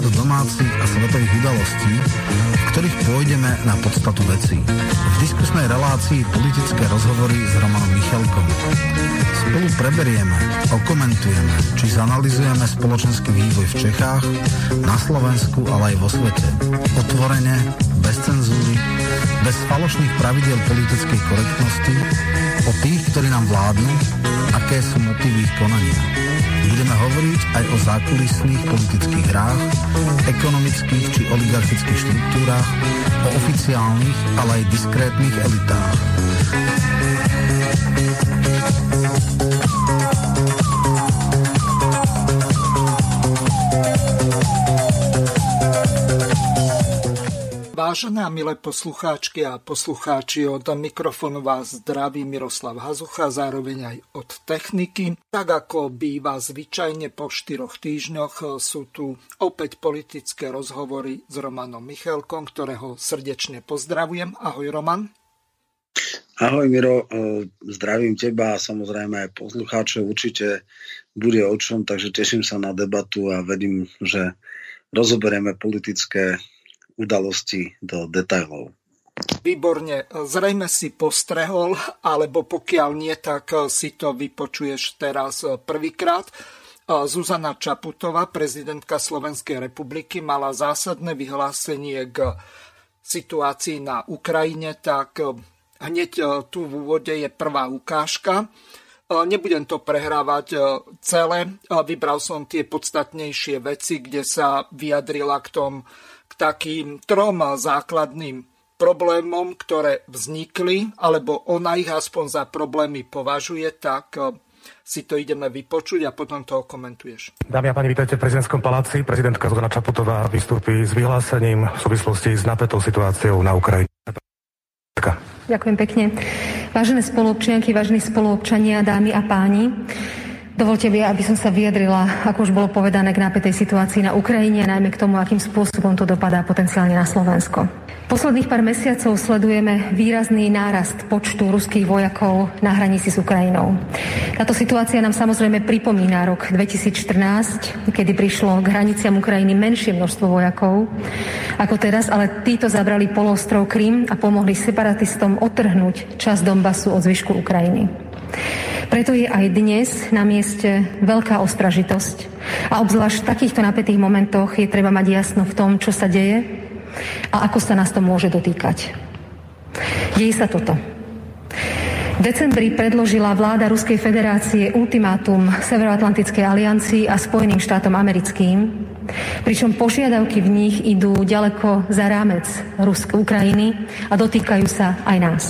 prehľad domácich a svetových udalostí, v ktorých pôjdeme na podstatu vecí. V diskusnej relácii politické rozhovory s Romanom Michelkom. Spolu preberieme, okomentujeme, či zanalizujeme spoločenský vývoj v Čechách, na Slovensku, ale aj vo svete. Otvorene, bez cenzúry, bez falošných pravidiel politickej korektnosti, o tých, ktorí nám vládnu, aké sú motívy ich konania. Budeme hovoriť aj o zákulisných politických hrách, ekonomických či oligarchických štruktúrách, o oficiálnych, ale aj diskrétnych elitách. Vážená milé poslucháčky a poslucháči, od mikrofónu vás zdraví Miroslav Hazucha, zároveň aj od techniky. Tak ako býva zvyčajne po 4 týždňoch, sú tu opäť politické rozhovory s Romanom Michelkom, ktorého srdečne pozdravujem. Ahoj Roman. Ahoj Miro, zdravím teba a samozrejme aj poslucháčov, určite bude o čom, takže teším sa na debatu a verím, že rozoberieme politické udalosti do detailov. Výborne, zrejme si postrehol, alebo pokiaľ nie, tak si to vypočuješ teraz prvýkrát. Zuzana Čaputová, prezidentka Slovenskej republiky, mala zásadné vyhlásenie k situácii na Ukrajine, tak hneď tu v úvode je prvá ukážka. Nebudem to prehrávať celé, vybral som tie podstatnejšie veci, kde sa vyjadrila k takým 3 základným problémom, ktoré vznikli, alebo ona ich aspoň za problémy považuje, tak si to ideme vypočuť a potom to komentuješ. Dámy a páni, vítajte v prezidentskom paláci. Prezidentka Zuzana Čaputová vystúpi s vyhlásením v súvislosti s napätou situáciou na Ukrajine. Ďakujem pekne. Vážené spoluobčianky, vážení spoluobčania, dámy a páni, dovoľte mi, aby som sa vyjadrila, ako už bolo povedané, k napätej situácii na Ukrajine, najmä k tomu, akým spôsobom to dopadá potenciálne na Slovensko. Posledných pár mesiacov sledujeme výrazný nárast počtu ruských vojakov na hranici s Ukrajinou. Táto situácia nám samozrejme pripomína rok 2014, kedy prišlo k hraniciam Ukrajiny menšie množstvo vojakov ako teraz, ale títo zabrali poloostrov Krym a pomohli separatistom odtrhnúť časť Donbasu od zvyšku Ukrajiny. Preto je aj dnes na mieste veľká ostražitosť a obzvlášť v takýchto napätých momentoch je treba mať jasno v tom, čo sa deje a ako sa nás to môže dotýkať. Deje sa toto. V decembri predložila vláda Ruskej federácie ultimátum Severoatlantickej aliancii a Spojeným štátom americkým, pričom požiadavky v nich idú ďaleko za rámec Ukrajiny a dotýkajú sa aj nás.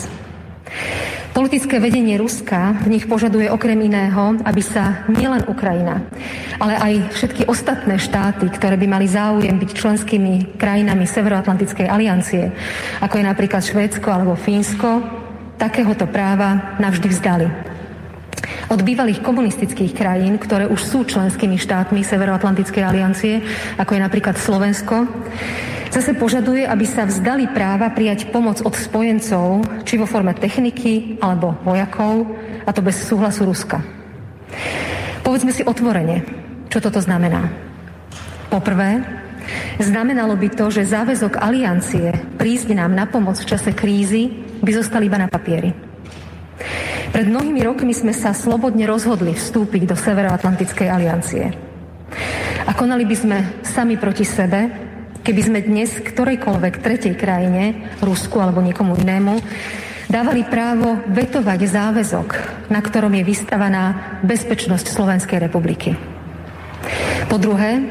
Politické vedenie Ruska v nich požaduje okrem iného, aby sa nielen Ukrajina, ale aj všetky ostatné štáty, ktoré by mali záujem byť členskými krajinami Severoatlantickej aliancie, ako je napríklad Švédsko alebo Fínsko, takéhoto práva navždy vzdali. Od bývalých komunistických krajín, ktoré už sú členskými štátmi Severoatlantickej aliancie, ako je napríklad Slovensko, zase požaduje, aby sa vzdali práva prijať pomoc od spojencov, či vo forme techniky alebo vojakov, a to bez súhlasu Ruska. Povedzme si otvorene, čo toto znamená. Poprvé, znamenalo by to, že záväzok aliancie prísť nám na pomoc v čase krízy by zostal iba na papieri. Pred mnohými rokmi sme sa slobodne rozhodli vstúpiť do Severoatlantickej aliancie. A konali by sme sami proti sebe, keby sme dnes ktorejkoľvek tretej krajine, Rusku alebo niekomu inému, dávali právo vetovať záväzok, na ktorom je vystavaná bezpečnosť Slovenskej republiky. Po druhé,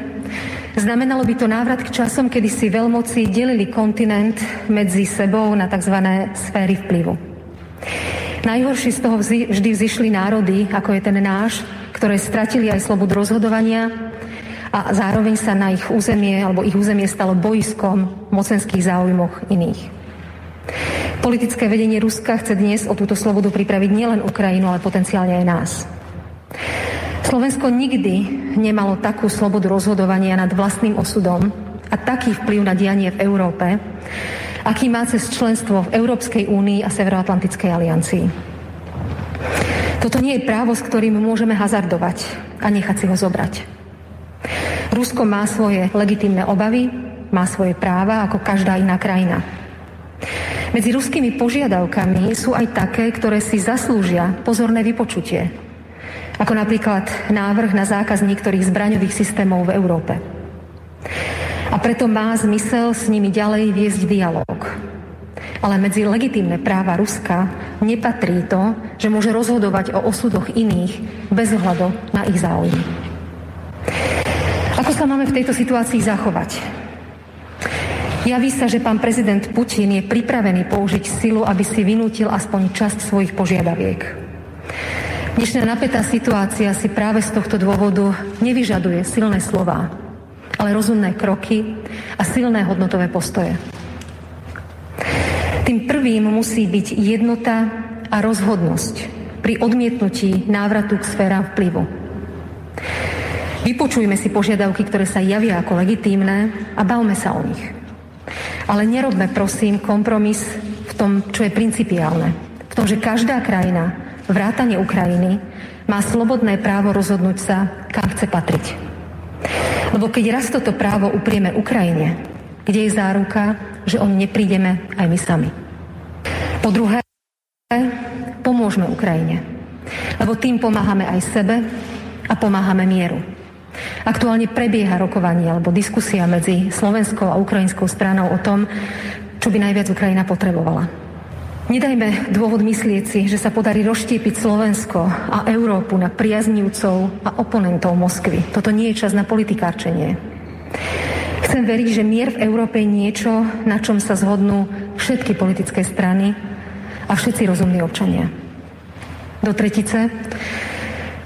znamenalo by to návrat k časom, kedy si veľmoci delili kontinent medzi sebou na tzv. Sféry vplyvu. Najhorší z toho vždy vzišli národy, ako je ten náš, ktoré stratili aj slobodu rozhodovania, a zároveň sa na ich územie alebo ich územie stalo bojiskom mocenských záujmoch iných. Politické vedenie Ruska chce dnes o túto slobodu pripraviť nielen Ukrajinu, ale potenciálne aj nás. Slovensko nikdy nemalo takú slobodu rozhodovania nad vlastným osudom a taký vplyv na dianie v Európe, aký má cez členstvo v Európskej únii a Severoatlantickej aliancii. Toto nie je právo, s ktorým môžeme hazardovať a nechať si ho zobrať. Rusko má svoje legitímne obavy, má svoje práva ako každá iná krajina. Medzi ruskými požiadavkami sú aj také, ktoré si zaslúžia pozorné vypočutie, ako napríklad návrh na zákaz niektorých zbraňových systémov v Európe. A preto má zmysel s nimi ďalej viesť dialóg. Ale medzi legitímne práva Ruska nepatrí to, že môže rozhodovať o osudoch iných bez ohľadu na ich záujmy. Ako sa máme v tejto situácii zachovať? Javí sa, že pán prezident Putin je pripravený použiť silu, aby si vynútil aspoň časť svojich požiadaviek. Dnešná napätá situácia si práve z tohto dôvodu nevyžaduje silné slová, ale rozumné kroky a silné hodnotové postoje. Tým prvým musí byť jednota a rozhodnosť pri odmietnutí návratu k sférám vplyvu. Vypočujme si požiadavky, ktoré sa javia ako legitímne, a bavme sa o nich. Ale nerobme, prosím, kompromis v tom, čo je principiálne. V tom, že každá krajina, vrátane Ukrajiny, má slobodné právo rozhodnúť sa, kam chce patriť. Lebo keď raz toto právo uprieme Ukrajine, kde je záruka, že o ne neprídeme aj my sami. Po druhé, pomôžme Ukrajine. Lebo tým pomáhame aj sebe a pomáhame mieru. Aktuálne prebieha rokovanie alebo diskusia medzi slovenskou a ukrajinskou stranou o tom, čo by najviac Ukrajina potrebovala. Nedajme dôvod myslieť si, že sa podarí rozštiepiť Slovensko a Európu na priaznivcov a oponentov Moskvy. Toto nie je čas na politikárčenie. Chcem veriť, že mier v Európe je niečo, na čom sa zhodnú všetky politické strany a všetci rozumní občania. Do tretice.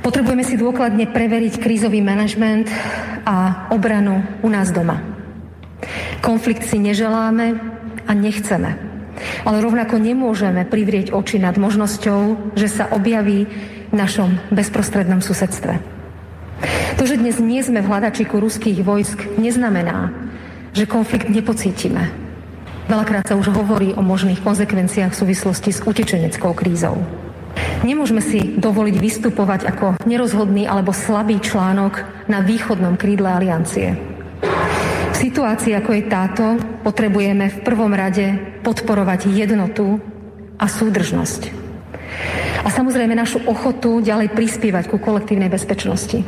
Potrebujeme si dôkladne preveriť krízový manažment a obranu u nás doma. Konflikt si neželáme a nechceme, ale rovnako nemôžeme privrieť oči nad možnosťou, že sa objaví v našom bezprostrednom susedstve. To, že dnes nie sme v hľadačiku ruských vojsk, neznamená, že konflikt nepocítime. Veľakrát sa už hovorí o možných konzekvenciách v súvislosti s utečeneckou krízou. Nemôžeme si dovoliť vystupovať ako nerozhodný alebo slabý článok na východnom krídle aliancie. V situácii, ako je táto, potrebujeme v prvom rade podporovať jednotu a súdržnosť. A samozrejme našu ochotu ďalej prispievať ku kolektívnej bezpečnosti.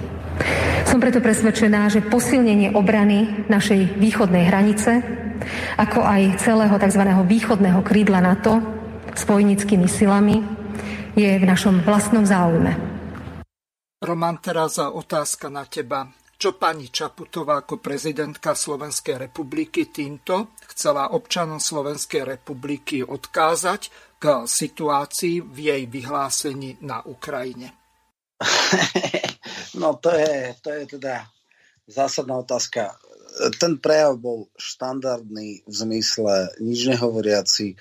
Som preto presvedčená, že posilnenie obrany našej východnej hranice, ako aj celého tzv. Východného krídla NATO spojníckymi silami, je v našom vlastnom záujme. Roman, teraz otázka na teba. Čo pani Čaputová ako prezidentka Slovenskej republiky týmto chcela občanom Slovenskej republiky odkázať k situácii v jej vyhlásení na Ukrajine? No to je teda zásadná otázka. Ten prejav bol štandardný v zmysle nič nehovoriaci,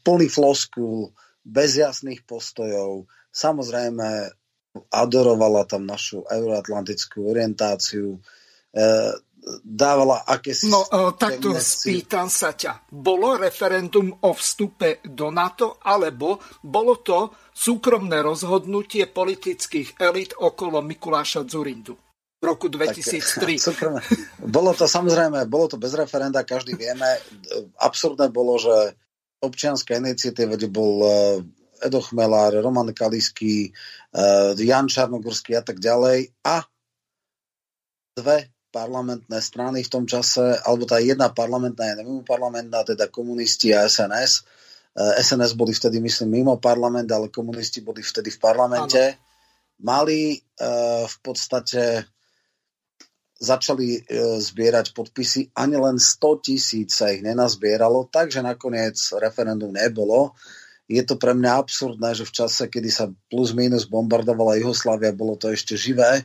plný floskúl, bez jasných postojov. Samozrejme, adorovala tam našu euroatlantickú orientáciu, dávala akési... No, takto spýtam sa ťa. Bolo referendum o vstupe do NATO, alebo bolo to súkromné rozhodnutie politických elít okolo Mikuláša Dzurindu v roku 2003? Tak, bolo to bez referenda, každý vieme. Absurdné bolo, že občianska iniciatíva, kde bol Edo Chmelár, Roman Kaliský, Ján Čarnogorský a tak ďalej, a dve parlamentné strany v tom čase, alebo tá jedna parlamentná je mimo parlamentná, teda komunisti a SNS. SNS boli vtedy, myslím, mimo parlament, ale komunisti boli vtedy v parlamente. Ano. Mali v podstate... začali zbierať podpisy, ani len 100 000 sa ich nenazbieralo, takže nakoniec referendum nebolo. Je to pre mňa absurdné, že v čase, kedy sa plus minus bombardovala Juhoslávia, bolo to ešte živé,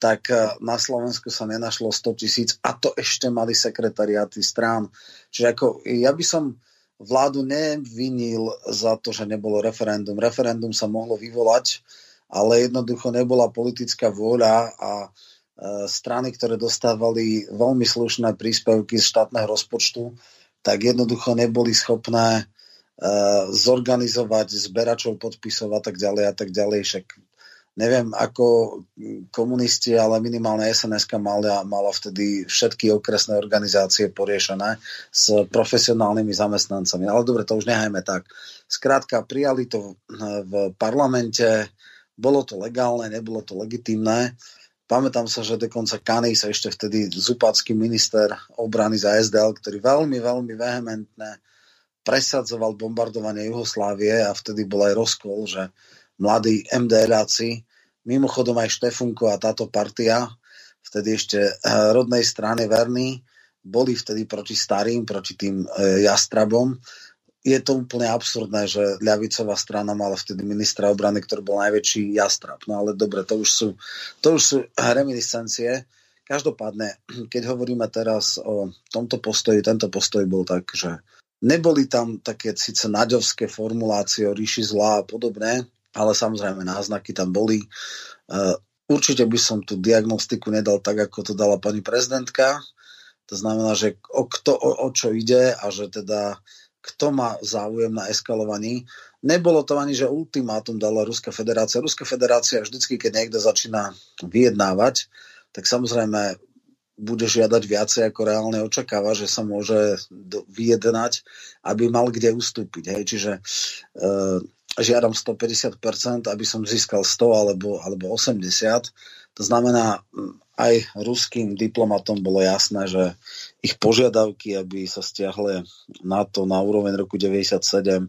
tak na Slovensku sa nenašlo 100 000, a to ešte mali sekretariáty strán. Čiže ako, ja by som vládu nevinil za to, že nebolo referendum. Referendum sa mohlo vyvolať, ale jednoducho nebola politická vôľa a strany, ktoré dostávali veľmi slušné príspevky z štátneho rozpočtu, tak jednoducho neboli schopné zorganizovať zberačov podpisov a tak ďalej a tak ďalej. Však neviem, ako komunisti, ale minimálne SNS-ka mala vtedy všetky okresné organizácie poriešené s profesionálnymi zamestnancami. Ale dobre, to už nehajme tak. Skrátka, prijali to v parlamente, bolo to legálne, nebolo to legitímne. Pamätám sa, že dokonca Kaní sa ešte vtedy zupácky minister obrany za SDL, ktorý veľmi, veľmi vehementne presadzoval bombardovanie Juhoslávie a vtedy bol aj rozkol, že mladí MDLáci, mimochodom aj Štefunko a táto partia, vtedy ešte rodnej strane verní, boli vtedy proti starým, proti tým jastrabom. Je to úplne absurdné, že ľavicová strana mala vtedy ministra obrany, ktorý bol najväčší jastrab. No ale dobre, to už sú reminiscencie. Každopádne, keď hovoríme teraz o tomto postoji, tento postoj bol tak, že neboli tam také síce naďovské formulácie o ríši zla a podobné, ale samozrejme náznaky tam boli. Určite by som tú diagnostiku nedal tak, ako to dala pani prezidentka. To znamená, že o čo ide a že teda kto má záujem na eskalovaní. Nebolo to ani, že ultimátum dala Ruská federácia. Ruská federácia vždycky, keď niekto začína vyjednávať, tak samozrejme bude žiadať viacej, ako reálne očakáva, že sa môže vyjednať, aby mal kde ustúpiť. Hej. Čiže žiadam 150%, aby som získal 100 alebo 80%. To znamená, aj ruským diplomatom bolo jasné, že ich požiadavky, aby sa stiahli NATO na úroveň roku 1997,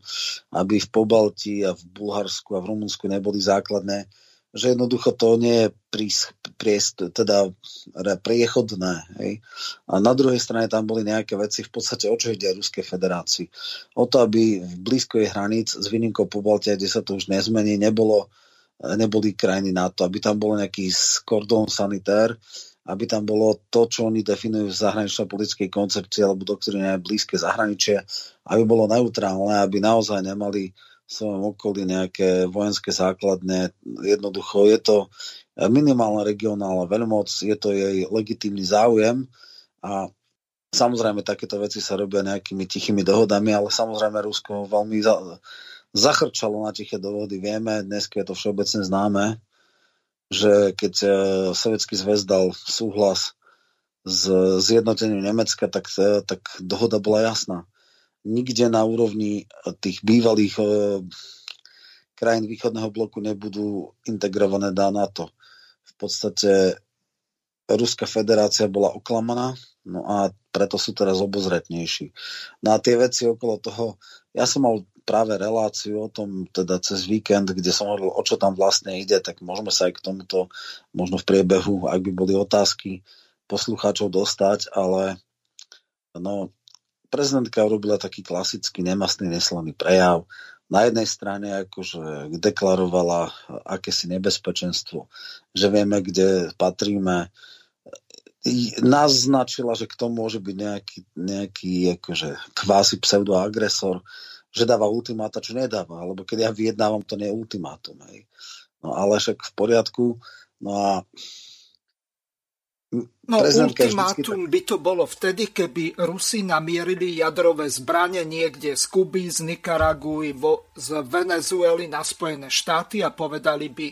aby v Pobalti a v Bulharsku a v Rumunsku neboli základné, že jednoducho to nie je priechodné. Hej. A na druhej strane tam boli nejaké veci, v podstate o čo ide Ruskej federácii. O to, aby v blízkej hraníc s výnimkou Pobaltia, kde sa to už nezmení, neboli krajiny NATO, aby tam bolo nejaký kordón sanitér, aby tam bolo to, čo oni definujú v zahranično-politickej koncepcii alebo doktrine blízke zahraničie, aby bolo neutrálne, aby naozaj nemali v svojom okolí nejaké vojenské základne. Jednoducho je to minimálna regionálna veľmoc, je to jej legitímny záujem a samozrejme takéto veci sa robia nejakými tichými dohodami, ale samozrejme Rusko veľmi zachrčalo na tiché dohody. Vieme, dnes je to všeobecne známe, že keď Sovietský zväz dal súhlas s zjednotením Nemecka, tak dohoda bola jasná. Nikde na úrovni tých bývalých krajín východného bloku nebudú integrované do NATO. V podstate Ruská federácia bola oklamaná, no a preto sú teraz obozretnejší. No a tie veci okolo toho, ja som mal práve reláciu o tom, teda cez víkend, kde som hovoril, o čo tam vlastne ide, tak môžeme sa aj k tomuto, možno v priebehu, ak by boli otázky poslucháčov dostať, ale no, prezidentka urobila taký klasický nemastný, neslaný prejav. Na jednej strane akože deklarovala akési nebezpečenstvo, že vieme, kde patríme, naznačila, že k tomu môže byť nejaký akože kvázi pseudoagresor, že dáva ultimáta, čo nedáva, alebo keď ja vyjednávam, to nie je ultimátum. Hej. No ale však v poriadku. No a ultimátum by to bolo vtedy, keby Rusi namierili jadrové zbrane niekde z Kuby, z Nikaraguji, z Venezuely na Spojené štáty a povedali by,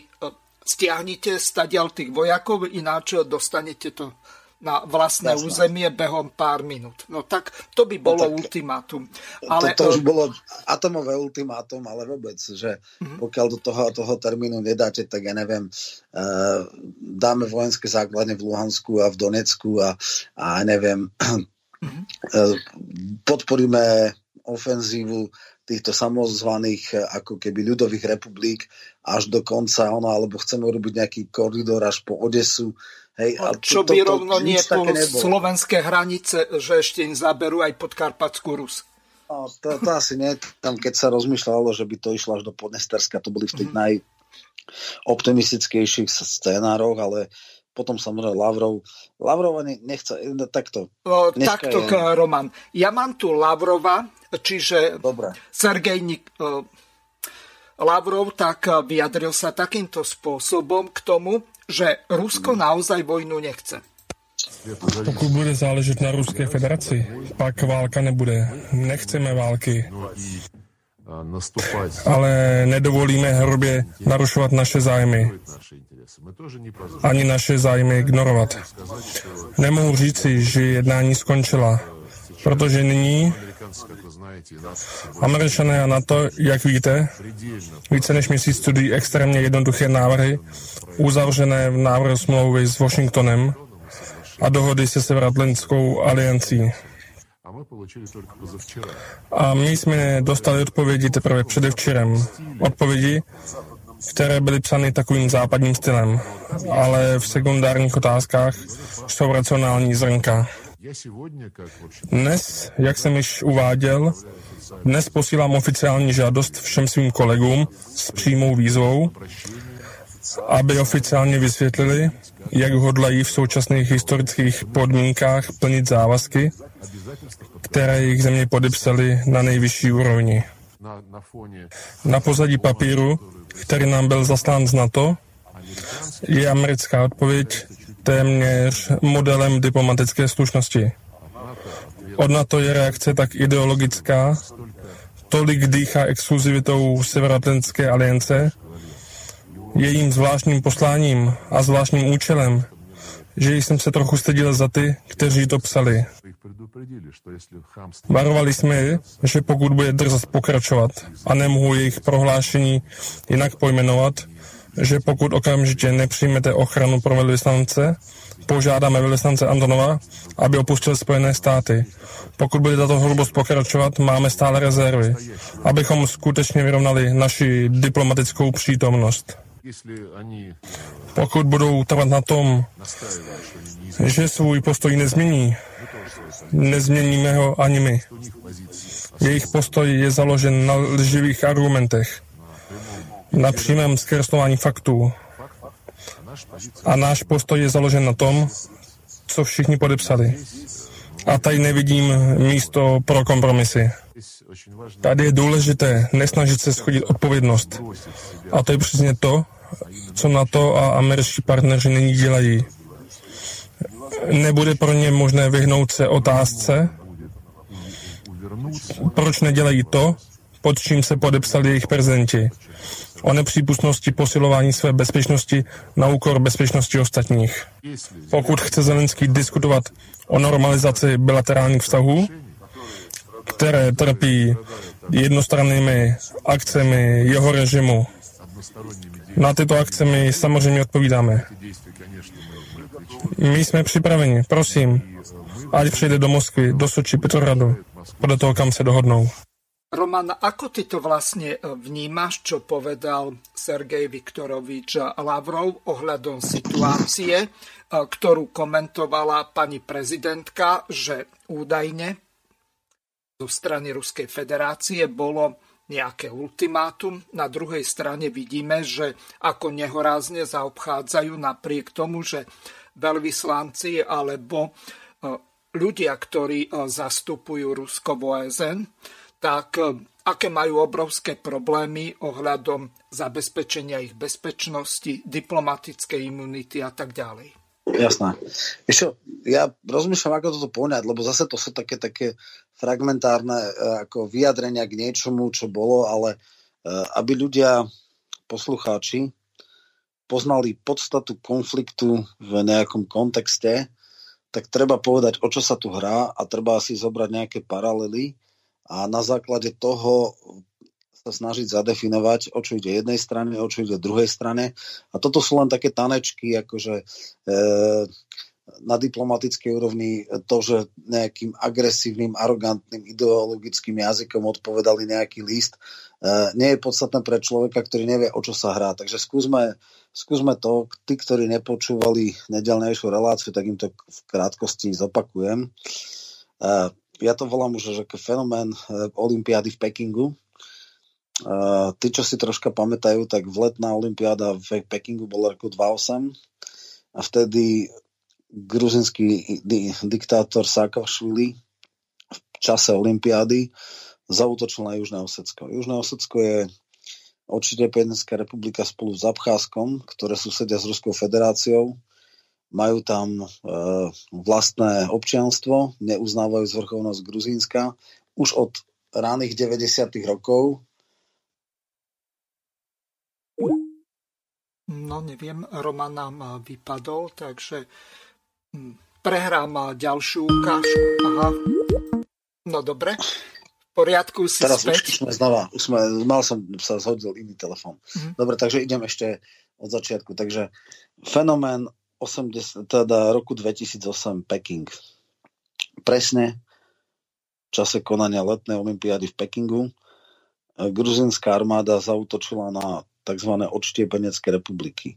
stiahnite stadiaľ tých vojakov, ináč dostanete to na vlastné územie behom pár minút. No tak to by bolo ultimátum. Ale to už bolo atomové ultimátum, ale vôbec, že pokiaľ do toho termínu nedáte, tak ja neviem, dáme vojenské základne v Luhansku a v Donecku a neviem, podporíme ofenzívu týchto samozvaných ako keby ľudových republik až do konca, alebo chceme urobiť nejaký koridor až po Odesu. Hej, a čo by rovno nie po slovenské hranice, že ešte im zaberú aj Podkarpatskú Rus. No, to asi nie. Tam, keď sa rozmýšľalo, že by to išlo až do Podnesterska, to boli v tých najoptimistickejších scénároch, ale potom samozrejme Lavrova nechce takto. Roman. Ja mám tu Lavrova, čiže Sergej Lavrov tak vyjadril sa takýmto spôsobom k tomu, že Rusko naozaj vojnu nechce. Pokud bude záležet na Ruské federaci, pak válka nebude. Nechceme války. Ale nedovolíme hrubě narušovat naše zájmy, ani naše zájmy ignorovat. Nemohu říci, že jednání skončila, protože nyní Američané a NATO, jak víte, více než měsíc studují extrémně jednoduché návrhy, uzavřené v návrhu smlouvy s Washingtonem a dohody se Severoatlantickou aliancí. A my jsme dostali odpovědi teprve předevčerem. Odpovědi, které byly psány takovým západním stylem, ale v sekundárních otázkách jsou racionální zrnka. Dnes, jak jsem již uváděl, dnes posílám oficiální žádost všem svým kolegům s přímou výzvou, aby oficiálně vysvětlili, jak hodlají v současných historických podmínkách plnit závazky, které jejich země podepsaly na nejvyšší úrovni. Na pozadí papíru, který nám byl zaslán z NATO, je americká odpověď téměř modelem diplomatické slušnosti. Od NATO je reakce tak ideologická, tolik dýchá exkluzivitou Severoatlantické aliance, jejím zvláštním posláním a zvláštním účelem, že jsem se trochu stydil za ty, kteří to psali. Varovali jsme je, že pokud bude drzost pokračovat a nemohu jejich prohlášení jinak pojmenovat, že pokud okamžitě nepřijmete ochranu pro velvyslance, požádáme velvyslance Antonova, aby opustil Spojené státy. Pokud bude tato hrubost pokračovat, máme stále rezervy, abychom skutečně vyrovnali naši diplomatickou přítomnost. Pokud budou trvat na tom, že svůj postoj nezmění, nezměníme ho ani my. Jejich postoj je založen na lživých argumentech, na přímém zkreslování faktů. A náš postoj je založen na tom, co všichni podepsali. A tady nevidím místo pro kompromisy. Tady je důležité nesnažit se shodit odpovědnost. A to je přesně to, co NATO a američtí partneři nyní dělají. Nebude pro ně možné vyhnout se otázce, proč nedělají to, pod čím se podepsali jejich prezidenti, o nepřípustnosti posilování své bezpečnosti na úkor bezpečnosti ostatních. Pokud chce Zelenský diskutovat o normalizaci bilaterálních vztahů, které trpí jednostrannými akcemi jeho režimu, na tyto akce my samozřejmě odpovídáme. My jsme připraveni, prosím, ať přijde do Moskvy, do Soči, Petrohradu, podle toho, kam se dohodnou. Roman, ako ty to vlastne vnímaš, čo povedal Sergej Viktorovič Lavrov ohľadom situácie, ktorú komentovala pani prezidentka, že údajne zo strany Ruskej federácie bolo nejaké ultimátum. Na druhej strane vidíme, že ako nehorázne zaobchádzajú napriek tomu, že veľvyslanci alebo ľudia, ktorí zastupujú Rusko v OSN, tak aké majú obrovské problémy ohľadom zabezpečenia ich bezpečnosti, diplomatickej imunity a tak ďalej. Jasné. Ešte, ja rozmýšľam, ako toto poňať, lebo zase to sú také fragmentárne ako vyjadrenia k niečomu, čo bolo, ale aby ľudia, poslucháči, poznali podstatu konfliktu v nejakom kontexte, tak treba povedať, o čo sa tu hrá a treba si zobrať nejaké paralely a na základe toho sa snažiť zadefinovať, o čo ide jednej strane, o čo ide druhej strane. A toto sú len také tanečky, akože na diplomatickej úrovni to, že nejakým agresívnym, arogantným, ideologickým jazykom odpovedali nejaký list, nie je podstatné pre človeka, ktorý nevie, o čo sa hrá. Takže skúsme to, tí, ktorí nepočúvali nedeľnejšiu reláciu, tak im to v krátkosti zopakujem. Ja to volám už ako fenomén olympiády v Pekingu. Tí, čo si troška pamätajú, tak letná olympiáda v Pekingu bola roku 2008 a vtedy gruzinský diktátor Saakashvili v čase olympiády zaútočil na Južné Osecko. Južné Osecko je určite Piedneská republika spolu s Abcházkom, ktoré susedia s Ruskou federáciou. Majú tam vlastné občianstvo, neuznávajú zvrchovnosť Gruzínska. Už od raných 90. rokov No neviem, Roman nám vypadol, takže prehrám ďalšiu ukážku. Aha. No dobre. V poriadku, si teraz späť. Už sme znova. Mal som sa zhodil iný telefón. Dobre, takže idem ešte od začiatku. Takže fenomén roku 2008 Peking. Presne v čase konania letnej olympiády v Pekingu gruzinská armáda zaútočila na tzv. Odštiepenecké republiky.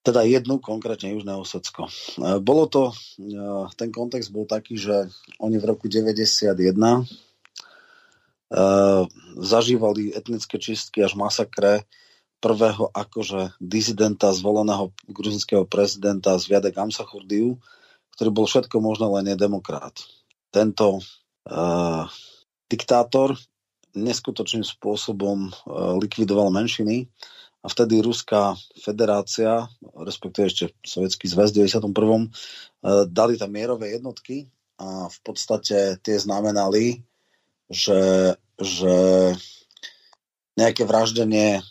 Teda jednu, konkrétne Južné Osecko. Bolo to, ten kontext bol taký, že oni v roku 1991 zažívali etnické čistky až masakre prvého akože dizidenta zvoleného gruzinského prezidenta Zviadek Amsachurdiu, ktorý bol všetko možné, len nedemokrát. Tento diktátor neskutočným spôsobom likvidoval menšiny a vtedy Ruská federácia, respektíve ešte Sovietský zväz v 91. Dali tam mierové jednotky a v podstate tie znamenali, že nejaké vraždenie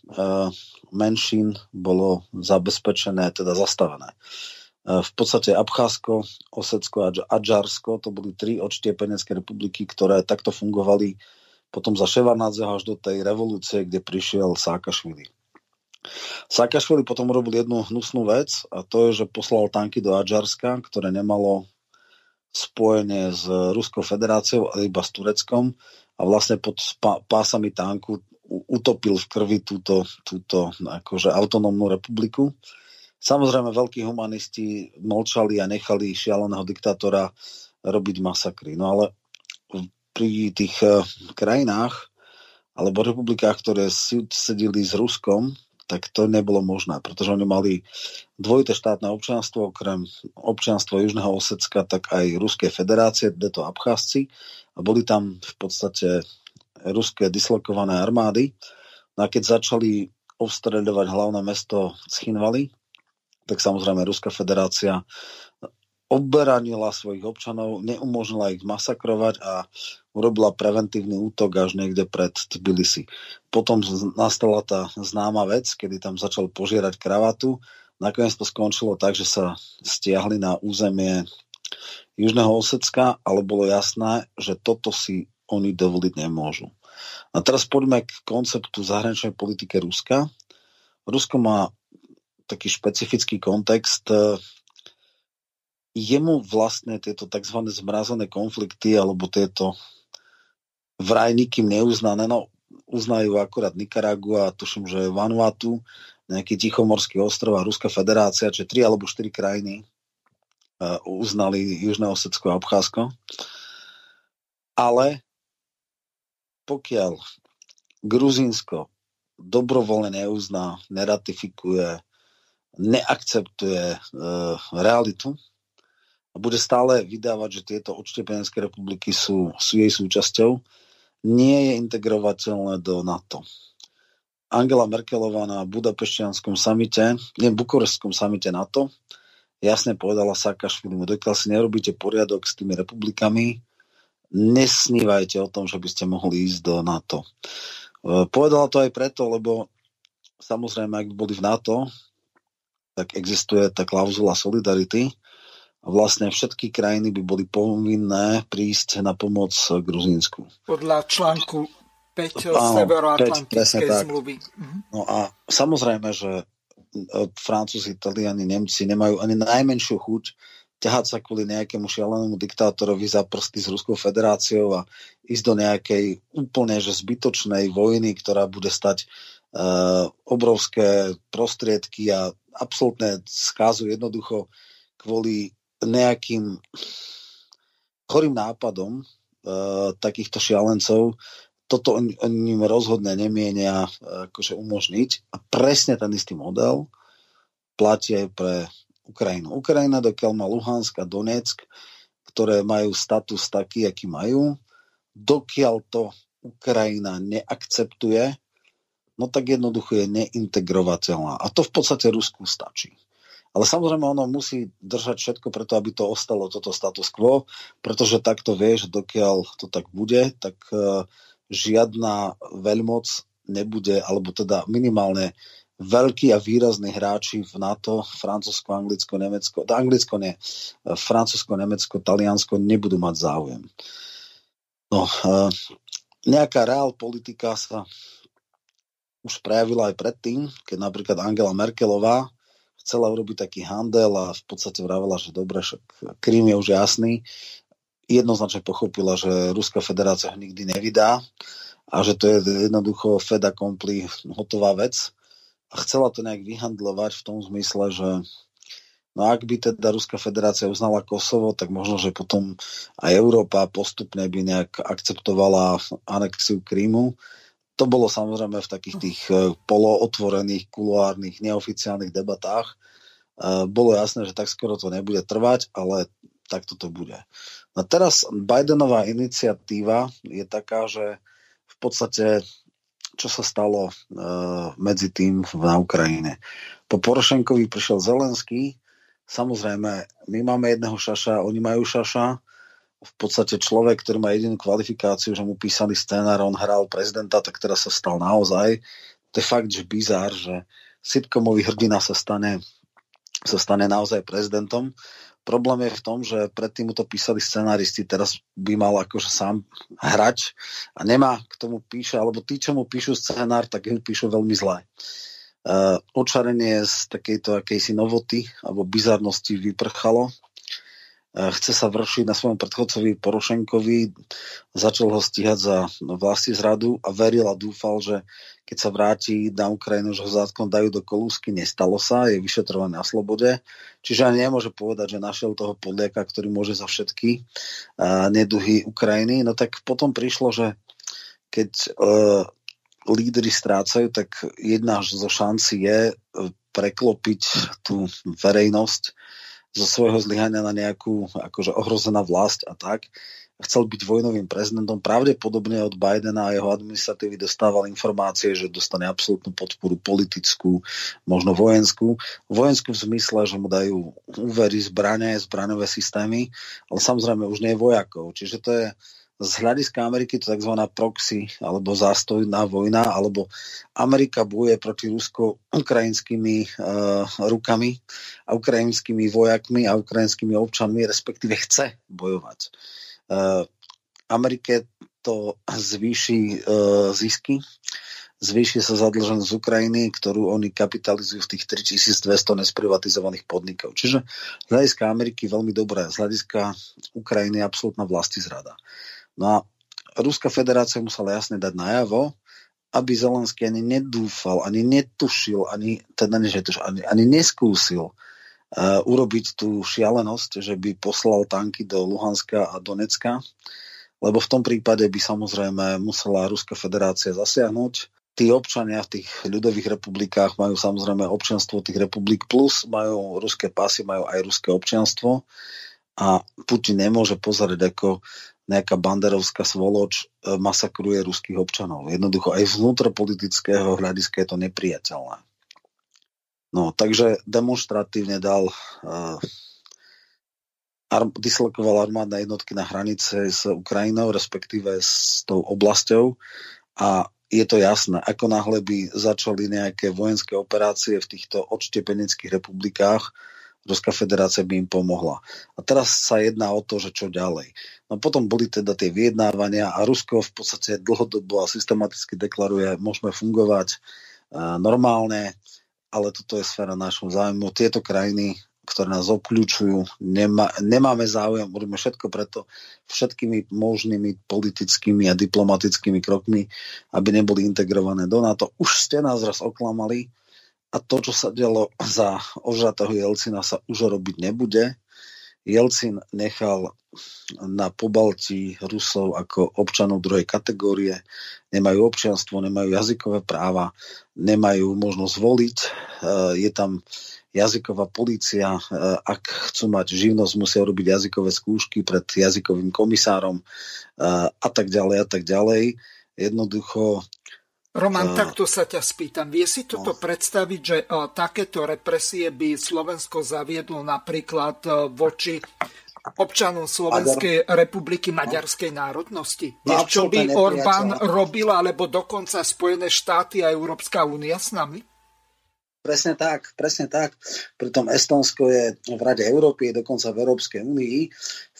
menšín bolo zabezpečené, teda zastavené. V podstate Abcházsko, Osecko a Adžarsko, to boli tri odštiepenecké republiky, ktoré takto fungovali potom za Ševarnádzeho až do tej revolúcie, kde prišiel Saakašvili. Saakašvili potom robil jednu hnusnú vec a to je, že poslal tanky do Adžarska, ktoré nemalo spojenie s Ruskou federáciou, ale iba s Tureckom a vlastne pod pásami tanku utopil v krvi túto akože autonómnu republiku. Samozrejme, veľkí humanisti mlčali a nechali šialeného diktátora robiť masakry. No ale pri tých krajinách alebo republikách, ktoré sedili s Ruskom, tak to nebolo možné, pretože oni mali dvojité štátne občianstvo, okrem občianstva Južného Osecka, tak aj Ruskej federácie, kde to Abcházci, a boli tam v podstate ruské dislokované armády. No a keď začali obstreľovať hlavné mesto Cchinvali, tak samozrejme Ruská federácia oberanila svojich občanov, neumožnila ich masakrovať a urobila preventívny útok až niekde pred Tbilisi. Potom nastala tá známa vec, kedy tam začal požierať kravatu. Nakoniec to skončilo tak, že sa stiahli na územie Južného Osecka, ale bolo jasné, že toto si oni dovoliť nemôžu. A teraz poďme k konceptu zahraničnej politiky Ruska. Rusko má taký špecifický kontext. Jemu vlastne tieto tzv. Zmrazené konflikty alebo tieto vraj nikým neuznané, no uznajú akurát Nikaragua, tuším, že Vanuatu, nejaký Tichomorský ostrov a Ruská federácia, čiže 3 alebo 4 krajiny uznali Južné Osecko a Abcházsko. Ale pokiaľ Gruzínsko dobrovoľne neuzná, neratifikuje, neakceptuje realitu, a bude stále vydávať, že tieto odštiepenecké republiky sú jej súčasťou, nie je integrovateľné do NATO. Angela Merkelová na bukureštskom samite NATO jasne povedala Saakašvilimu, dokiaľ si nerobíte poriadok s tými republikami, nesnívajte o tom, že by ste mohli ísť do NATO. Povedala to aj preto, lebo samozrejme, ak boli v NATO, tak existuje tá klauzula solidarity, a vlastne všetky krajiny by boli povinné prísť na pomoc Gruzínsku. Podľa článku 5 Severoatlantickej zmluvy. No a samozrejme, že Francúzi, Italiani, Nemci nemajú ani najmenšiu chuť ťahať sa kvôli nejakému šialenému diktátorovi za prsty s Ruskou federáciou a ísť do nejakej úplne že zbytočnej vojny, ktorá bude stať obrovské prostriedky a absolútne skazu jednoducho kvôli nejakým chorým nápadom takýchto šialencov, toto im rozhodne nemienia akože umožniť. A presne ten istý model platí aj pre Ukrajinu. Ukrajina, dokiaľ má Luhansk a Donetsk, ktoré majú status taký, aký majú, dokiaľ to Ukrajina neakceptuje, no tak jednoducho je neintegrovateľná. A to v podstate Rusku stačí. Ale samozrejme, ono musí držať všetko preto, aby to ostalo toto status quo, pretože takto vie, že dokiaľ to tak bude, tak žiadna veľmoc nebude, alebo teda minimálne veľkí a výrazní hráči v NATO, Francúzsko, Anglicko, Nemecko, Anglicko nie, Francúzsko, Nemecko, Taliansko nebudú mať záujem. No, nejaká reál politika sa už prejavila aj predtým, keď napríklad Angela Merkelová chcela urobiť taký handel a v podstate vravela, že dobre, však Krím je už jasný. Jednoznačne pochopila, že Ruská federácia ho nikdy nevydá a že to je jednoducho fait accompli, hotová vec. A chcela to nejak vyhandlovať v tom zmysle, že no ak by teda Ruská federácia uznala Kosovo, tak možno, že potom aj Európa postupne by nejak akceptovala anexiu Krímu. To bolo samozrejme v takých tých polootvorených, kuloárnych, neoficiálnych debatách. Bolo jasné, že tak skoro to nebude trvať, ale tak toto bude. No teraz Bidenová iniciatíva je taká, že v podstate, čo sa stalo medzi tým na Ukrajine. Po Porošenkovi prišiel Zelenský, samozrejme, my máme jedného šaša, oni majú šaša. V podstate človek, ktorý má jedinú kvalifikáciu, že mu písali scenár, on hral prezidenta, tak teraz sa stal naozaj. To je fakt, že bizár, že sitcomový hrdina sa stane naozaj prezidentom. Problém je v tom, že predtým mu to písali scenáristi, teraz by mal akože sám hrať a nemá k tomu píše, alebo tí, čo mu píšu scenár, tak ju píšu veľmi zle. Očarenie z takejto akejsi novoty alebo bizarnosti vyprchalo. Chce sa vršiť na svojom predchodcovi Porošenkovi, začal ho stíhať za vlastizradu a veril a dúfal, že keď sa vráti na Ukrajinu, že ho zákon dajú do kolúsky, nestalo sa, je vyšetrovaný na slobode. Čiže ani nemôže povedať, že našiel toho podliaka, ktorý môže za všetky neduhy Ukrajiny. No tak potom prišlo, že keď lídri strácajú, tak jedna zo šanci je preklopiť tú verejnosť zo svojho zlyhania na nejakú akože ohrozená vlast a tak. Chcel byť vojnovým prezidentom. Pravdepodobne od Bidena a jeho administratívy dostával informácie, že dostane absolútnu podporu politickú, možno vojenskú. Vojenskú v zmysle, že mu dajú úvery, zbrane, zbraňové systémy, ale samozrejme už nie vojakov. Čiže to je z hľadiska Ameriky to takzvaná proxy alebo zástojná vojna, alebo Amerika bojuje proti Rusko ukrajinskými rukami a ukrajinskými vojakmi a ukrajinskými občanmi, respektíve chce bojovať. Amerike to zvýši zisky, zvýši sa zadlženosť z Ukrajiny, ktorú oni kapitalizujú v tých 3200 nesprivatizovaných podnikov. Čiže z hľadiska Ameriky veľmi dobré, z hľadiska Ukrajiny je absolútna vlastizrada. No a Ruská federácia musela jasne dať najavo, aby Zelenský ani nedúfal, ani netušil, ani neskúsil urobiť tú šialenosť, že by poslal tanky do Luhanska a Donecka, lebo v tom prípade by samozrejme musela Ruská federácia zasiahnuť. Tí občania v tých ľudových republikách majú samozrejme občianstvo tých republik plus, majú ruské pasy, majú aj ruské občianstvo a Putin nemôže pozerať, ako nejaká banderovská svoloč masakruje ruských občanov. Jednoducho aj vnútropolitického hľadiska je to nepriateľné. No, takže demonstratívne dislokoval armádne jednotky na hranice s Ukrajinou, respektíve s tou oblasťou a je to jasné. Ako náhle by začali nejaké vojenské operácie v týchto odštepenických republikách, Ruská federácia by im pomohla. A teraz sa jedná o to, že čo ďalej. No potom boli teda tie vyjednávania a Rusko v podstate dlhodobo a systematicky deklaruje, môžeme fungovať normálne, ale toto je sféra nášho záujmu. Tieto krajiny, ktoré nás obkľúčujú, nemáme záujem, urobíme všetko preto všetkými možnými politickými a diplomatickými krokmi, aby neboli integrované do NATO. Už ste nás raz oklamali, a to, čo sa dialo za ožratého Jelcina, sa už robiť nebude. Jelcin nechal na Pobaltí Rusov ako občanov druhej kategórie. Nemajú občianstvo, nemajú jazykové práva, nemajú možnosť voliť. Je tam jazyková polícia. Ak chcú mať živnosť, musia robiť jazykové skúšky pred jazykovým komisárom a tak ďalej a tak ďalej. Jednoducho Roman, takto sa ťa spýtam. Vie si toto predstaviť, že takéto represie by Slovensko zaviedlo napríklad voči občanom Slovenskej republiky maďarskej národnosti? Vieš, čo by Orbán robil, alebo dokonca Spojené štáty a Európska únia s nami? Presne tak. Pritom Estónsko je v Rade Európy, dokonca v Európskej únii.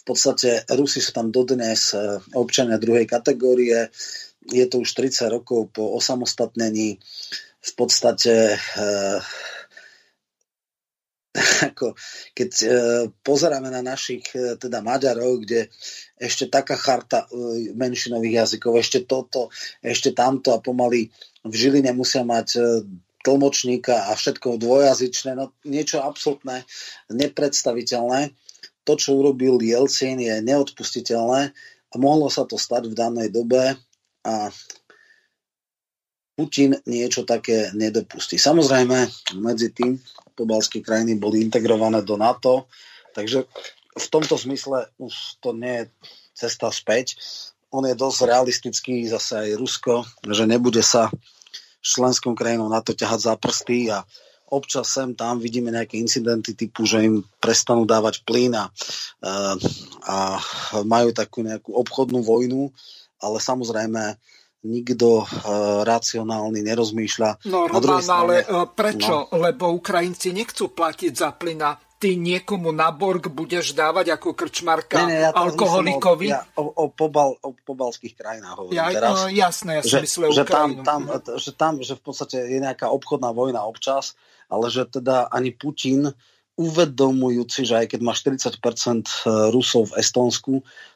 V podstate Rusi sú tam dodnes občania druhej kategórie. Je to už 30 rokov po osamostatnení. V podstate keď pozeráme na našich teda Maďarov, kde ešte taká charta menšinových jazykov, ešte toto, ešte tamto a pomaly v Žiline musia mať tlmočníka a všetko dvojazyčné, no niečo absolútne nepredstaviteľné. To, čo urobil Jelcin, je neodpustiteľné a mohlo sa to stať v danej dobe a Putin niečo také nedopustí. Samozrejme, medzi tým pobaltské krajiny boli integrované do NATO, takže v tomto zmysle už to nie je cesta späť. On je dosť realistický, zase aj Rusko, že nebude sa členskou krajinou NATO ťahať za prsty a občas sem tam vidíme nejaké incidenty typu, že im prestanú dávať plyn a majú takú nejakú obchodnú vojnu, ale samozrejme nikto racionálny nerozmýšľa. No Roman, ale prečo? No. Lebo Ukrajinci nechcú platiť za plyn a ty niekomu na borg budeš dávať ako krčmarka ja alkoholikovi? O pobalských krajinách hovorím teraz. Jasné, ja som myslel Ukrajinu. Že v podstate je nejaká obchodná vojna občas, ale že teda ani Putin, uvedomujúci, že aj keď má 40% Rusov v Estónsku,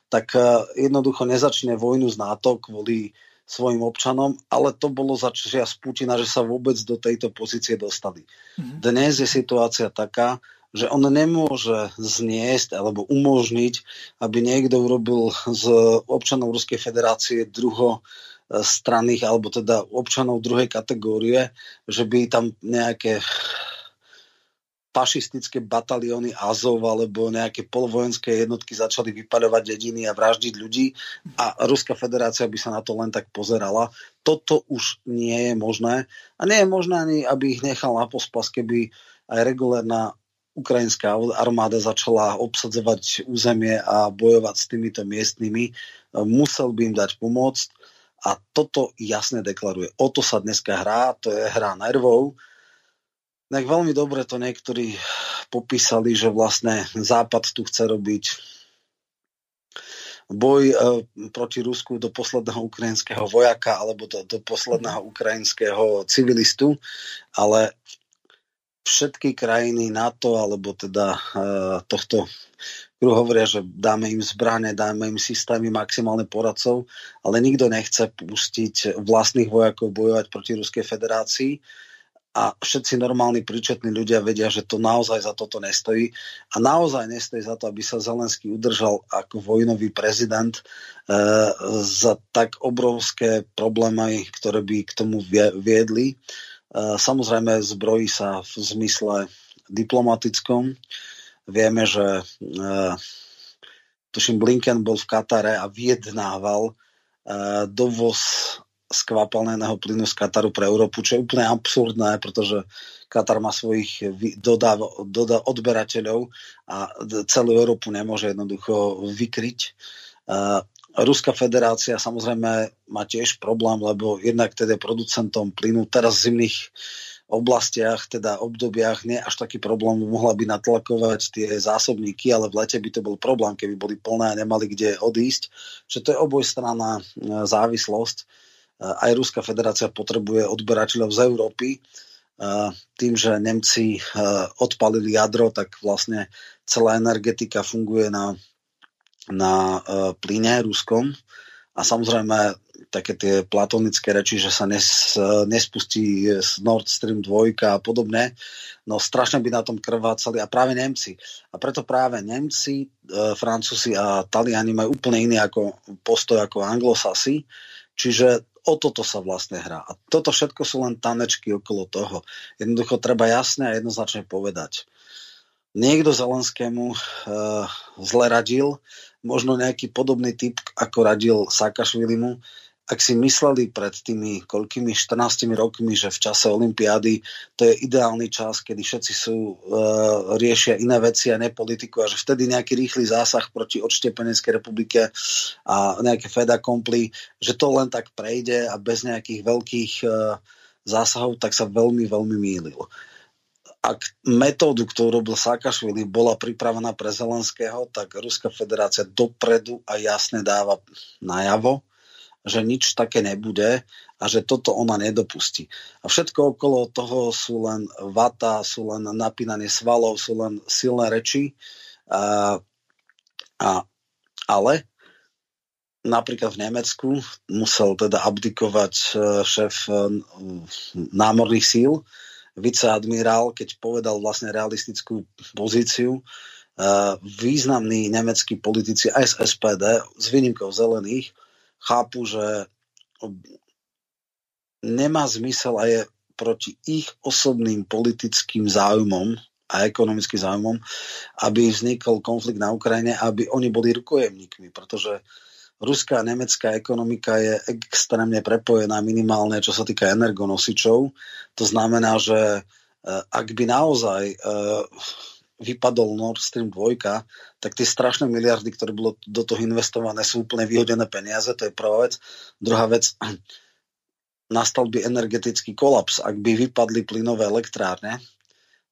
tak jednoducho nezačne vojnu z NATO kvôli svojim občanom, ale to bolo začia z Putina, že sa vôbec do tejto pozície dostali. Dnes je situácia taká, že on nemôže zniesť alebo umožniť, aby niekto urobil z občanov Ruskej federácie druhostranných alebo teda občanov druhej kategórie, že by tam nejaké fašistické batalióny Azov alebo nejaké polovojenské jednotky začali vypaľovať dediny a vraždiť ľudí a Ruská federácia by sa na to len tak pozerala. Toto už nie je možné a nie je možné ani, aby ich nechal na pospas, keby aj regulárna ukrajinská armáda začala obsadzovať územie a bojovať s týmito miestnymi. Musel by im dať pomoc a toto jasne deklaruje. O to sa dneska hrá, to je hra nervov. Tak veľmi dobre to niektorí popísali, že vlastne Západ tu chce robiť boj proti Rusku do posledného ukrajinského vojaka alebo do posledného ukrajinského civilistu, ale všetky krajiny NATO alebo teda tohto kruhu hovoria, že dáme im zbrane, dáme im systémy, maximálne poradcov, ale nikto nechce pustiť vlastných vojakov bojovať proti Ruskej federácii. A všetci normálni príčetní ľudia vedia, že to naozaj za toto nestojí. A naozaj nestojí za to, aby sa Zelenský udržal ako vojnový prezident za tak obrovské problémy, ktoré by k tomu viedli. Samozrejme, zbrojí sa v zmysle diplomatickom. Vieme, že tuším Blinken bol v Katare a vyjednával dovoz skvapalneného plynu z Kataru pre Európu, čo je úplne absurdné, pretože Katar má svojich odberateľov a celú Európu nemôže jednoducho vykryť. Ruská federácia samozrejme má tiež problém, lebo jednak teda producentom plynu teraz v zimných oblastiach, teda obdobiach nie až taký problém, mohla by natlakovať tie zásobníky, ale v lete by to bol problém, keby boli plné a nemali kde odísť. Čiže to je obojstranná závislosť. Aj Ruská federácia potrebuje odberateľov z Európy. Tým, že Nemci odpalili jadro, tak vlastne celá energetika funguje na plyne ruskom. A samozrejme také tie platonické reči, že sa nespustí Nord Stream 2 a podobne. No strašne by na tom krvácali a práve Nemci. A preto práve Nemci, Francúzi a Taliani majú úplne iný postoj ako Anglosasi. Čiže o toto sa vlastne hrá. A toto všetko sú len tanečky okolo toho. Jednoducho treba jasne a jednoznačne povedať. Niekto Zelenskému zle radil, možno nejaký podobný typ, ako radil Saakašvilimu. Ak si mysleli pred tými 14 rokmi, že v čase olympiády to je ideálny čas, kedy všetci riešia iné veci a ne politiku a že vtedy nejaký rýchly zásah proti odštiepeneckej republike a nejaké fait accompli, že to len tak prejde a bez nejakých veľkých zásahov, tak sa veľmi, veľmi mýlil. ak metódu, ktorú robil Saakašvili, bola pripravená pre Zelenského, tak Ruská federácia dopredu a jasne dáva najavo, že nič také nebude a že toto ona nedopustí. A všetko okolo toho sú len vata, sú len napínanie svalov, sú len silné reči. Ale napríklad v Nemecku musel teda abdikovať šéf námorných síl, viceadmirál, keď povedal vlastne realistickú pozíciu. Významní nemeckí politici aj z SPD, s výnimkou zelených, chápu, že nemá zmysel a je proti ich osobným politickým záujmom a ekonomickým záujmom, aby vznikol konflikt na Ukrajine, aby oni boli rukojemníkmi, pretože ruská a nemecká ekonomika je extrémne prepojená minimálne, čo sa týka energonosičov. To znamená, že ak by naozaj vypadol Nord Stream 2, tak tie strašné miliardy, ktoré bolo do toho investované, sú úplne vyhodené peniaze, to je prvá vec. Druhá vec, nastal by energetický kolaps, ak by vypadli plynové elektrárne,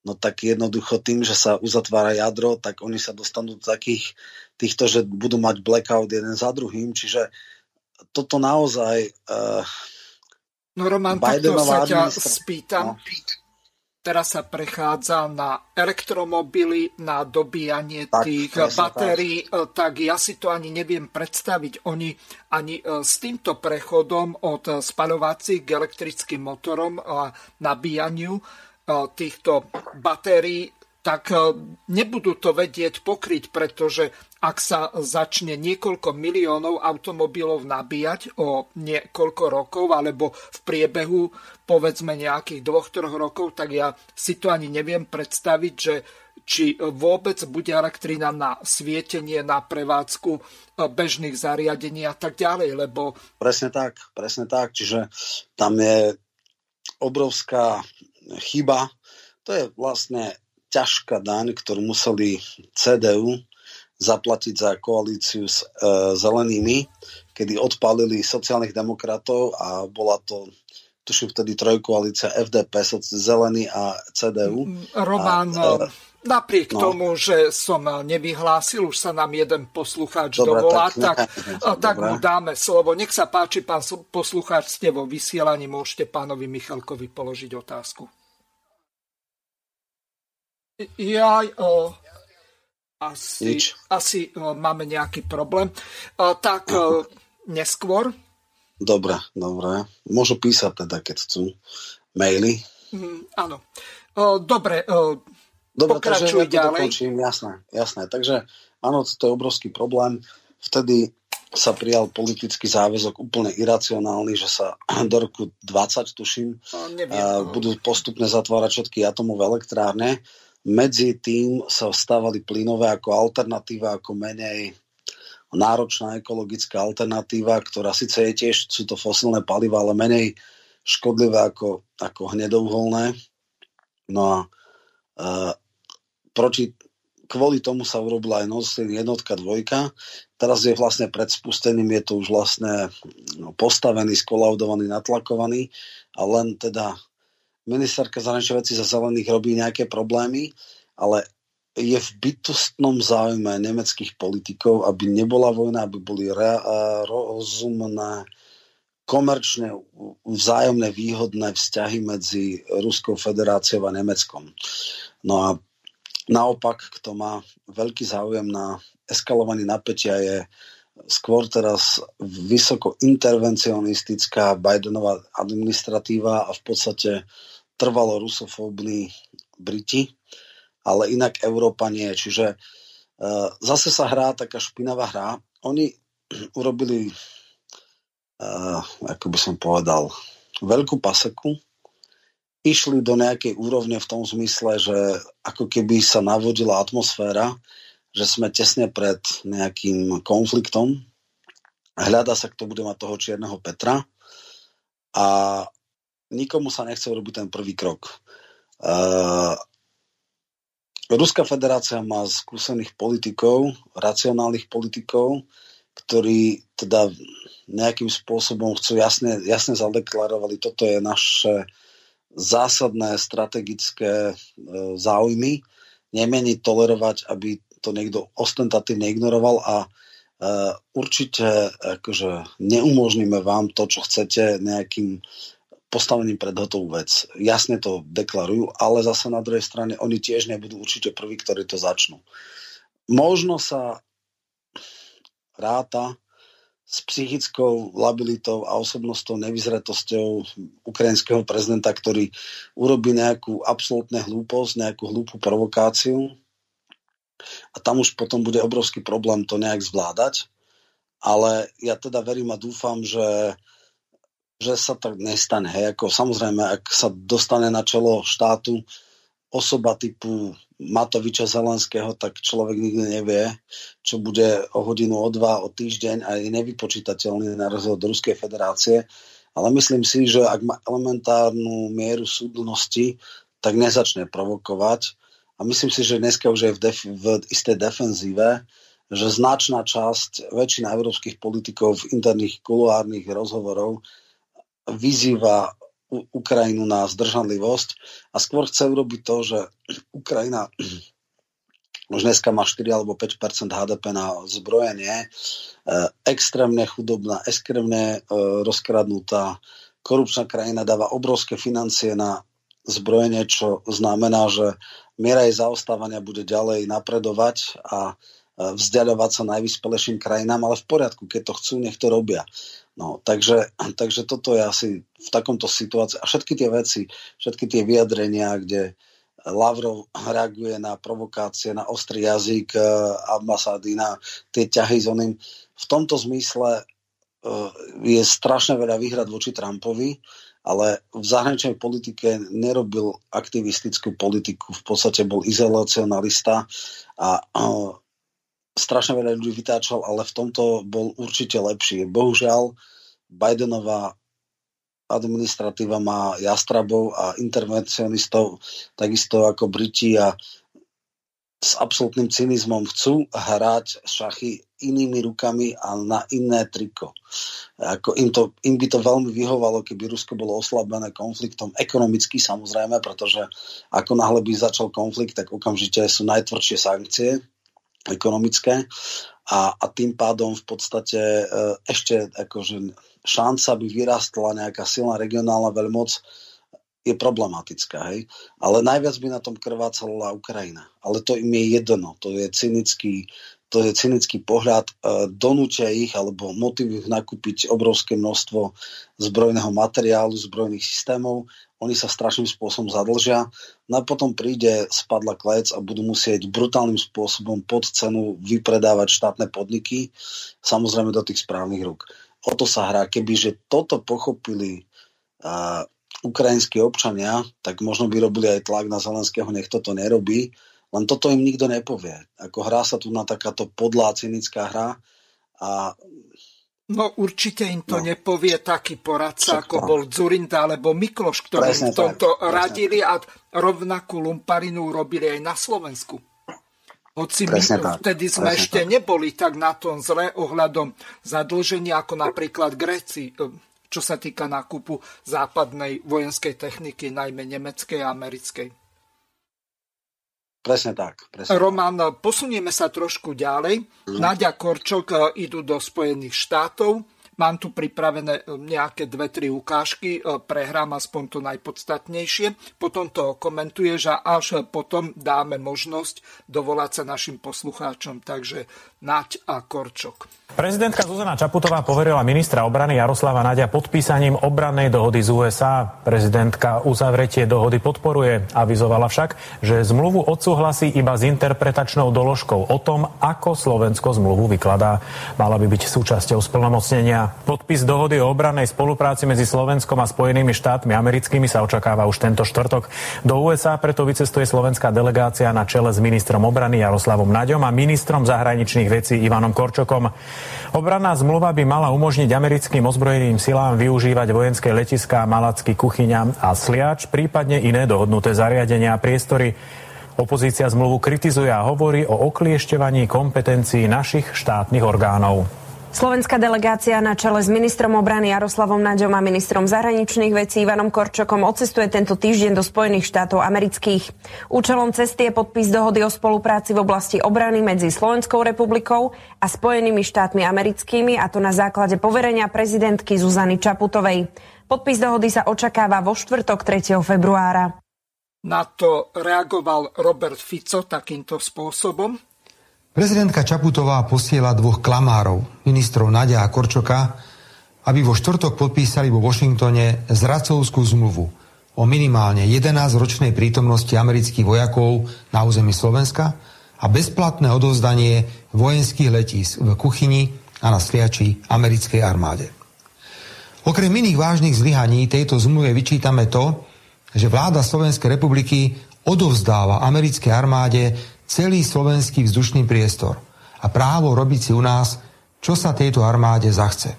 no tak jednoducho tým, že sa uzatvára jadro, tak oni sa dostanú do takých týchto, že budú mať blackout jeden za druhým, čiže toto naozaj no Roman, takto sa ťa spýtam. No. Teraz sa prechádza na elektromobily, na dobíjanie tých batérií, tak ja si to ani neviem predstaviť. Oni ani s týmto prechodom od spaľovacích k elektrickým motorom a nabíjaniu týchto batérií, tak nebudú to vedieť pokryť, pretože ak sa začne niekoľko miliónov automobilov nabíjať o niekoľko rokov, alebo v priebehu povedzme nejakých 2-3 rokov, tak ja si to ani neviem predstaviť, že či vôbec bude elektrina na svietenie, na prevádzku bežných zariadení a tak ďalej, lebo... Presne tak. Čiže tam je obrovská chyba. To je vlastne ťažká daň, ktorú museli CDU zaplatiť za koalíciu s zelenými, kedy odpálili sociálnych demokratov a bola to, tuším vtedy trojkoalícia FDP, zelený a CDU. Roman, napriek tomu, že som nevyhlásil, už sa nám jeden poslucháč dovolá, tak mu dáme slovo. Nech sa páči, pán poslucháč, ste vo vysielaní, môžete pánovi Michalkovi položiť otázku. Asi máme nejaký problém. Neskôr. Dobre. Môžu písať teda, keď chcú. Maily. Áno. Dobre, pokračuj takže ďalej. Dokončím, jasné. Takže áno, to je obrovský problém. Vtedy sa prijal politický záväzok úplne iracionálny, že sa do roku 2020, tuším, budú postupne zatvárať všetky atomové elektrárne. Medzi tým sa stávali plynové ako alternatíva, ako menej náročná ekologická alternatíva, ktorá síce je tiež, sú to fosilné paliva, ale menej škodlivé ako hnedouholné. No a kvôli tomu sa urobila aj Nord Stream 1, 2. Teraz je vlastne pred spusteným, je to už vlastne postavený, skolaudovaný, natlakovaný a len teda ministerka zahraničných vecí za zelených robí nejaké problémy, ale je v bytostnom záujme nemeckých politikov, aby nebola vojna, aby boli rozumné, komerčne vzájomne výhodné vzťahy medzi Ruskou federáciou a Nemeckom. No a naopak, kto má veľký záujem na eskalovaní napätia, je skôr teraz vysoko intervencionistická Bidenová administratíva a v podstate trvalo rusofóbni Briti, ale inak Európa nie. Čiže zase sa hrá taká špinavá hra. Oni urobili, ako by som povedal, veľkú paseku. Išli do nejakej úrovne v tom zmysle, že ako keby sa navodila atmosféra, že sme tesne pred nejakým konfliktom. Hľadá sa, kto bude mať toho čierneho Petra a nikomu sa nechce urobiť ten prvý krok. Ruská federácia má skúsených politikov, racionálnych politikov, ktorí teda nejakým spôsobom chcú jasne zadeklarovali, toto je naše zásadné strategické záujmy. Nemení tolerovať, aby to niekto ostentatívne ignoroval a určite akože neumožníme vám to, čo chcete nejakým postavením pred hotovú vec. Jasne to deklarujú, ale zase na druhej strane oni tiež nebudú určite prví, ktorí to začnú. Možno sa ráta s psychickou labilitou a osobnostou nevyzretosťou ukrajinského prezidenta, ktorý urobí nejakú absolútne hlúposť, nejakú hlúpu provokáciu. A tam už potom bude obrovský problém to nejak zvládať. Ale ja teda verím a dúfam, že sa tak nestane. Hej, ako, samozrejme, ak sa dostane na čelo štátu osoba typu Matoviča, Zelenského, tak človek nikdy nevie, čo bude o hodinu, o dva, o týždeň a je nevypočítateľný na rozhod Ruskej federácie. Ale myslím si, že ak má elementárnu mieru súdnosti, tak nezačne provokovať. A myslím si, že dneska už je v istej defenzíve, že značná časť, väčšina európskych politikov v interných kuloárnych rozhovorov vyzýva Ukrajinu na zdržanlivosť a skôr chce urobiť to, že Ukrajina už dneska má 4 alebo 5% HDP na zbrojenie, extrémne chudobná, extrémne rozkradnutá, korupčná krajina, dáva obrovské financie na zbrojenie, čo znamená, že miera jej zaostávania bude ďalej napredovať a vzdiaľovať sa najvyspelejším krajinám, ale v poriadku, keď to chcú, nech to robia. No, takže toto je asi v takomto situácii. A všetky tie veci, všetky tie vyjadrenia, kde Lavrov reaguje na provokácie, na ostrý jazyk ambasády, na tie ťahy s oným. V tomto zmysle je strašne veľa výhrad voči Trumpovi, ale v zahraničnej politike nerobil aktivistickú politiku. V podstate bol izolacionalista a strašne veľa ľudí vytáčal, ale v tomto bol určite lepší. Bohužiaľ, Bidenová administratíva má jastrabov a intervencionistov, takisto ako Briti a s absolútnym cynizmom chcú hrať šachy inými rukami a na iné triko. Ako im by to veľmi vyhovalo, keby Rusko bolo oslabené konfliktom ekonomicky, samozrejme, pretože ako náhle by začal konflikt, tak okamžite sú najtvrdšie sankcie ekonomické a tým pádom v podstate ešte akože šanca by vyrástla nejaká silná regionálna veľmoc je problematická, hej? Ale najviac by na tom krvácala Ukrajina. Ale to im je jedno, to je cynický pohľad, donútia ich alebo motivujú nakúpiť obrovské množstvo zbrojného materiálu, zbrojných systémov, oni sa strašným spôsobom zadlžia, no a potom príde spadla klec a budú musieť brutálnym spôsobom pod cenu vypredávať štátne podniky, samozrejme do tých správnych rúk. O to sa hrá, kebyže toto pochopili ukrajinskí občania, tak možno by robili aj tlak na Zelenského, nech toto nerobí, len toto im nikto nepovie. Ako hrá sa tu na takáto podlá cynická hra a no určite im to nepovie taký poradca, ako bol Dzurinda alebo Mikloš, ktorí v tomto radili a rovnakú lumparinu robili aj na Slovensku. Hoci my vtedy sme ešte neboli tak na tom zle ohľadom zadlženia ako napríklad Gréci, čo sa týka nákupu západnej vojenskej techniky, najmä nemeckej a americkej. Presne tak. Roman, posunieme sa trošku ďalej. Naďa Korčok idú do Spojených štátov. Mám tu pripravené nejaké 2-3 ukážky, prehrám aspoň to najpodstatnejšie. Potom to komentuješ a až potom dáme možnosť dovolať sa našim poslucháčom. Takže Naď a Korčok. Prezidentka Zuzana Čaputová poverila ministra obrany Jaroslava Naďa podpísaním obrannej dohody z USA. Prezidentka uzavretie dohody podporuje. Avizovala však, že zmluvu odsúhlasí iba s interpretačnou doložkou o tom, ako Slovensko zmluvu vykladá. Mala by byť súčasťou splnomocnenia. Podpis dohody o obrannej spolupráci medzi Slovenskom a Spojenými štátmi americkými sa očakáva už tento štvrtok. Do USA preto vycestuje slovenská delegácia na čele s ministrom obrany Jaroslavom Naďom a ministrom zahraničných vecí Ivanom Korčokom. Obranná zmluva by mala umožniť americkým ozbrojeným silám využívať vojenské letiská, Malacky, Kuchyňa a Sliač, prípadne iné dohodnuté zariadenia a priestory. Opozícia zmluvu kritizuje a hovorí o okliešťovaní kompetencií našich štátnych orgánov. Slovenská delegácia na čele s ministrom obrany Jaroslavom Naďom a ministrom zahraničných vecí Ivanom Korčokom odcestuje tento týždeň do Spojených štátov amerických. Účelom cesty je podpis dohody o spolupráci v oblasti obrany medzi Slovenskou republikou a Spojenými štátmi americkými, a to na základe poverenia prezidentky Zuzany Čaputovej. Podpis dohody sa očakáva vo štvrtok 3. februára. Na to reagoval Robert Fico takýmto spôsobom. Prezidentka Čaputová posiela dvoch klamárov, ministrov Naďa a Korčoka, aby vo štvrtok podpísali vo Washingtone zradcovskú zmluvu o minimálne 11-ročnej prítomnosti amerických vojakov na území Slovenska a bezplatné odovzdanie vojenských letísk v kuchyni a na sliači americkej armáde. Okrem iných vážnych zlyhaní tejto zmluve vyčítame to, že vláda Slovenskej republiky odovzdáva americkej armáde celý slovenský vzdušný priestor a právo robiť si u nás, čo sa tejto armáde zachce.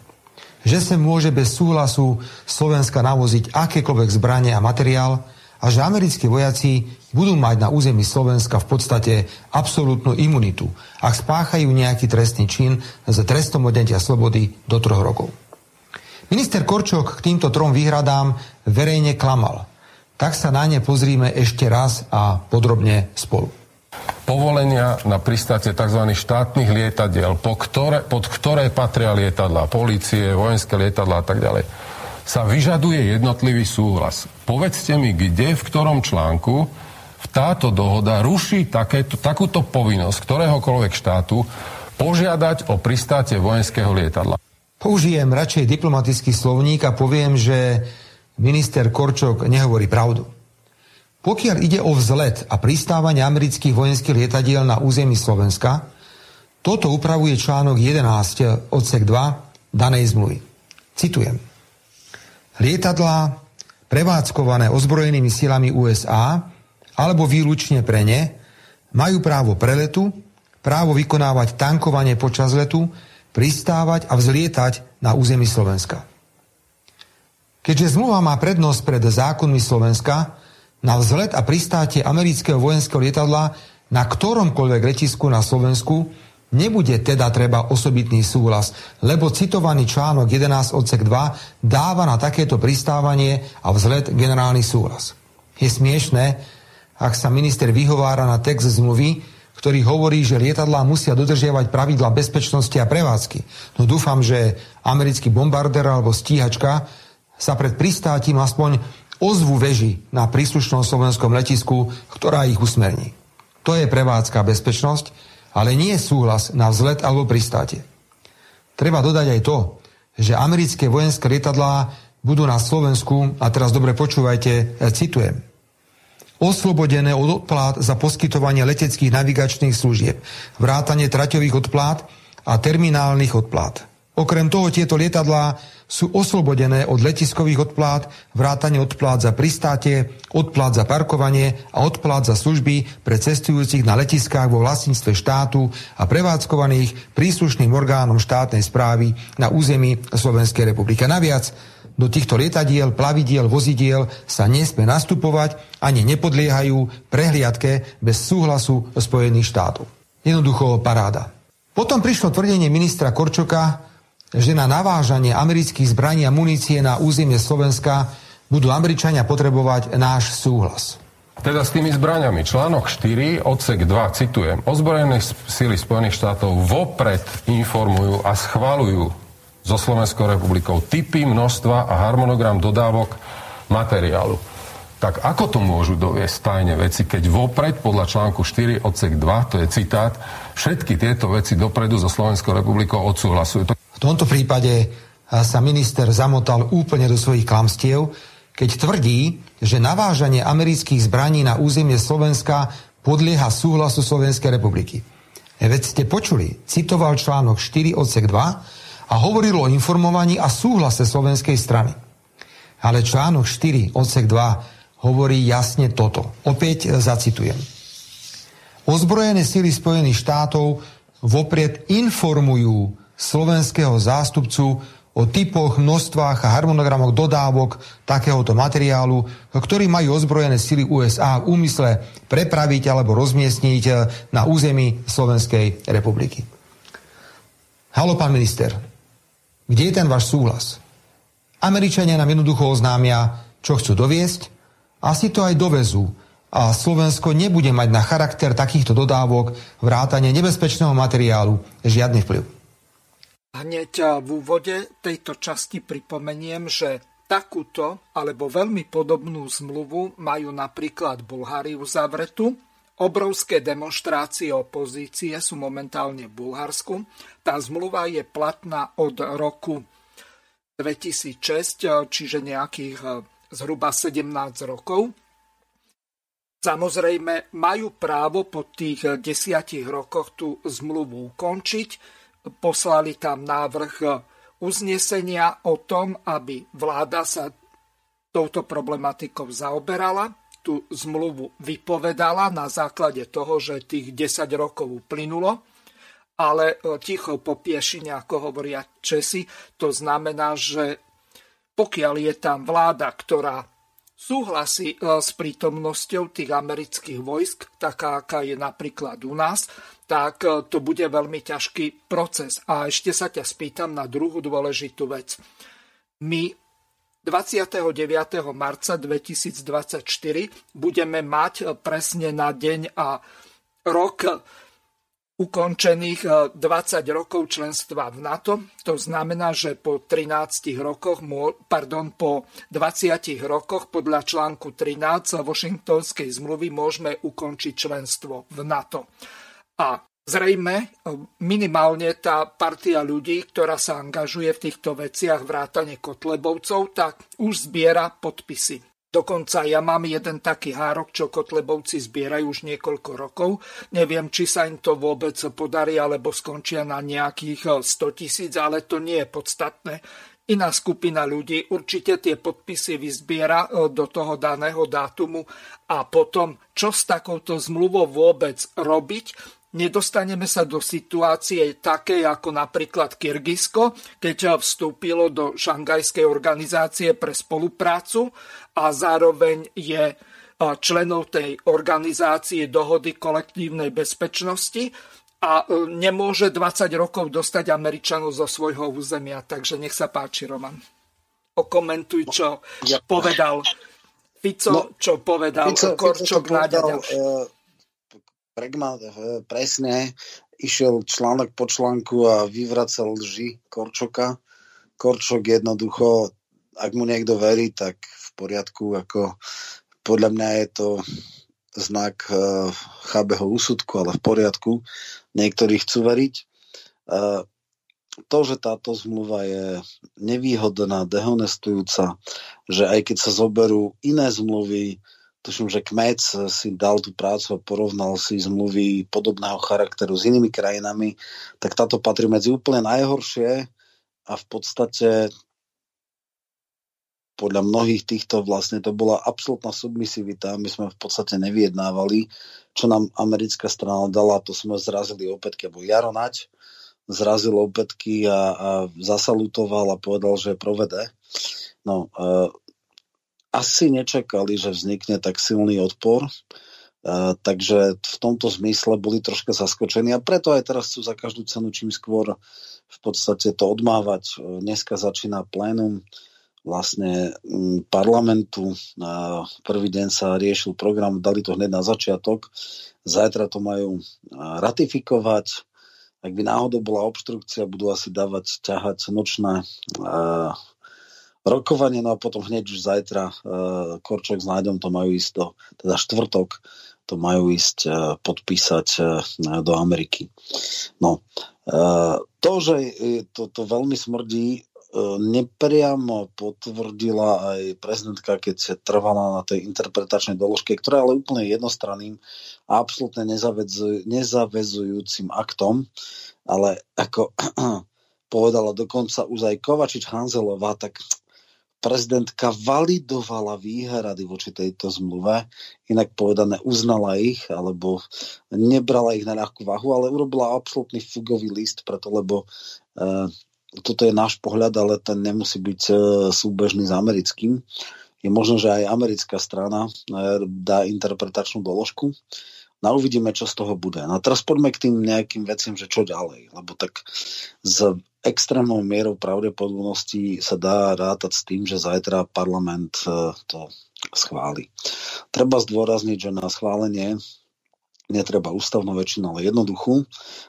Že sa môže bez súhlasu Slovenska navoziť akékoľvek zbranie a materiál a že americkí vojaci budú mať na území Slovenska v podstate absolútnu imunitu, ak spáchajú nejaký trestný čin s trestom odňatia slobody do 3 rokov. Minister Korčok k týmto 3 výhradám verejne klamal. Tak sa na ne pozrime ešte raz a podrobne spolu. Povolenia na pristátie tzv. Štátnych lietadiel, pod ktoré patria lietadlá, polície, vojenské lietadlá a tak ďalej, sa vyžaduje jednotlivý súhlas. Povedzte mi, kde, v ktorom článku táto dohoda ruší takúto povinnosť ktoréhokoľvek štátu požiadať o pristátie vojenského lietadla. Použijem radšej diplomatický slovník a poviem, že minister Korčok nehovorí pravdu. Pokiaľ ide o vzlet a pristávanie amerických vojenských lietadiel na území Slovenska, toto upravuje článok 11 odsek 2 danej zmluvy. Citujem. Lietadlá prevádzkované ozbrojenými silami USA alebo výlučne pre ne majú právo preletu, právo vykonávať tankovanie počas letu, pristávať a vzlietať na území Slovenska. Keďže zmluva má prednosť pred zákonmi Slovenska, na vzlet a pristátie amerického vojenského lietadla na ktoromkoľvek letisku na Slovensku nebude teda treba osobitný súhlas, lebo citovaný článok 11 odsek 2 dáva na takéto pristávanie a vzlet generálny súhlas. Je smiešné, ak sa minister vyhovára na text zmluvy, ktorý hovorí, že lietadlá musia dodržiavať pravidlá bezpečnosti a prevádzky. No dúfam, že americký bombarder alebo stíhačka sa pred pristátím aspoň ozvu veži na príslušnom slovenskom letisku, ktorá ich usmerní. To je prevádzka bezpečnosť, ale nie súhlas na vzlet alebo pristátie. Treba dodať aj to, že americké vojenské lietadlá budú na Slovensku, a teraz dobre počúvajte, citujem, oslobodené od odplát za poskytovanie leteckých navigačných služieb, vrátanie traťových odplát a terminálnych odplát. Okrem toho tieto lietadlá sú oslobodené od letiskových odplát, vrátane odplát za pristátie, odplát za parkovanie a odplát za služby pre cestujúcich na letiskách vo vlastníctve štátu a prevádzkovaných príslušným orgánom štátnej správy na území Slovenskej republiky. Naviac, do týchto lietadiel, plavidiel, vozidiel sa nesmie nastupovať ani nepodliehajú prehliadke bez súhlasu Spojených štátov. Jednoducho paráda. Potom prišlo tvrdenie ministra Korčoka, že na navážanie amerických zbraní a munície na územie Slovenska budú Američania potrebovať náš súhlas. Teda s tými zbraniami. Článok 4, odsek 2, citujem. Ozbrojené síly Spojených štátov vopred informujú a schvaľujú so Slovenskou republikou typy, množstva a harmonogram dodávok materiálu. Tak ako to môžu doviesť tajne veci, keď vopred podľa článku 4, odsek 2, to je citát, všetky tieto veci dopredu so Slovenskou republikou odsúhlasujú. V tomto prípade sa minister zamotal úplne do svojich klamstiev, keď tvrdí, že navážanie amerických zbraní na územie Slovenska podlieha súhlasu Slovenskej republiky. Veď ste počuli, citoval článok 4 odsek 2 a hovoril o informovaní a súhlase slovenskej strany. Ale článok 4 odsek 2 hovorí jasne toto. Opäť zacitujem. Ozbrojené sily Spojených štátov vopred informujú slovenského zástupcu o typoch, množstvách a harmonogramoch dodávok takéhoto materiálu, ktorý majú ozbrojené sily USA v úmysle prepraviť alebo rozmiestniť na území Slovenskej republiky. Haló, pán minister, kde je ten váš súhlas? Američania nám jednoducho oznámia, čo chcú doviesť, asi to aj dovezú a Slovensko nebude mať na charakter takýchto dodávok vrátane nebezpečného materiálu žiadny vplyv. Hneď v úvode tejto časti pripomeniem, že takúto alebo veľmi podobnú zmluvu majú napríklad Bulhári uzavretú. Obrovské demonštrácie opozície sú momentálne v Bulharsku. Tá zmluva je platná od roku 2006, čiže nejakých zhruba 17 rokov. Samozrejme, majú právo po tých 10 rokoch tú zmluvu ukončiť. Poslali tam návrh uznesenia o tom, aby vláda sa touto problematikou zaoberala, tú zmluvu vypovedala na základe toho, že tých 10 rokov uplynulo, ale ticho po piešine, ako hovoria Česi, to znamená, že pokiaľ je tam vláda, ktorá súhlasí s prítomnosťou tých amerických vojsk, taká, aká je napríklad u nás, tak to bude veľmi ťažký proces. A ešte sa ťa spýtam na druhú dôležitú vec. My 29. marca 2024 budeme mať presne na deň a rok ukončených 20 rokov členstva v NATO. To znamená, že po 20 rokoch podľa článku 13 Washingtonskej zmluvy môžeme ukončiť členstvo v NATO. A zrejme minimálne tá partia ľudí, ktorá sa angažuje v týchto veciach vrátane Kotlebovcov, tak už zbiera podpisy. Dokonca ja mám jeden taký hárok, čo Kotlebovci zbierajú už niekoľko rokov. Neviem, či sa im to vôbec podarí, alebo skončia na nejakých 100 000, ale to nie je podstatné. Iná skupina ľudí určite tie podpisy vyzbiera do toho daného dátumu a potom, čo s takouto zmluvou vôbec robiť, nedostaneme sa do situácie takej ako napríklad Kirgizsko, keď vstúpilo do Šangajskej organizácie pre spoluprácu a zároveň je členom tej organizácie dohody kolektívnej bezpečnosti a nemôže 20 rokov dostať Američanov zo svojho územia. Takže nech sa páči, Roman. Okomentuj, čo povedal Fico, čo povedal Korčok Naďa. Pregmal presne, išiel článok po článku a vyvracal lži Korčoka. Korčok jednoducho, ak mu niekto verí, tak v poriadku, ako podľa mňa je to znak chábeho úsudku, ale v poriadku, niektorí chcú veriť. To, že táto zmluva je nevýhodná, dehonestujúca, že aj keď sa zoberú iné zmluvy, tuším, že Kmec si dal tú prácu a porovnal si zmluvy podobného charakteru s inými krajinami, tak táto patrí medzi úplne najhoršie a v podstate podľa mnohých týchto vlastne to bola absolútna submisivita. My sme v podstate nevyjednávali, čo nám americká strana dala, to sme zrazili opätky, alebo Jaro Naď zrazil opätky a zasalutoval a povedal, že provede. No, asi nečakali, že vznikne tak silný odpor, takže v tomto zmysle boli troška zaskočení a preto aj teraz chcú za každú cenu čím skôr v podstate to odmávať. Dneska začína plénum vlastne parlamentu, prvý deň sa riešil program, dali to hneď na začiatok, zajtra to majú ratifikovať. Ak by náhodou bola obštrukcia, budú asi dávať ťahať nočné rokovanie, no a potom hneď už zajtra Korčok s Náďom to majú ísť teda štvrtok to majú ísť podpísať do Ameriky. No, to, že to veľmi smrdí, nepriamo potvrdila aj prezidentka, keď sa trvala na tej interpretačnej doložke, ktorá je ale úplne jednostranným a absolútne nezaväzujúcim aktom, ale ako povedala dokonca už aj Kovačič-Hanzelová, tak prezidentka validovala výhrady voči tejto zmluve, inak povedané uznala ich, alebo nebrala ich na ľahkú váhu, ale urobila absolútny figový list, preto lebo toto je náš pohľad, ale ten nemusí byť súbežný s americkým. Je možno, že aj americká strana dá interpretačnú doložku, No uvidíme, čo z toho bude. No teraz poďme k tým nejakým veciam, že čo ďalej, lebo tak z extrémnou mierou pravdepodobnosti sa dá rátať s tým, že zajtra parlament to schváli. Treba zdôrazniť, že na schválenie netreba ústavnú väčšinu, ale jednoduchú.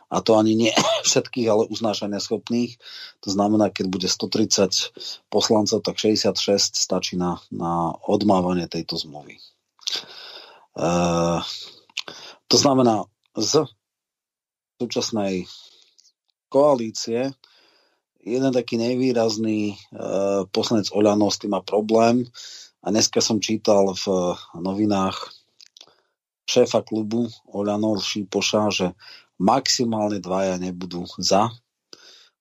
A to ani nie všetkých, ale uznášania schopných. To znamená, keď bude 130 poslancov, tak 66 stačí na odmávanie tejto zmluvy. To znamená, z súčasnej koalície jeden taký nevýrazný poslanec Oľano s tým má problém. A dneska som čítal v novinách šéfa klubu Oľano Šípoša, že maximálne dvaja nebudú za.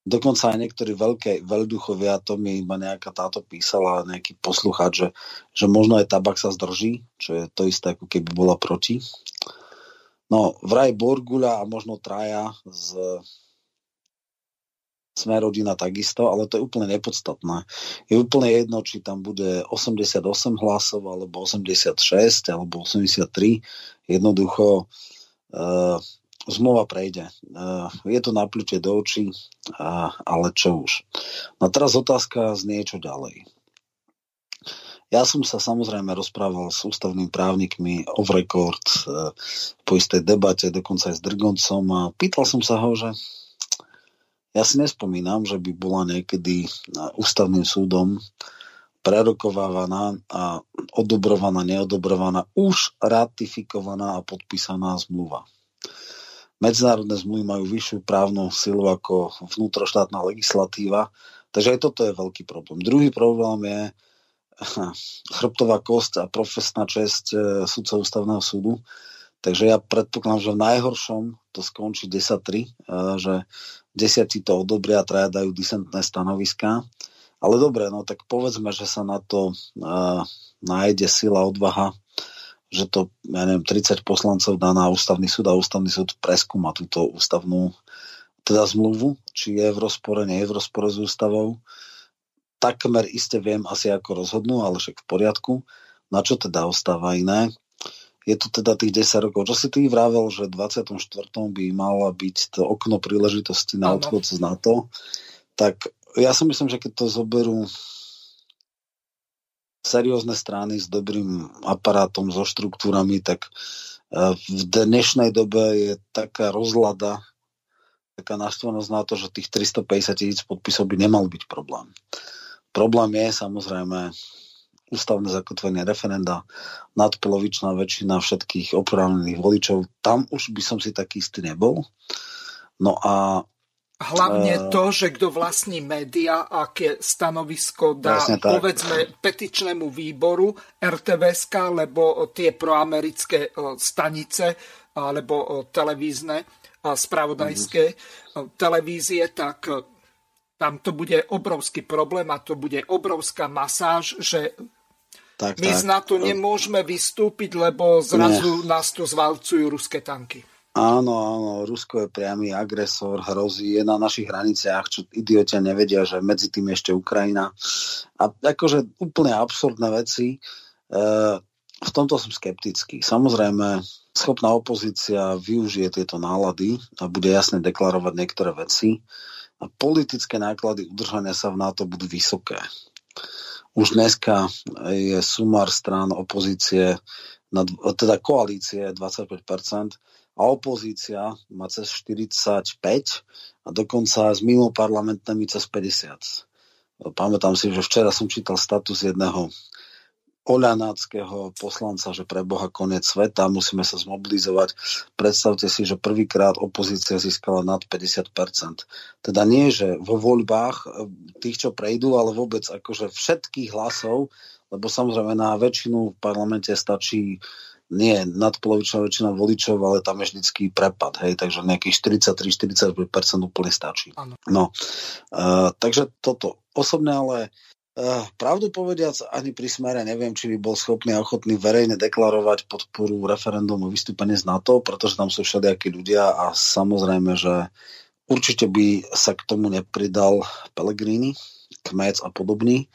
Dokonca aj niektorí veľduchovia, to mi iba nejaká táto písala, nejaký poslucháč, že možno aj Tabak sa zdrží, čo je to isté, ako keby bola proti. No, vraj Borguľa a možno traja z Sme rodina takisto, ale to je úplne nepodstatné. Je úplne jedno, či tam bude 88 hlasov, alebo 86, alebo 83. Jednoducho zmluva prejde. Je to napľutie do očí, ale čo už. No teraz otázka z niečo ďalej. Ja som sa samozrejme rozprával s ústavnými právnikmi off record po istej debate, dokonca aj s Drgoncom a pýtal som sa ho, že ja si nespomínam, že by bola niekedy ústavným súdom prerokovávaná a odobrovaná, neodobrovaná, už ratifikovaná a podpísaná zmluva. Medzinárodné zmluvy majú vyššiu právnu silu ako vnútroštátna legislatíva, takže aj toto je veľký problém. Druhý problém je chrbtová kosť a profesná česť sudcov ústavného súdu. Takže ja predpokladám, že v najhoršom to skončí 10-3, že 10 to odobria, 3 dajú disentné stanoviská. Ale dobre, no tak povedzme, že sa na to nájde sila, odvaha, že to, ja neviem, 30 poslancov dá na ústavný súd a ústavný súd preskúma túto ústavnú teda zmluvu, či je v rozpore, nie je v rozpore s ústavou. Takmer iste viem asi ako rozhodnú, ale však v poriadku. Na čo teda ostáva iné? Je to teda tých 10 rokov. Čo si ty vravel, že 24. by mala byť to okno príležitosti na odchod z NATO, tak ja si myslím, že keď to zoberú seriózne strany s dobrým aparátom, so štruktúrami, tak v dnešnej dobe je taká rozlada, taká naštvanosť na to, že tých 350 000 podpisov by nemal byť problém. Problém je samozrejme ústavné zakotvenie referenda, nadpolovičná väčšina všetkých oprávnených voličov. Tam už by som si taký istý nebol. No a hlavne to, že kto vlastní média, aké stanovisko dá, povedzme, petičnému výboru RTVSK, lebo tie proamerické stanice alebo televízne, spravodajské televízie, tak tam to bude obrovský problém a to bude obrovská masáž, že my z NATO nemôžeme vystúpiť, lebo zrazu nás tu zvalcujú ruské tanky. Áno, Rusko je priamy agresor, hrozí, je na našich hraniciach, čo idiotia nevedia, že medzi tým ešte Ukrajina. A akože úplne absurdné veci. V tomto som skeptický. Samozrejme, schopná opozícia využije tieto nálady a bude jasne deklarovať niektoré veci. A politické náklady udržania sa v NATO budú vysoké. Už dneska je sumár strán opozície, teda koalície 25% a opozícia má cez 45 a dokonca s mimoparlamentnými cez 50. Pamätám si, že včera som čítal status jedného oľanáckého poslanca, že pre Boha koniec sveta, musíme sa zmobilizovať. Predstavte si, že prvýkrát opozícia získala nad 50%. Teda nie, že vo voľbách tých, čo prejdú, ale vôbec akože všetkých hlasov, lebo samozrejme na väčšinu v parlamente stačí nie nadpolovičná väčšina voličov, ale tam je vždycky prepad, hej, takže nejakých 43-45% úplne stačí. No, takže toto. Osobne ale pravdu povediac, ani pri Smere neviem, či by bol schopný a ochotný verejne deklarovať podporu referendumu vystúpenie z NATO, pretože tam sú všelijakí ľudia a samozrejme, že určite by sa k tomu nepridal Pellegrini, Kmec a podobný.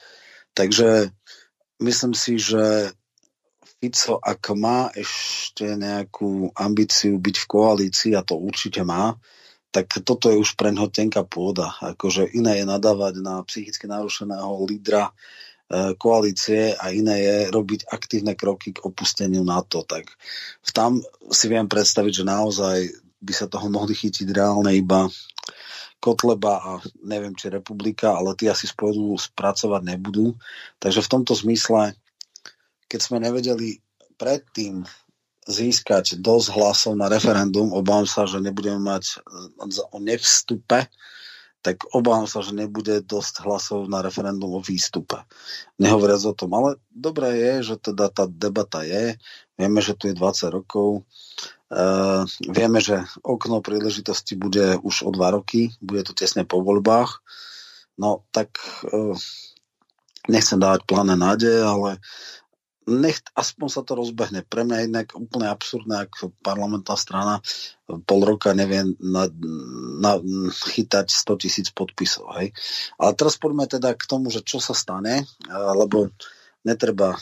Takže myslím si, že v Fico, ak má ešte nejakú ambíciu byť v koalícii, a to určite má, tak toto je už preňho tenká pôda. Akože iné je nadávať na psychicky narušeného lídra koalície a iné je robiť aktívne kroky k opusteniu NATO. Tak tam si viem predstaviť, že naozaj by sa toho mohli chytiť reálne iba Kotleba a neviem, či Republika, ale tí asi spolu spracovať nebudú. Takže v tomto zmysle, keď sme nevedeli predtým získať dosť hlasov na referendum, obávam sa, že nebudeme mať o nevstupe, tak obávam sa, že nebude dosť hlasov na referendum o výstupe. Nehovoriac o tom, ale dobré je, že teda tá debata je. Vieme, že tu je 20 rokov. Vieme, že okno príležitosti bude už o 2 roky. Bude to tesne po voľbách. No tak nechcem dávať pláne nádeje, ale nech aspoň sa to rozbehne. Pre mňa je inak úplne absurdné, ak parlamentná strana pol roka nevie chytať 100 000 podpisov. Hej. Ale teraz poďme teda k tomu, že čo sa stane, lebo netreba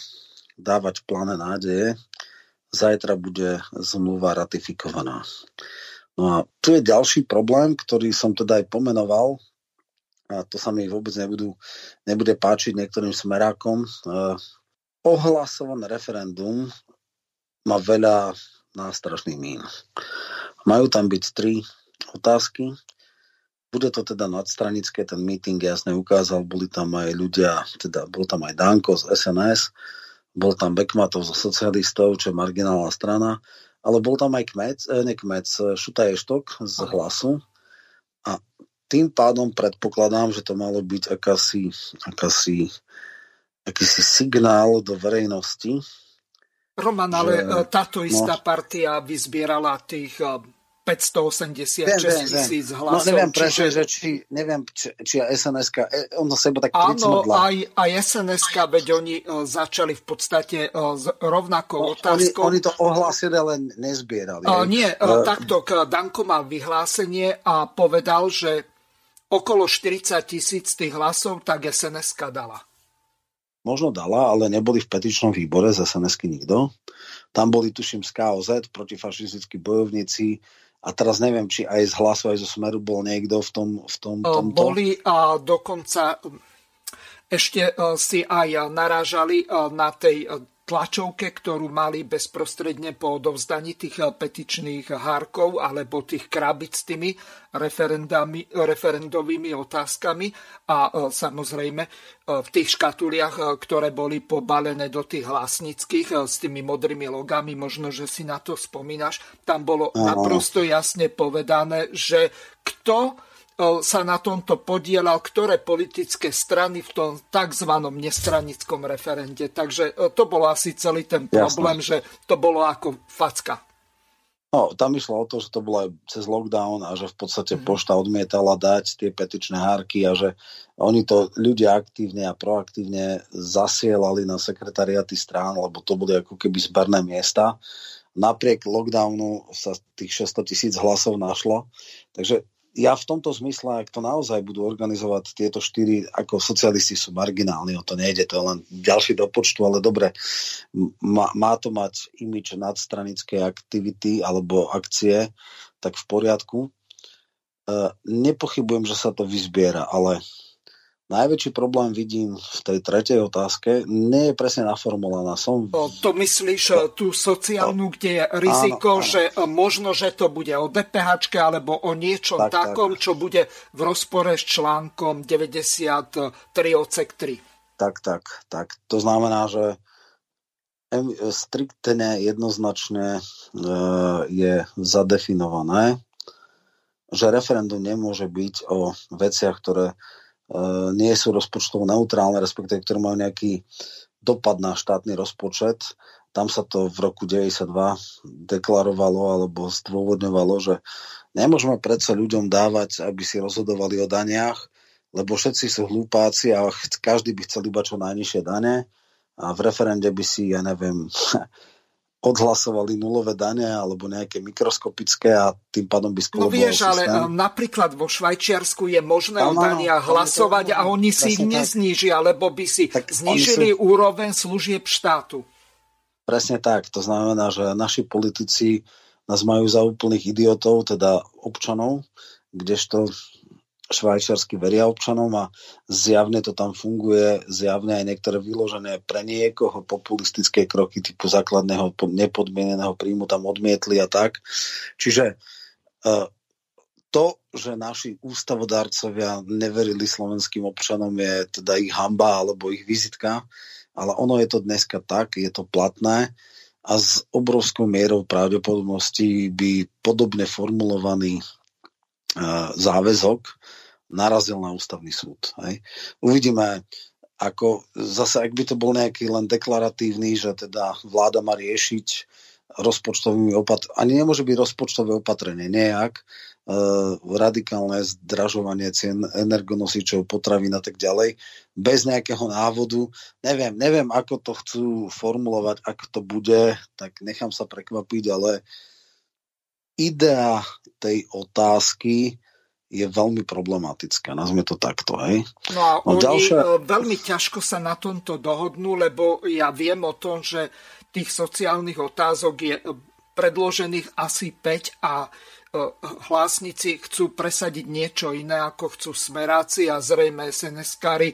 dávať pláne nádeje. Zajtra bude zmluva ratifikovaná. No a tu je ďalší problém, ktorý som teda aj pomenoval, a to sa mi vôbec nebude páčiť niektorým smerákom. Ohlasované referendum má veľa nástrašných mín. Majú tam byť 3 otázky. Bude to teda nadstranické, ten meeting jasne ukázal, boli tam aj ľudia, teda bol tam aj Danko z SNS, bol tam Bekmatov zo socialistov, čo je marginálna strana, ale bol tam aj Šutaj Eštok z Hlasu. A tým pádom predpokladám, že to malo byť akýsi signál do verejnosti. Roman, ale táto istá partia vyzbierala tých 586 000 hlasov. No neviem, či SNS-ka, ono sa iba tak pricmrdla. Áno, aj SNS-ka, veď oni začali v podstate s rovnakou otázkou. Oni to ohlasili, ale nezbierali. Takto, Danko mal vyhlásenie a povedal, že okolo 40 000 tých hlasov tak SNS-ka dala. Možno dala, ale neboli v petičnom výbore z SNS-ky nikto. Tam boli, tuším, z KOZ, protifašistickí bojovníci, a teraz neviem, či aj z Hlasu, aj zo Smeru bol niekto v tomto. Boli a dokonca ešte si aj narážali na tej tlačovke, ktorú mali bezprostredne po odovzdaní tých petičných hárkov alebo tých krabic s tými referendovými otázkami a samozrejme v tých škatuliach, ktoré boli pobalené do tých hlasnických s tými modrými logami, možno, že si na to spomínaš, tam bolo naprosto jasne povedané, že kto sa na tomto podielal, ktoré politické strany v tom takzvanom nestranickom referende. Takže to bolo asi celý ten problém, jasne, že to bolo ako facka. No, tam išlo o to, že to bolo aj cez lockdown a že v podstate pošta odmietala dať tie petičné hárky a že oni to ľudia aktívne a proaktívne zasielali na sekretariaty strán, lebo to boli ako keby zberné miesta. Napriek lockdownu sa tých 600 000 hlasov našlo. Takže ja v tomto zmysle, ak to naozaj budú organizovať tieto 4, ako socialisti sú marginálni, o to nejde, to je len ďalší do počtu, ale dobre, má to mať imidž nadstranické aktivity alebo akcie, tak v poriadku. Nepochybujem, že sa to vyzbiera, ale najväčší problém vidím v tej tretej otázke. Nie je presne naformulovaná. To myslíš tú sociálnu, kde je riziko, áno. Že možno, že to bude o DPH alebo o niečom takom. Čo bude v rozpore s článkom 93 odsek 3. Tak. To znamená, že striktne jednoznačne je zadefinované, že referendum nemôže byť o veciach, ktoré nie sú rozpočtovo neutrálne, respektíve ktoré majú nejaký dopad na štátny rozpočet. Tam sa to v roku 1992 deklarovalo alebo zdôvodňovalo, že nemôžeme predsa ľuďom dávať, aby si rozhodovali o daniach, lebo všetci sú hlúpáci a každý by chcel iba čo najnižšie dane a v referende by si, odhlasovali nulové dane alebo nejaké mikroskopické a tým pádom by skoloval systém. No vieš, ale napríklad vo Švajčiarsku je možné o daniach hlasovať a oni si ich neznížia, lebo by si znížili úroveň služieb štátu. Presne tak. To znamená, že naši politici nás majú za úplných idiotov, teda občanov, kdežto švajčiarsky veria občanom a zjavne to tam funguje, zjavne aj niektoré vyložené pre niekoho populistické kroky typu základného nepodmieneného príjmu tam odmietli a tak. Čiže to, že naši ústavodárcovia neverili slovenským občanom, je teda ich hanba alebo ich vizitka, ale ono je to dneska tak, je to platné a s obrovskou mierou pravdepodobnosti by podobne formulovaný záväzok narazil na ústavný súd. Hej. Uvidíme, ako zase, ak by to bol nejaký len deklaratívny, že teda vláda má riešiť rozpočtovými opatreniami, ani nemôže byť rozpočtové opatrenie nejak, radikálne zdražovanie cien energonosičov, potravín a tak ďalej, bez nejakého návodu. Neviem, ako to chcú formulovať, ak to bude, tak nechám sa prekvapiť, ale idea tej otázky je veľmi problematická. Nazme to takto, hej? No a no oni veľmi ťažko sa na tomto dohodnú, lebo ja viem o tom, že tých sociálnych otázok je predložených asi 5 a hlásnici chcú presadiť niečo iné, ako chcú smeráci a zrejme SNS-kári.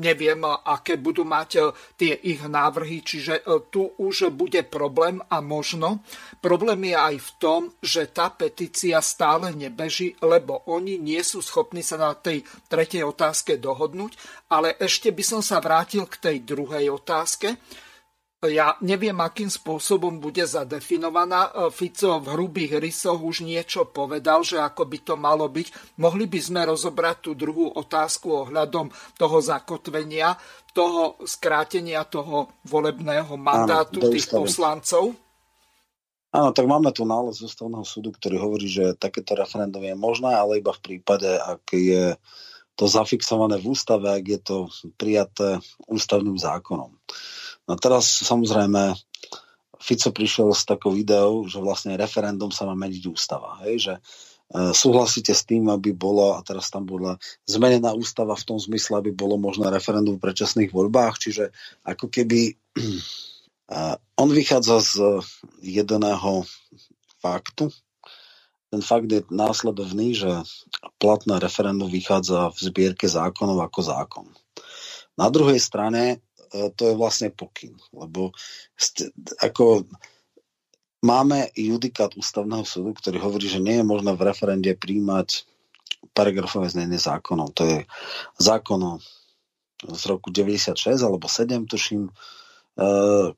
Neviem, aké budú mať tie ich návrhy, čiže tu už bude problém a možno. Problém je aj v tom, že tá petícia stále nebeží, lebo oni nie sú schopní sa na tej tretej otázke dohodnúť, ale ešte by som sa vrátil k tej druhej otázke. Ja neviem, akým spôsobom bude zadefinovaná. Fico v hrubých rysoch už niečo povedal, že ako by to malo byť. Mohli by sme rozobrať tú druhú otázku ohľadom toho zakotvenia, toho skrátenia toho volebného mandátu tých poslancov? Áno, tak máme tu nález ústavného súdu, ktorý hovorí, že takéto referendum je možné, ale iba v prípade, ak je to zafixované v ústave, ak je to prijaté ústavným zákonom. No teraz samozrejme Fico prišiel s takou ideou, že vlastne referendum sa má meniť ústava. Hej? Že súhlasíte s tým, aby bolo, a teraz tam bola zmenená ústava v tom zmysle, aby bolo možné referendum v predčasných voľbách. Čiže ako keby on vychádza z jedného faktu. Ten fakt je následovný, že platné referendum vychádza v zbierke zákonov ako zákon. Na druhej strane to je vlastne pokyn, lebo ako máme judikát ústavného súdu, ktorý hovorí, že nie je možné v referende príjmať paragrafové znenie zákonov. To je zákon z roku 96 alebo 7, tuším,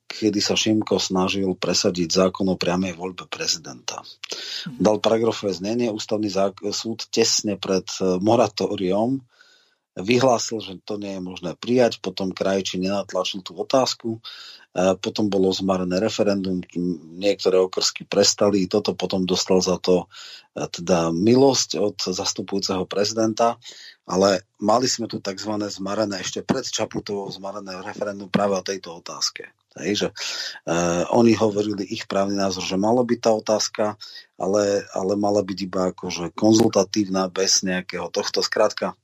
kedy sa Šimko snažil presadiť zákon o priamej voľbe prezidenta. Dal paragrafové znenie, ústavný súd tesne pred moratóriom vyhlásil, že to nie je možné prijať, potom krajčí nenatlačil tú otázku, potom bolo zmarené referendum, niektoré okrsky prestali, toto potom dostal za to teda milosť od zastupujúceho prezidenta, ale mali sme tu tzv. Zmarené, ešte pred Čaputovou zmarené referendum práve o tejto otázke. Hej, že oni hovorili ich právny názor, že mala byť tá otázka, ale mala byť iba akože konzultatívna, bez nejakého tohto, skrátka.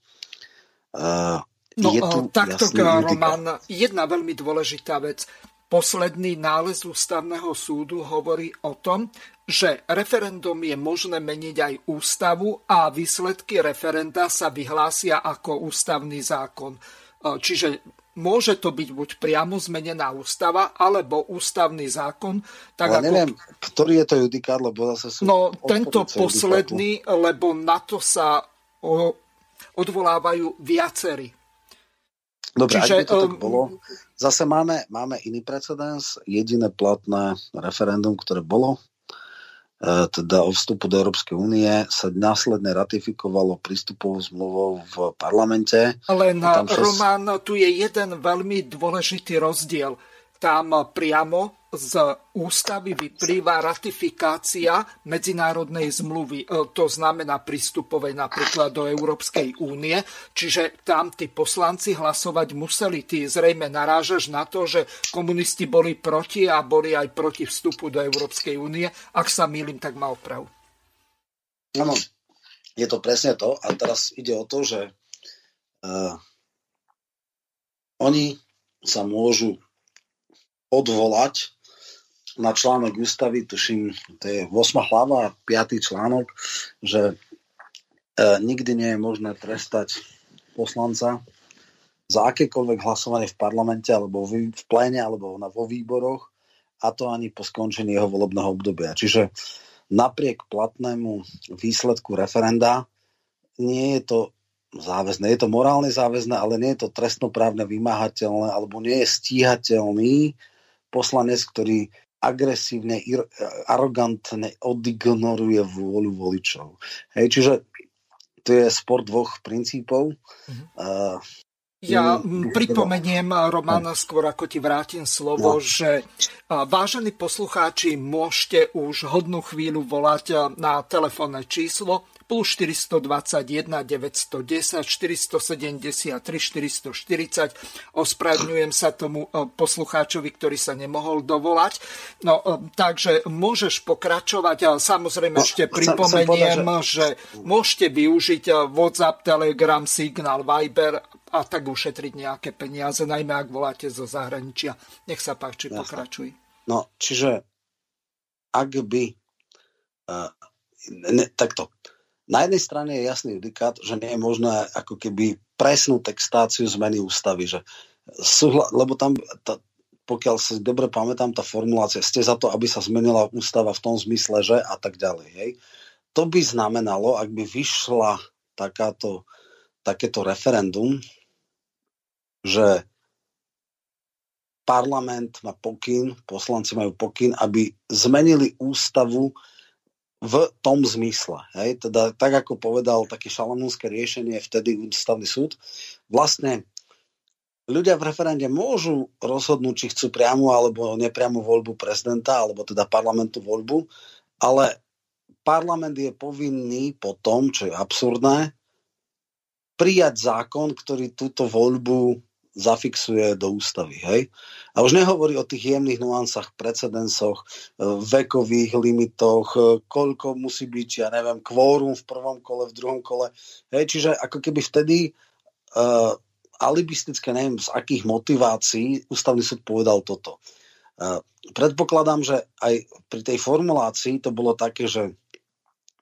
No takto, Roman, jedna veľmi dôležitá vec. Posledný nález ústavného súdu hovorí o tom, že referendum je možné meniť aj ústavu a výsledky referenda sa vyhlásia ako ústavný zákon. Čiže môže to byť buď priamo zmenená ústava, alebo ústavný zákon. Tak ale neviem, ktorý je to judikát, lebo zase sú... No tento posledný, judikátu. Lebo na to sa... odvolávajú viacerí. Dobre, čiže, ak by to tak bolo. Zase máme iný precedens, jediné platné referendum, ktoré bolo, teda o vstupu do Európskej únie, sa následne ratifikovalo prístupovou zmluvou v parlamente. Len, Roman, tu je jeden veľmi dôležitý rozdiel. Tam priamo z ústavy vyplýva ratifikácia medzinárodnej zmluvy, to znamená prístupovej napríklad do Európskej únie, čiže tam tí poslanci hlasovať museli. Ty zrejme narážaš na to, že komunisti boli proti a boli aj proti vstupu do Európskej únie. Ak sa mýlim, tak má opravu. Áno, je to presne to. A teraz ide o to, že oni sa môžu odvolať na článok ústavy, tuším, to je 8. hlava, 5. článok, že nikdy nie je možné trestať poslanca za akékoľvek hlasovanie v parlamente alebo v pléne alebo vo výboroch, a to ani po skončení jeho volebného obdobia. Čiže napriek platnému výsledku referenda nie je to záväzné. Je to morálne záväzné, ale nie je to trestnoprávne vymáhateľné, alebo nie je stíhateľný poslanec, ktorý agresívne, arogantne odignoruje vôľu voličov. Hej, čiže to je spor dvoch princípov. Mhm. Ja pripomeniem, Roman, skôr ako ti vrátim slovo, že vážení poslucháči, môžete už hodnú chvíľu volať na telefónne číslo plus 421 910 473 440. Ospravedlňujem sa tomu poslucháčovi, ktorý sa nemohol dovolať. No, takže môžeš pokračovať. Samozrejme ešte pripomeniem, že môžete využiť WhatsApp, Telegram, Signal, Viber a tak ušetriť nejaké peniaze, najmä ak voláte zo zahraničia. Nech sa páči, pokračuj. No, čiže ak by takto. Na jednej strane je jasný judikát, že nie je možné ako keby presnú textáciu zmeny ústavy, že lebo tam, pokiaľ si dobre pamätám, tá formulácia, ste za to, aby sa zmenila ústava v tom zmysle, že a tak ďalej. Hej. To by znamenalo, ak by vyšla takéto referendum, že parlament má pokyn, poslanci majú pokyn, aby zmenili ústavu v tom zmysle. Hej? Teda, tak ako povedal také šalamúnske riešenie vtedy ústavný súd, vlastne ľudia v referende môžu rozhodnúť, či chcú priamu alebo nepriamu voľbu prezidenta, alebo teda parlamentu voľbu, ale parlament je povinný potom, čo je absurdné, prijať zákon, ktorý túto voľbu zafixuje do ústavy. Hej? A už nehovorí o tých jemných nuansách, precedensoch, vekových limitoch, koľko musí byť, ja neviem, kvórum v prvom kole, v druhom kole. Hej? Čiže ako keby vtedy alibistické, neviem z akých motivácií, ústavný súd povedal toto. Predpokladám, že aj pri tej formulácii to bolo také, že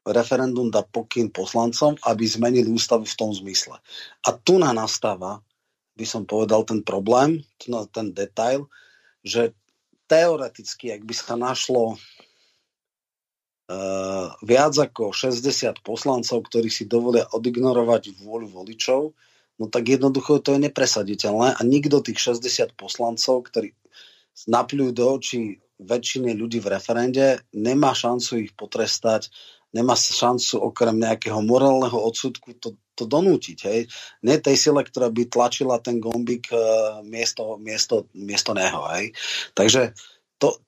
referendum dá pokyn poslancom, aby zmenili ústavu v tom zmysle. A tu nastáva, by som povedal, ten problém, ten detail, že teoreticky, ak by sa našlo viac ako 60 poslancov, ktorí si dovolia odignorovať vôľu voličov, no tak jednoducho to je nepresaditeľné a nikto tých 60 poslancov, ktorí napľujú do očí väčšine ľudí v referende, nemá šancu ich potrestať, nemá šancu okrem nejakého morálneho odsudku to donútiť. Hej? Nie tej sile, ktorá by tlačila ten gombík miesto neho. Hej? Takže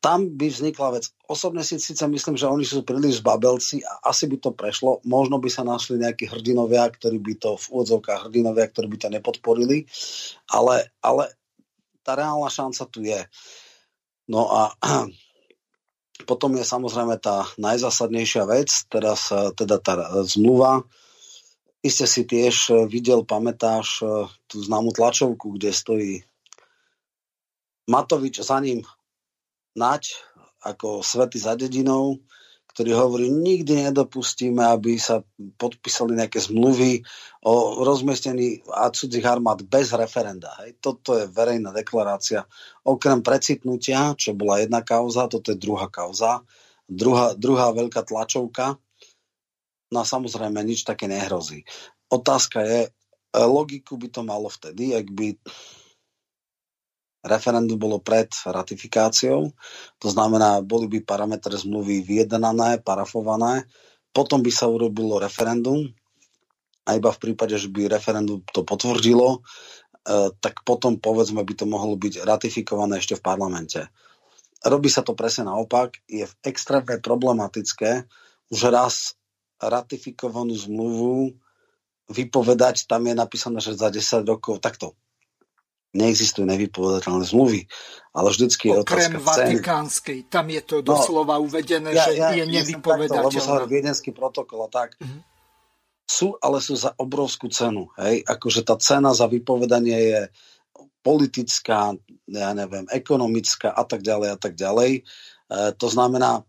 tam by vznikla vec. Osobne si síce myslím, že oni sú príliš zbabelci a asi by to prešlo. Možno by sa našli nejakí hrdinovia, ktorí by to v úvodzovkách ktorí by to nepodporili, ale tá reálna šanca tu je. No a potom je samozrejme tá najzásadnejšia vec, teraz teda tá zmluva. Iste si tiež videl, pamätáš tú známú tlačovku, kde stojí Matovič, za ním Naď, ako svety za dedinou, ktorý hovorí, nikdy nedopustíme, aby sa podpísali nejaké zmluvy o rozmiestnení a cudzích armád bez referenda. Hej. Toto je verejná deklarácia. Okrem precitnutia, čo bola jedna kauza, toto je druhá kauza. Druhá veľká tlačovka. No samozrejme, nič také nehrozí. Otázka je, logiku by to malo vtedy, ak by referendum bolo pred ratifikáciou, to znamená, boli by parametre zmluvy vyjednané, parafované, potom by sa urobilo referendum a iba v prípade, že by referendum to potvrdilo, tak potom, povedzme, by to mohlo byť ratifikované ešte v parlamente. Robí sa to presne naopak, je extrémne problematické už raz ratifikovanú zmluvu vypovedať, tam je napísané, že za 10 rokov, takto. Neexistujú nevypovedateľné zmluvy, ale vždycky je otázka ceny. Okrem vatikánskej, tam je to doslova uvedené, že je nevypovedateľné. Lebo sa viedenský protokol a tak. Mm-hmm. Ale sú za obrovskú cenu. Hej? Akože tá cena za vypovedanie je politická, ja neviem, ekonomická a tak ďalej. To znamená,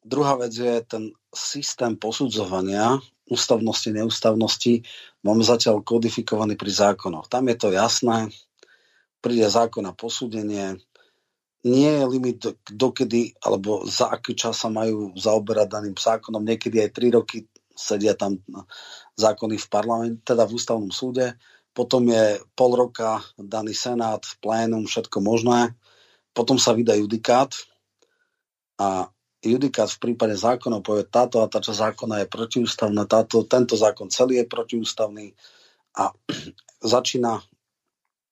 druhá vec je ten systém posudzovania ústavnosti, neústavnosti. Máme zatiaľ kodifikovaný pri zákonoch. Tam je to jasné. Príde zákon na posúdenie. Nie je limit, dokedy alebo za aký čas sa majú zaoberať daným zákonom. Niekedy aj 3 roky sedia tam zákony v parlamente, teda v ústavnom súde. Potom je pol roka daný senát, plénum, všetko možné. Potom sa vydá judikát a judikát v prípade zákona povie, táto a tá časť zákona je protiústavná, tento zákon celý je protiústavný a začína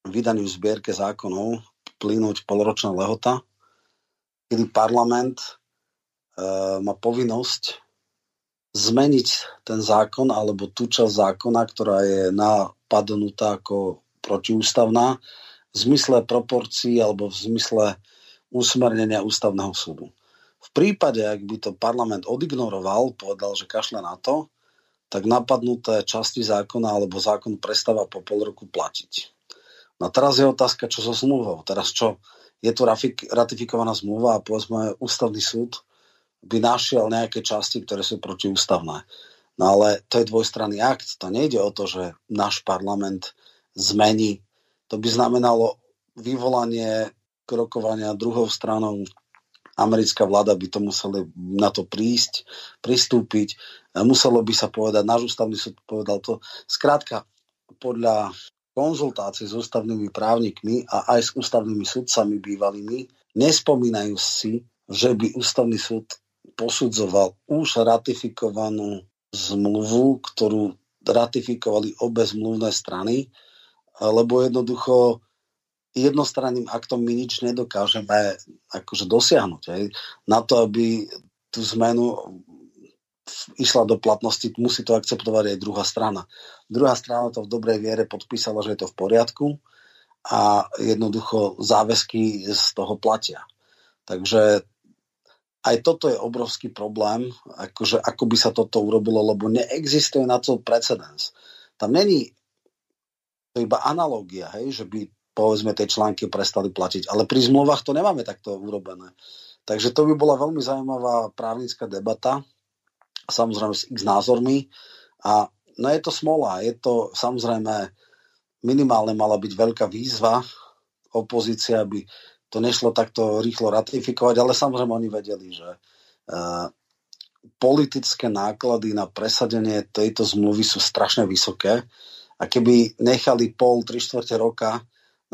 vydaniu zbierke zákonov plynúť polročná lehota, kedy parlament má povinnosť zmeniť ten zákon alebo tú časť zákona, ktorá je napadnutá ako protiústavná v zmysle proporcií alebo v zmysle usmernenia ústavného súdu. V prípade, ak by to parlament odignoroval, povedal, že kašľa na to, tak napadnuté časti zákona alebo zákon prestáva po pol roku platiť. No teraz je otázka, čo so zmluvou. Teraz čo? Je tu ratifikovaná zmluva a povedzme ústavný súd by našiel nejaké časti, ktoré sú protiústavné. No ale to je dvojstranný akt. To nejde o to, že náš parlament zmení. To by znamenalo vyvolanie krokovania druhou stranou. Americká vláda by to musela na to pristúpiť. Muselo by sa povedať, náš ústavný súd povedal to. Skrátka, podľa konzultácií s ústavnými právnikmi a aj s ústavnými sudcami bývalými, nespomínajú si, že by ústavný súd posudzoval už ratifikovanú zmluvu, ktorú ratifikovali obe zmluvné strany, lebo jednoducho jednostranným aktom my nič nedokážeme akože dosiahnuť. Na to, aby tú zmenu išla do platnosti, musí to akceptovať aj druhá strana. Druhá strana to v dobrej viere podpísala, že je to v poriadku a jednoducho záväzky z toho platia. Takže aj toto je obrovský problém, akože ako by sa toto urobilo, lebo neexistuje na to precedens. Tam není to iba analógia, hej, že by povedzme, tie články prestali platiť. Ale pri zmluvách to nemáme takto urobené. Takže to by bola veľmi zaujímavá právnická debata, samozrejme s x názormi. A no je to smola. Je to samozrejme minimálne mala byť veľká výzva opozícia, aby to nešlo takto rýchlo ratifikovať, ale samozrejme oni vedeli, že politické náklady na presadenie tejto zmluvy sú strašne vysoké. A keby nechali pol, 3/4 roka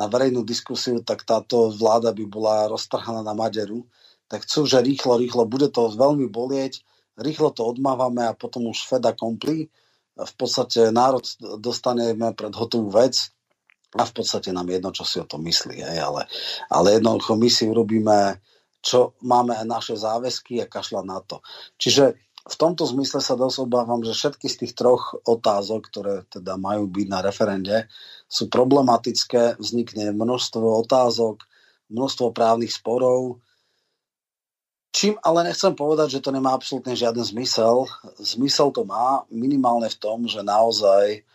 na verejnú diskusiu, tak táto vláda by bola roztrhaná na maderu. Tak chcú, že rýchlo, bude to veľmi bolieť, rýchlo to odmávame a potom už fait accompli. V podstate národ dostaneme pred hotovú vec a v podstate nám jedno, čo si o tom myslí. Ale jednoducho my si urobíme, čo máme naše záväzky a kašľať na to. Čiže v tomto zmysle sa dosť obávam, že všetky z tých troch otázok, ktoré teda majú byť na referende, sú problematické, vznikne množstvo otázok, množstvo právnych sporov. Čím ale nechcem povedať, že to nemá absolútne žiaden zmysel. Zmysel to má minimálne v tom, že naozaj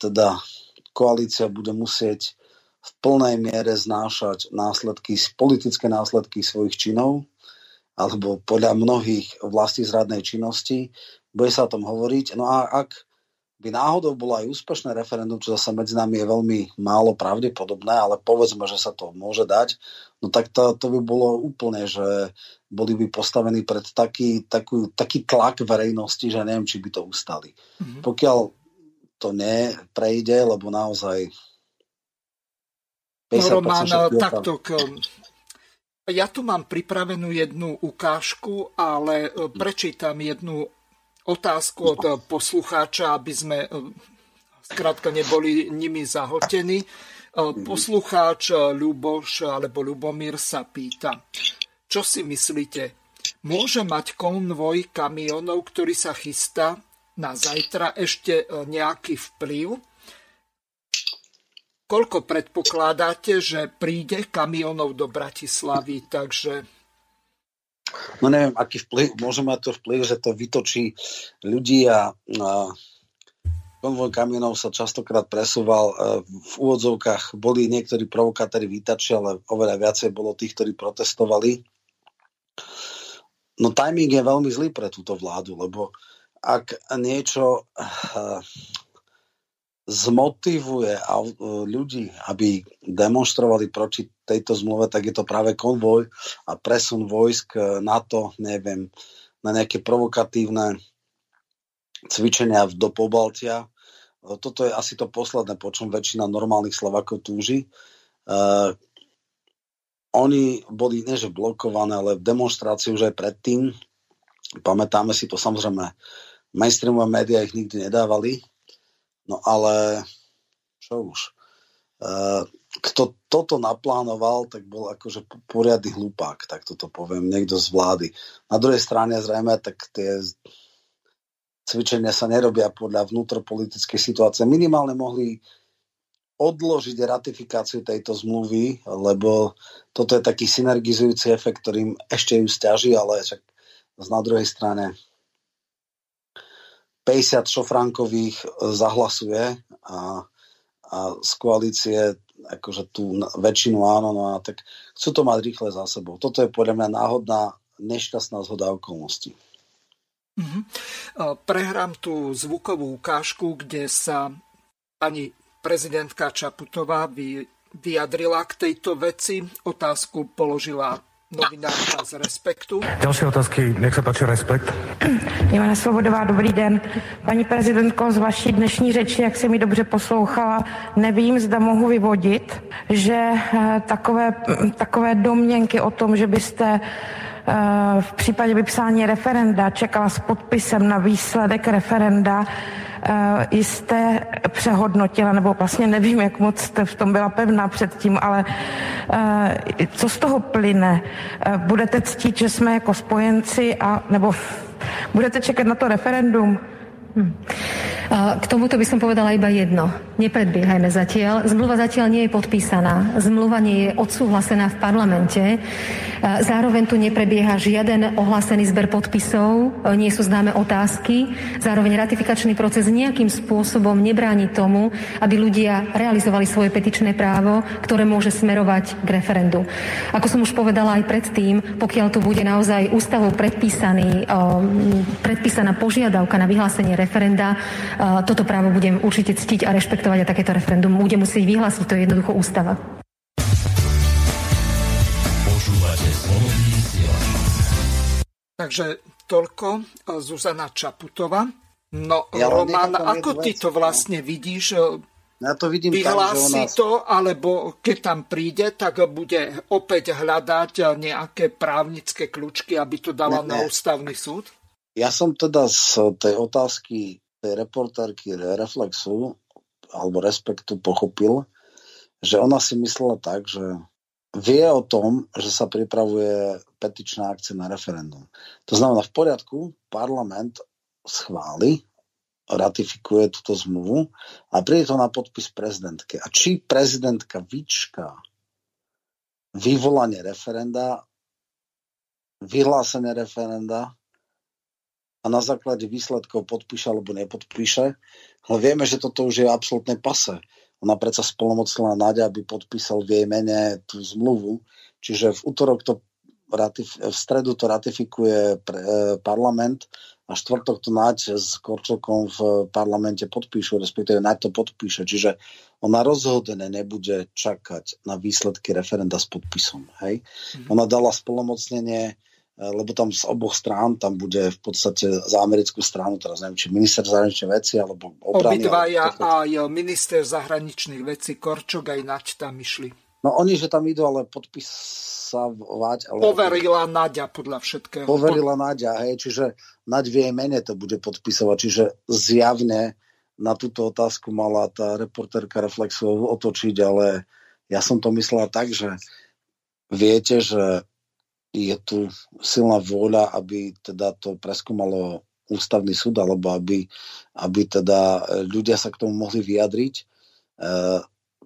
teda koalícia bude musieť v plnej miere znášať následky, politické následky svojich činov, alebo podľa mnohých vlastizradnej činnosti, bude sa o tom hovoriť. No a ak by náhodou bolo aj úspešné referendum, čo zase medzi nami je veľmi málo pravdepodobné, ale povedzme, že sa to môže dať, no tak to by bolo úplne, že boli by postavení pred taký tlak verejnosti, že neviem, či by to ustali. Mm-hmm. Pokiaľ to neprejde, lebo naozaj 50% Ja tu mám pripravenú jednu ukážku, ale prečítam jednu otázku od poslucháča, aby sme skrátka neboli nimi zahotení. Poslucháč Ľuboš alebo Ľubomír sa pýta, čo si myslíte, môže mať konvoj kamionov, ktorý sa chystá na zajtra, ešte nejaký vplyv? Koľko predpokladáte, že príde kamionov do Bratislavy, takže... No neviem, aký vplyv, môže mať to vplyv, že to vytočí ľudí a konvoj kamionov sa častokrát presúval. V úvodzovkách boli niektorí provokátori vítači, ale oveľa viacej bolo tých, ktorí protestovali. No timing je veľmi zlý pre túto vládu, lebo ak niečo zmotivuje ľudí, aby demonstrovali proti tejto zmluve, tak je to práve konvoj a presun vojsk NATO, neviem, na nejaké provokatívne cvičenia do Pobaltia. Toto je asi to posledné, po čom väčšina normálnych Slovákov túži. Oni boli neže blokované, ale demonstrácie už aj predtým. Pamätáme si to, samozrejme, mainstreamové médiá ich nikdy nedávali. No ale čo už. Kto toto naplánoval, tak bol akože poriadny hlupák, tak toto poviem, niekto z vlády. Na druhej strane zrejme, tak tie cvičenia sa nerobia podľa vnútropolitickej situácie. Minimálne mohli odložiť ratifikáciu tejto zmluvy, lebo toto je taký synergizujúci efekt, ktorým ešte ju sťaží, ale však na druhej strane 50 šofránkových zahlasuje a z koalície akože tú väčšinu áno, no a tak chcú to mať rýchle za sebou. Toto je podľa mňa náhodná, nešťastná zhoda okolností. Prehrám tú zvukovú ukážku, kde sa pani prezidentka Čaputová vyjadrila k tejto veci. Otázku položila novinárka z Respektu. Další otázky, jak se páči Respekt. Ivana Svobodová, dobrý den. Paní prezidentko, z vaší dnešní řeči, jak se mi dobře poslouchala, nevím, zda mohu vyvodit, že takové domněnky o tom, že byste v případě vypsání referenda čekala s podpisem na výsledek referenda, jste přehodnotila, nebo vlastně nevím, jak moc jste v tom byla pevná předtím, ale co z toho plyne? Budete ctít, že jsme jako spojenci, a nebo budete čekat na to referendum? K tomuto by som povedala iba jedno. Nepredbiehajme zatiaľ. Zmluva zatiaľ nie je podpísaná. Zmluva nie je odsúhlasená v parlamente. Zároveň tu neprebieha žiaden ohlásený zber podpisov. Nie sú známe otázky. Zároveň ratifikačný proces nejakým spôsobom nebráni tomu, aby ľudia realizovali svoje petičné právo, ktoré môže smerovať k referendu. Ako som už povedala aj predtým, pokiaľ tu bude naozaj ústavou predpísaná požiadavka na vyhlásenie referenda, toto právo budem určite ctiť a rešpektovať a takéto referendum bude musieť vyhlásiť, to je jednoducho ústava. Takže toľko Zuzana Čaputová. No ja Roman, ako ty to vlastne vidíš? Ja to vidím vyhlási tak, to, alebo keď tam príde, tak bude opäť hľadať nejaké právnické kľúčky, aby to dala na ústavný súd? Ja som teda z tej otázky tej reportérky Reflexu alebo Respektu pochopil, že ona si myslela tak, že vie o tom, že sa pripravuje petičná akcia na referendum. To znamená, v poriadku, parlament schváli, ratifikuje túto zmluvu a príde to na podpis prezidentke. A či prezidentka vyčká vyvolanie referenda, vyhlásenie referenda a na základe výsledkov podpíše alebo nepodpíše, ale vieme, že toto už je absolútne pase. Ona predsa splnomocnila Naďa, aby podpísal v jej mene tú zmluvu. Čiže v útorok to v stredu to ratifikuje parlament a štvrtok to Naď s Korčokom v parlamente podpíšu, respektíve Naď to podpíše. Čiže ona rozhodne nebude čakať na výsledky referenda s podpisom. Hej? Ona dala splnomocnenie, lebo tam z oboch strán, tam bude v podstate za americkú stranu, teraz neviem, či minister zahraničných vecí, alebo obrany. Obidvaja aj minister zahraničných vecí, Korčok aj Naď tam išli. No oni, že tam idú, ale podpisávať... Ale... Poverila Naďa podľa všetkého. Poverila Naďa, hej, čiže Naď v jej mene to bude podpisovať, čiže zjavne na túto otázku mala tá reportérka Reflexu otočiť, ale ja som to myslel tak, že viete, že je tu silná vôľa, aby teda to preskúmalo ústavný súd, alebo aby teda ľudia sa k tomu mohli vyjadriť.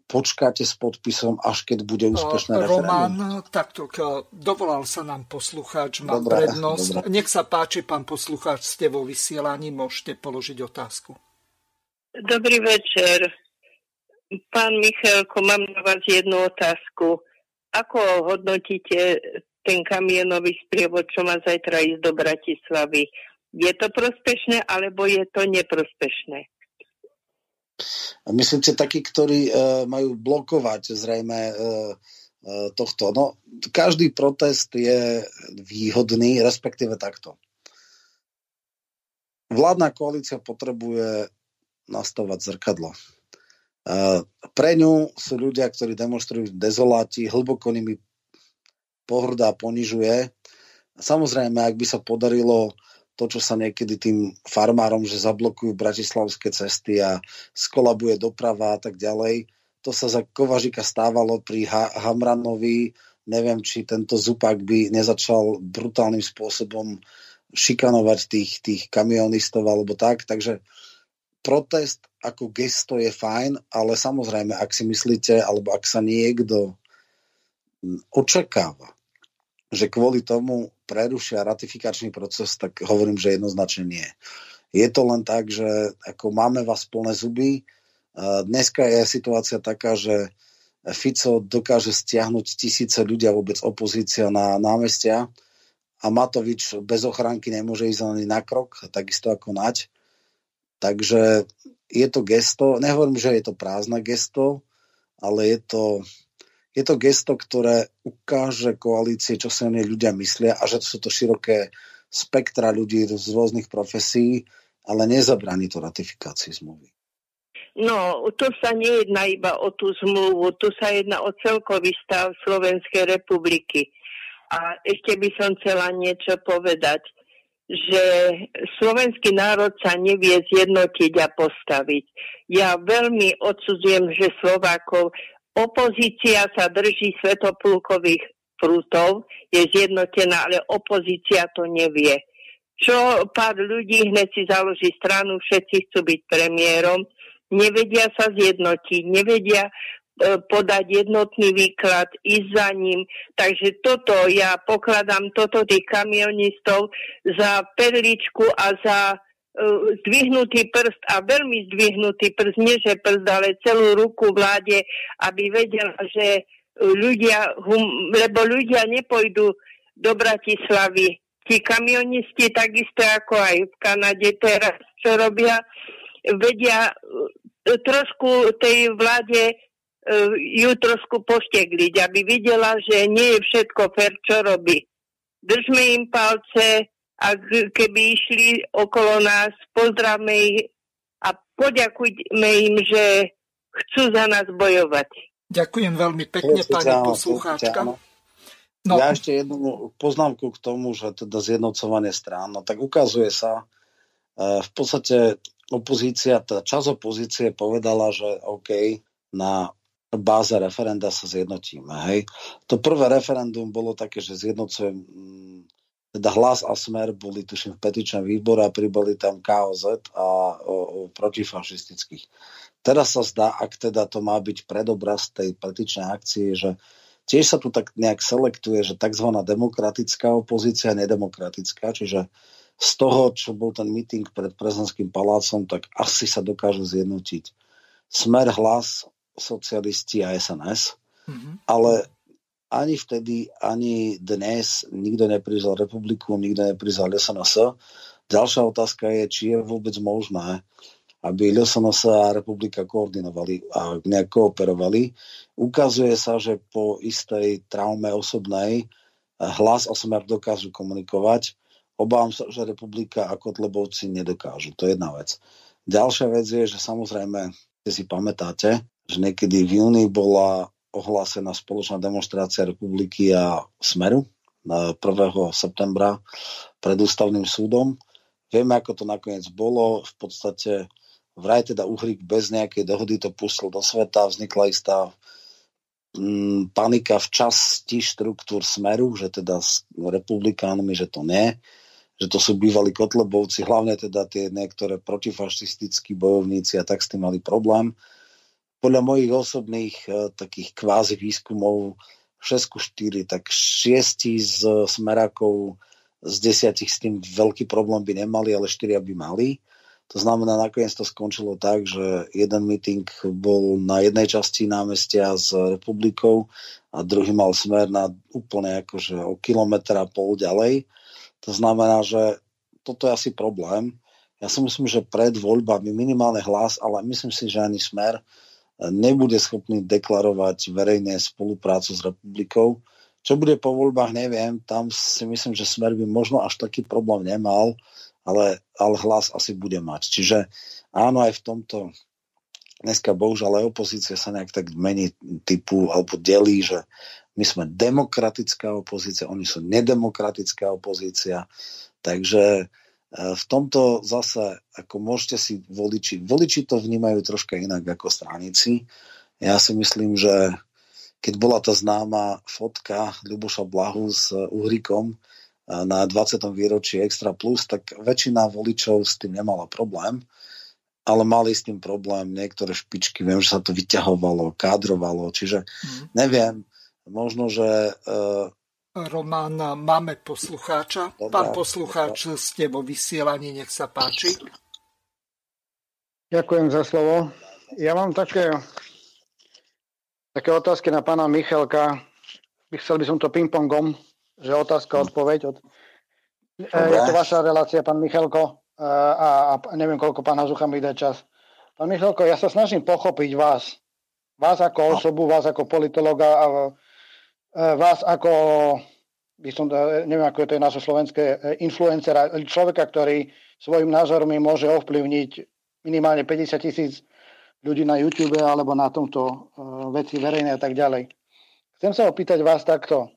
Počkáte s podpisom, až keď bude úspešné referendum. Roman, takto, dovolal sa nám poslucháč, má prednosť. Nech sa páči, pán poslucháč, ste vo vysielaní, môžete položiť otázku. Dobrý večer. Pán Michelko, mám na vás jednu otázku. Ako hodnotíte ten kamienový sprievod, čo má zajtra ísť do Bratislavy. Je to prospešné, alebo je to neprospešné? Myslíte takí, ktorí majú blokovať zrejme tohto? No, každý protest je výhodný, respektíve takto. Vládna koalícia potrebuje nastavovať zrkadlo. Pre ňu sú ľudia, ktorí demonstrujú dezoláti, hlboko nimi pohrdá, ponižuje. Samozrejme, ak by sa podarilo to, čo sa niekedy tým farmárom, že zablokujú bratislavské cesty a skolabuje doprava a tak ďalej, to sa za Kovažika stávalo pri Hamranovi. Neviem, či tento Zupak by nezačal brutálnym spôsobom šikanovať tých kamionistov alebo tak. Takže protest ako gesto je fajn, ale samozrejme, ak si myslíte, alebo ak sa niekto očakáva, že kvôli tomu prerušia ratifikačný proces, tak hovorím, že jednoznačne nie. Je to len tak, že ako máme vás plné zuby. Dneska je situácia taká, že Fico dokáže stiahnuť tisíce ľudia, vôbec opozícia, na námestia, a Matovič bez ochránky nemôže ísť ani na krok, takisto ako Naď. Takže je to gesto, nehovorím, že je to prázdne gesto, ale je to gesto, ktoré ukáže koalície, čo si o nej ľudia myslia, a že sú to široké spektra ľudí z rôznych profesí, ale nezabráni to ratifikácii zmluvy. No, tu sa nejedná iba o tú zmluvu, tu sa jedná o celkový stav Slovenskej republiky. A ešte by som chcela niečo povedať, že slovenský národ sa nevie zjednotiť a postaviť. Ja veľmi odsudzujem, že Slovákov opozícia sa drží svätoplúkových prútov, je zjednotená, ale opozícia to nevie. Čo pár ľudí hneď si založí stranu, všetci chcú byť premiérom, nevedia sa zjednotiť, nevedia podať jednotný výklad, ísť za ním. Takže toto, ja pokladám toto tých kamionistov za perličku a za zdvihnutý prst, a veľmi zdvihnutý prst, nie že prst, ale celú ruku vláde, aby vedela, že ľudia, lebo ľudia nepojdu do Bratislavy. Tí kamionisti, takisto ako aj v Kanade teraz, čo robia, vedia trošku tej vláde ju trošku poštegliť, aby videla, že nie je všetko fér, čo robí. Držme im palce, a keby išli okolo nás, pozdravme ich a poďakujme im, že chcú za nás bojovať. Ďakujem veľmi pekne, pani poslucháčka. No. Ja ešte jednu poznámku k tomu, že teda zjednocovanie strán, no tak ukazuje sa, v podstate opozícia, tá časť opozície povedala, že OK, na báze referenda sa zjednotíme. Hej. To prvé referendum bolo také, že zjednocujem, teda Hlas a Smer boli tuším v petičnom výbore a pribali tam KOZ a protifašistických. Teraz sa zdá, ak teda to má byť predobraz tej petičnej akcie, že tiež sa tu tak nejak selektuje, že tzv. Demokratická opozícia, nedemokratická, čiže z toho, čo bol ten meeting pred prezidentským palácom, tak asi sa dokážu zjednotiť Smer, Hlas, socialisti a SNS, ale ani vtedy, ani dnes nikto neprizal Republiku, nikto neprizal SNS. Ďalšia otázka je, či je vôbec možné, aby SNS a Republika koordinovali a nejak kooperovali. Ukazuje sa, že po istej traume osobnej Hlas a Smer dokážu komunikovať. Obávam sa, že Republika a Kotlebovci nedokážu. To je jedna vec. Ďalšia vec je, že samozrejme, keď si pamätáte, že niekedy v júni bola ohlásená spoločná demonstrácia Republiky a Smeru na 1. septembra pred ústavným súdom. Vieme, ako to nakoniec bolo. V podstate vraj teda Uhrík bez nejakej dohody to pustil do sveta. Vznikla istá panika v časti štruktúr Smeru, že teda s republikánmi, že to nie, že to sú bývalí Kotlebovci, hlavne teda tie niektoré protifašistickí bojovníci, a tak s tým mali problém. Podľa mojich osobných takých kvázi výskumov 6:4, tak 6 z Smerákov z 10 s tým veľký problém by nemali, ale 4 by mali. To znamená, nakoniec to skončilo tak, že jeden meeting bol na jednej časti námestia s Republikou a druhý mal smer na úplne akože o kilometr a pol ďalej. To znamená, že toto je asi problém. Ja si myslím, že pred voľbami minimálne hlas, ale myslím si, že ani smer nebude schopný deklarovať verejne spoluprácu s Republikou. Čo bude po voľbách, neviem. Tam si myslím, že smer by možno až taký problém nemal, ale hlas asi bude mať. Čiže áno, aj v tomto dneska bohužiaľ aj opozícia sa nejak tak mení typu alebo delí, že my sme demokratická opozícia, oni sú nedemokratická opozícia, takže v tomto zase ako môžete si voliči to vnímajú troška inak ako straníci. Ja si myslím, že keď bola tá známa fotka Ľuboša Blahu s Uhríkom na 20. výročí Extra Plus, tak väčšina voličov s tým nemala problém, ale mali s tým problém niektoré špičky, viem, že sa to vyťahovalo, kádrovalo, čiže neviem, možno, že... Roman, máme poslucháča. Dobre, pán poslucháč, ste vo vysielaní, nech sa páči. Ďakujem za slovo. Ja mám také otázky na pána Michelka. Chcel by som to ping-pongom, že otázka, odpoveď. Je to vaša relácia, pán Michelko, a neviem, koľko pán Hazucha mi dá čas. Pán Michelko, ja sa snažím pochopiť vás. Vás ako osobu, vás ako politologa, a vás ako, neviem, ako je to naše slovenské, influencera, človeka, ktorý svojim názormi môže ovplyvniť minimálne 50,000 ľudí na YouTube alebo na tomto veci verejné a tak ďalej. Chcem sa opýtať vás takto.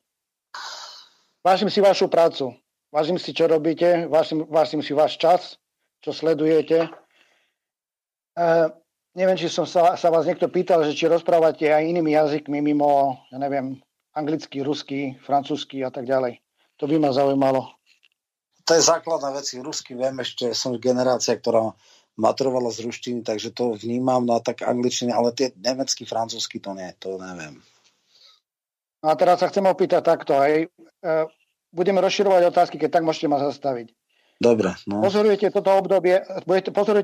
Vážim si vašu prácu, vážim si, čo robíte, vážim si váš čas, čo sledujete. Neviem, či som sa vás niekto pýtal, že či rozprávate aj inými jazykmi mimo, ja neviem, anglicky, rusky, francúzsky a tak ďalej. To by ma zaujímalo. To je základná vec. Rusky viem ešte, som generácia, ktorá maturovala z ruštiny, takže to vnímam, no tak angličtiny, ale tie nemecky, francúzsky to nie, to neviem. No a teraz sa chcem opýtať takto, hej. Budeme rozširovať otázky, keď tak môžete ma zastaviť. Dobre. No. Pozorujete toto obdobie 30-40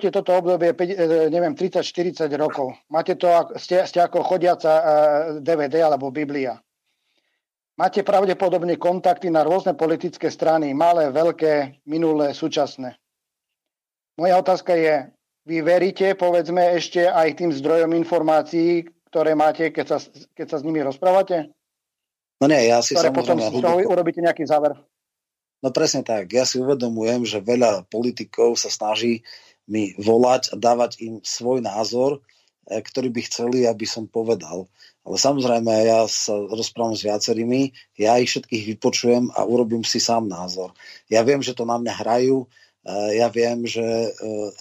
rokov. Máte to, ste ako chodiaca DVD alebo Biblia. Máte pravdepodobne kontakty na rôzne politické strany, malé, veľké, minulé, súčasné. Moja otázka je, vy veríte, povedzme, ešte aj tým zdrojom informácií, ktoré máte, keď sa s nimi rozprávate? No nie, ja si samozrejme... Potom urobíte nejaký záver. No presne tak. Ja si uvedomujem, že veľa politikov sa snaží mi volať a dávať im svoj názor, ktorý by chceli, aby som povedal. Ale samozrejme, ja sa rozprávam s viacerými, ja ich všetkých vypočujem a urobím si sám názor. Ja viem, že to na mňa hrajú, ja viem, že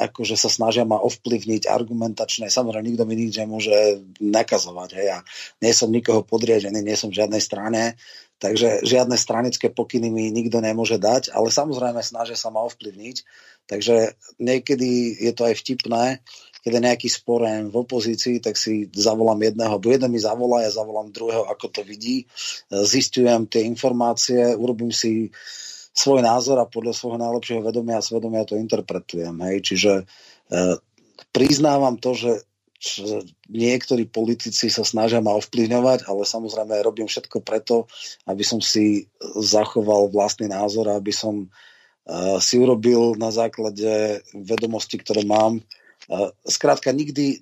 akože sa snažia ma ovplyvniť argumentačne. Samozrejme, nikto mi nič nemôže nakazovať. Hej. Ja nie som nikoho podriadený, nie som v žiadnej strane, takže žiadne stranické pokyny mi nikto nemôže dať, ale samozrejme snažia sa ma ovplyvniť. Takže niekedy je to aj vtipné, keď je nejaký spor v opozícii, tak si zavolám jedného, bo jeden mi zavolá, ja zavolám druhého, ako to vidí. Zistujem tie informácie, urobím si svoj názor a podľa svojho najlepšieho vedomia a svedomia to interpretujem. Hej. Čiže priznávam to, že niektorí politici sa snažia ma ovplyvňovať, ale samozrejme robím všetko preto, aby som si zachoval vlastný názor a aby som si urobil na základe vedomostí, ktoré mám. Skrátka, nikdy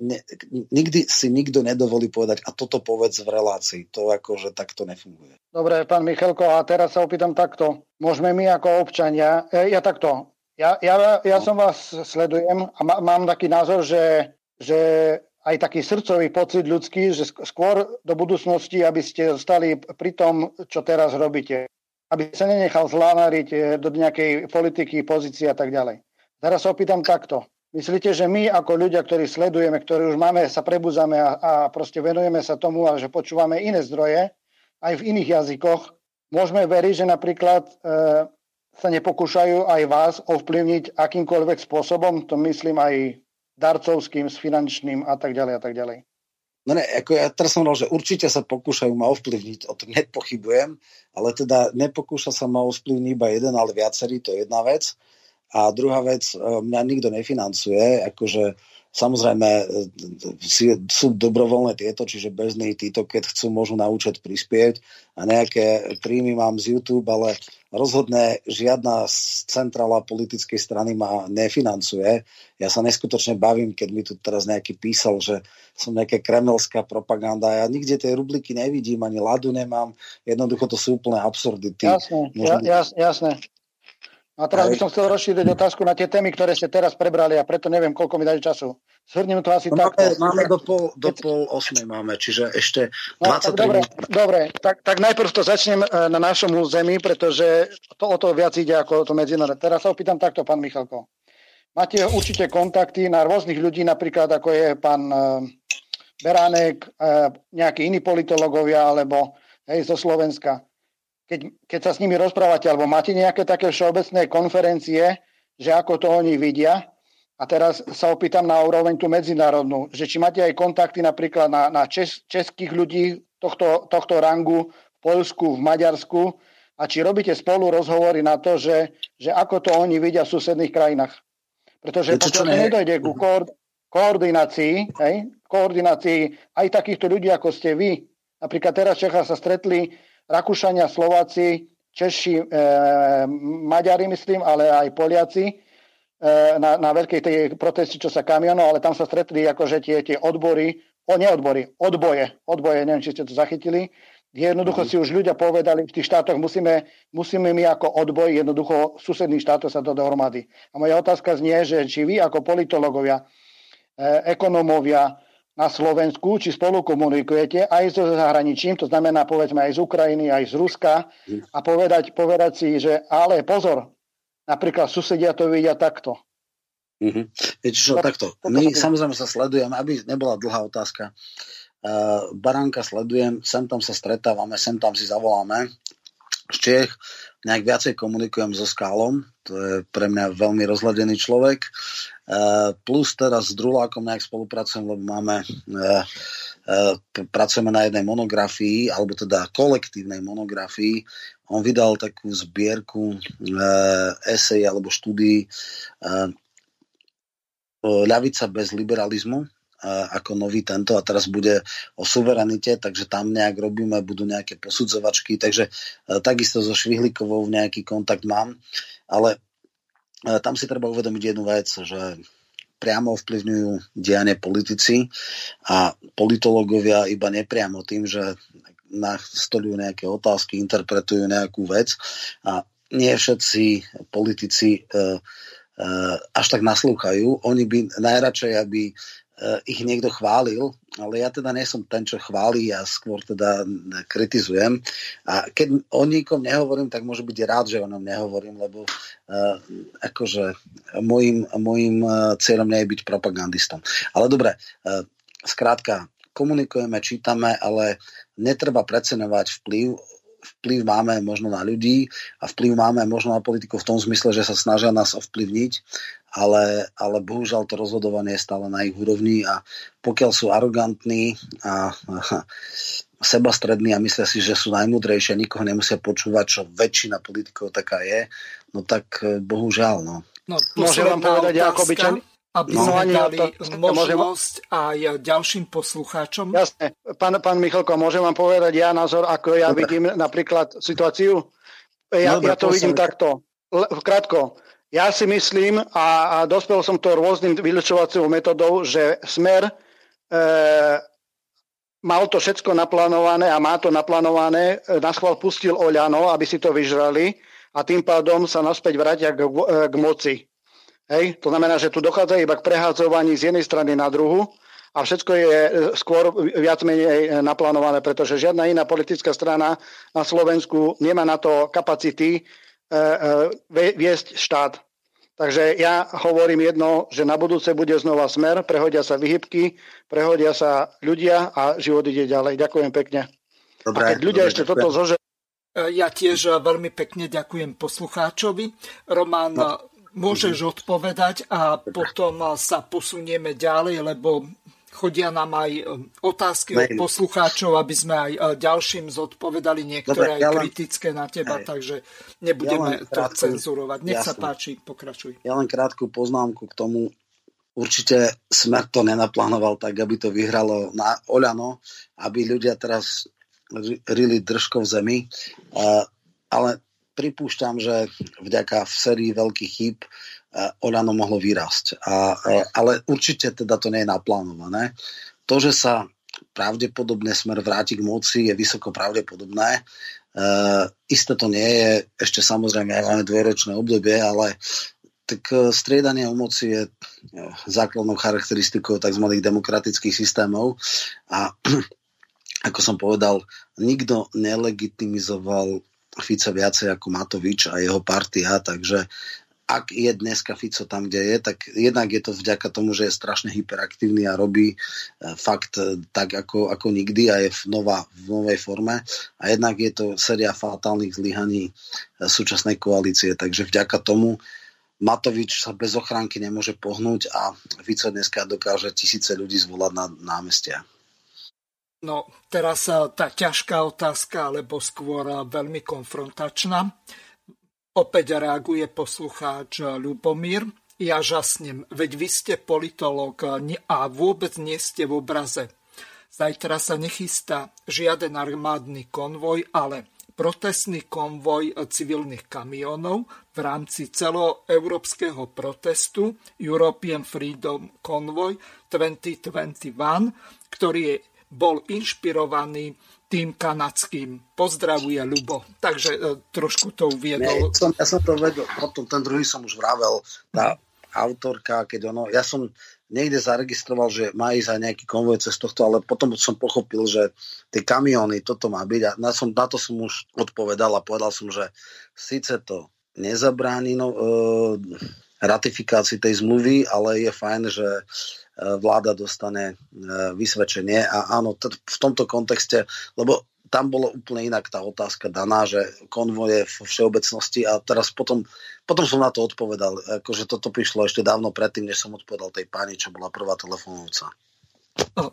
si nikto nedovolí povedať a toto povedz v relácii. To akože takto nefunguje. Dobre, pán Michelko, a teraz sa opýtam takto. Môžeme my ako občania... Ja takto. Ja som vás sledujem a mám taký názor, že aj taký srdcový pocit ľudský, že skôr do budúcnosti, aby ste zostali pri tom, čo teraz robíte. Aby sa nenechal zlámariť do nejakej politiky, pozície a tak ďalej. Teraz sa opýtam takto. Myslíte, že my ako ľudia, ktorí sledujeme, ktorí už máme, sa prebudzame a proste venujeme sa tomu a že počúvame iné zdroje, aj v iných jazykoch, môžeme veriť, že napríklad sa nepokúšajú aj vás ovplyvniť akýmkoľvek spôsobom, to myslím aj darcovským, s finančným a tak ďalej a tak ďalej. No ne, ako ja teraz som hovoril, že určite sa pokúšajú ma ovplyvniť, o tom nepochybujem, ale teda nepokúša sa ma ovplyvniť iba jeden, ale viacerý, to je jedna vec. A druhá vec, mňa nikto nefinancuje, akože samozrejme sú dobrovoľné tieto, čiže bez nej títo, keď chcú, môžu na účet prispieť a nejaké príjmy mám z YouTube, ale rozhodne žiadna centrála politickej strany ma nefinancuje. Ja sa neskutočne bavím, keď mi tu teraz nejaký písal, že som nejaká kremelská propaganda. Ja nikde tej rubliky nevidím, ani ladu nemám. Jednoducho to sú úplné absurdity. Jasné. A teraz by som chcel rozšíriť otázku na tie témy, ktoré ste teraz prebrali a preto neviem, koľko mi dáš času. Zhrním to asi takto. Máme do pol osmej máme, čiže ešte 23 minút. Dobre, tak najprv to začnem na našom území, pretože to o to viac ide ako o to medzinárodné. Teraz sa opýtam takto, pán Michalko. Máte určite kontakty na rôznych ľudí, napríklad ako je pán Beránek, nejakí iní politológovia alebo zo Slovenska. Keď sa s nimi rozprávate, alebo máte nejaké také všeobecné konferencie, že ako to oni vidia. A teraz sa opýtam na úroveň tú medzinárodnú, že či máte aj kontakty napríklad na českých ľudí tohto rangu v Poľsku, v Maďarsku a či robíte spolu rozhovory na to, že ako to oni vidia v susedných krajinách. Pretože pokiaľ nedojde ku koordinácii aj takýchto ľudí, ako ste vy. Napríklad teraz v Čechách sa stretli Rakúšania, Slováci, Češi, Maďari myslím, ale aj Poliaci na veľkej tej proteste, čo sa kamionov, ale tam sa stretli akože tie odboje, neviem, či ste to zachytili, kde jednoducho si už ľudia povedali, v tých štátoch musíme my ako odboj jednoducho susedných štátov sa to dohromady. A moja otázka znie, že či vy ako politológovia, ekonómovia, na Slovensku, či spolu komunikujete aj so zahraničím, to znamená povedzme aj z Ukrajiny, aj z Ruska a povedať si, že ale pozor, napríklad susedia to vidia takto. Mm-hmm. Takto. My samozrejme sa sledujeme, aby nebola dlhá otázka. Baránka sledujem, sem tam sa stretávame, sem tam si zavoláme. Z Čiech nejak viacej komunikujem so Skálom, to je pre mňa veľmi rozladený človek. Plus teraz s Drulákom nejak spolupracujem, lebo pracujeme na jednej monografii, alebo teda kolektívnej monografii. On vydal takú zbierku esej alebo štúdií Ľavica bez liberalizmu ako nový tento a teraz bude o suverenite, takže tam nejak robíme, budú nejaké posudzovačky, takže takisto so Švihlikovou nejaký kontakt mám, ale tam si treba uvedomiť jednu vec, že priamo vplyvňujú dianie politici a politológovia iba nepriamo tým, že nastolujú nejaké otázky, interpretujú nejakú vec a nie všetci politici až tak naslúchajú. Oni by najradšej, aby ich niekto chválil, ale ja teda nie som ten, čo chválí, ja skôr teda kritizujem. A keď o nikom nehovorím, tak môže byť rád, že o ňom nehovorím, lebo akože môjim cieľom nie je byť propagandistom. Ale dobre, skrátka, komunikujeme, čítame, ale netreba preceňovať vplyv máme možno na ľudí a vplyv máme možno na politiku v tom zmysle, že sa snažia nás ovplyvniť, ale bohužiaľ to rozhodovanie je stále na ich úrovni a pokiaľ sú arogantní a sebastrední a myslia si, že sú najmudrejšie a nikoho nemusia počúvať, čo väčšina politikov taká je, no tak bohužiaľ. No môžem vám povedať, ako by čo... aby sme dali možnosť aj ďalším poslucháčom. Jasne. Pán Michalko, môžem vám povedať ja názor, ako ja vidím napríklad situáciu? Ja to vidím takto. Krátko. Ja si myslím, a dospel som to rôznym vylučovacím metodou, že Smer mal to všetko naplánované a má to naplánované. Naschvál pustil Oľano, aby si to vyžrali a tým pádom sa naspäť vrátia k moci. Hej, to znamená, že tu dochádza iba k prehádzovaní z jednej strany na druhu a všetko je skôr viac menej naplánované, pretože žiadna iná politická strana na Slovensku nemá na to kapacity viesť štát. Takže ja hovorím jedno, že na budúce bude znova Smer, prehodia sa výhybky, prehodia sa ľudia a život ide ďalej. Ďakujem pekne. Dobre, a keď ľudia ešte toto zožerú. Ja tiež veľmi pekne ďakujem poslucháčovi. Roman... Môžeš odpovedať a potom sa posunieme ďalej, lebo Chodia nám aj otázky od poslucháčov, aby sme aj ďalším zodpovedali niektoré dobre, aj kritické na teba, takže nebudeme to cenzurovať. Nech sa páči, pokračuj. Ja len krátku poznámku k tomu. Určite Smer to nenaplánoval tak, aby to vyhralo na Oľano, aby ľudia teraz rili držko v zemi. Ale pripúšťam, že vďaka v sérii veľkých chýb Oľano mohlo vyrásť. Ale určite teda to nie je naplánované. To, že sa pravdepodobne Smer vráti k moci, je vysoko pravdepodobné. Isté to nie je, ešte samozrejme máme dvojročné obdobie, ale tak striedanie o moci je základnou charakteristikou tzv. Demokratických systémov a ako som povedal, nikto nelegitimizoval Fica viacej ako Matovič a jeho partia, takže ak je dneska Fico tam, kde je, tak jednak je to vďaka tomu, že je strašne hyperaktívny a robí fakt tak, ako nikdy a je v novej forme. A jednak je to séria fatálnych zlyhaní súčasnej koalície. Takže vďaka tomu Matovič sa bez ochránky nemôže pohnúť a Fico dneska dokáže tisíce ľudí zvolať na námestia. No, teraz tá ťažká otázka, alebo skôr veľmi konfrontačná. Opäť reaguje poslucháč Ľubomír. Ja žasnem, veď vy ste politológ a vôbec nie ste v obraze. Zajtra sa nechystá žiaden armádny konvoj, ale protestný konvoj civilných kamionov v rámci celoeurópskeho protestu European Freedom Convoy 2021, ktorý bol inšpirovaný tým kanadským. Pozdravuje Ľubo. Takže trošku to uviedol. Ja som to vedel, potom ten druhý som už vravel, tá autorka, keď ono, ja som niekde zaregistroval, že má ísť aj nejaký konvoj cez tohto, ale potom som pochopil, že tie kamióny, toto má byť a na to som už odpovedal a povedal som, že síce to nezabráni ratifikácii tej zmluvy, ale je fajn, že vláda dostane vysvedčenie a áno, v tomto kontexte, lebo tam bolo úplne inak tá otázka daná, že konvoje vo všeobecnosti a teraz potom som na to odpovedal, akože toto prišlo ešte dávno predtým, než som odpovedal tej pani, čo bola prvá telefonujúca.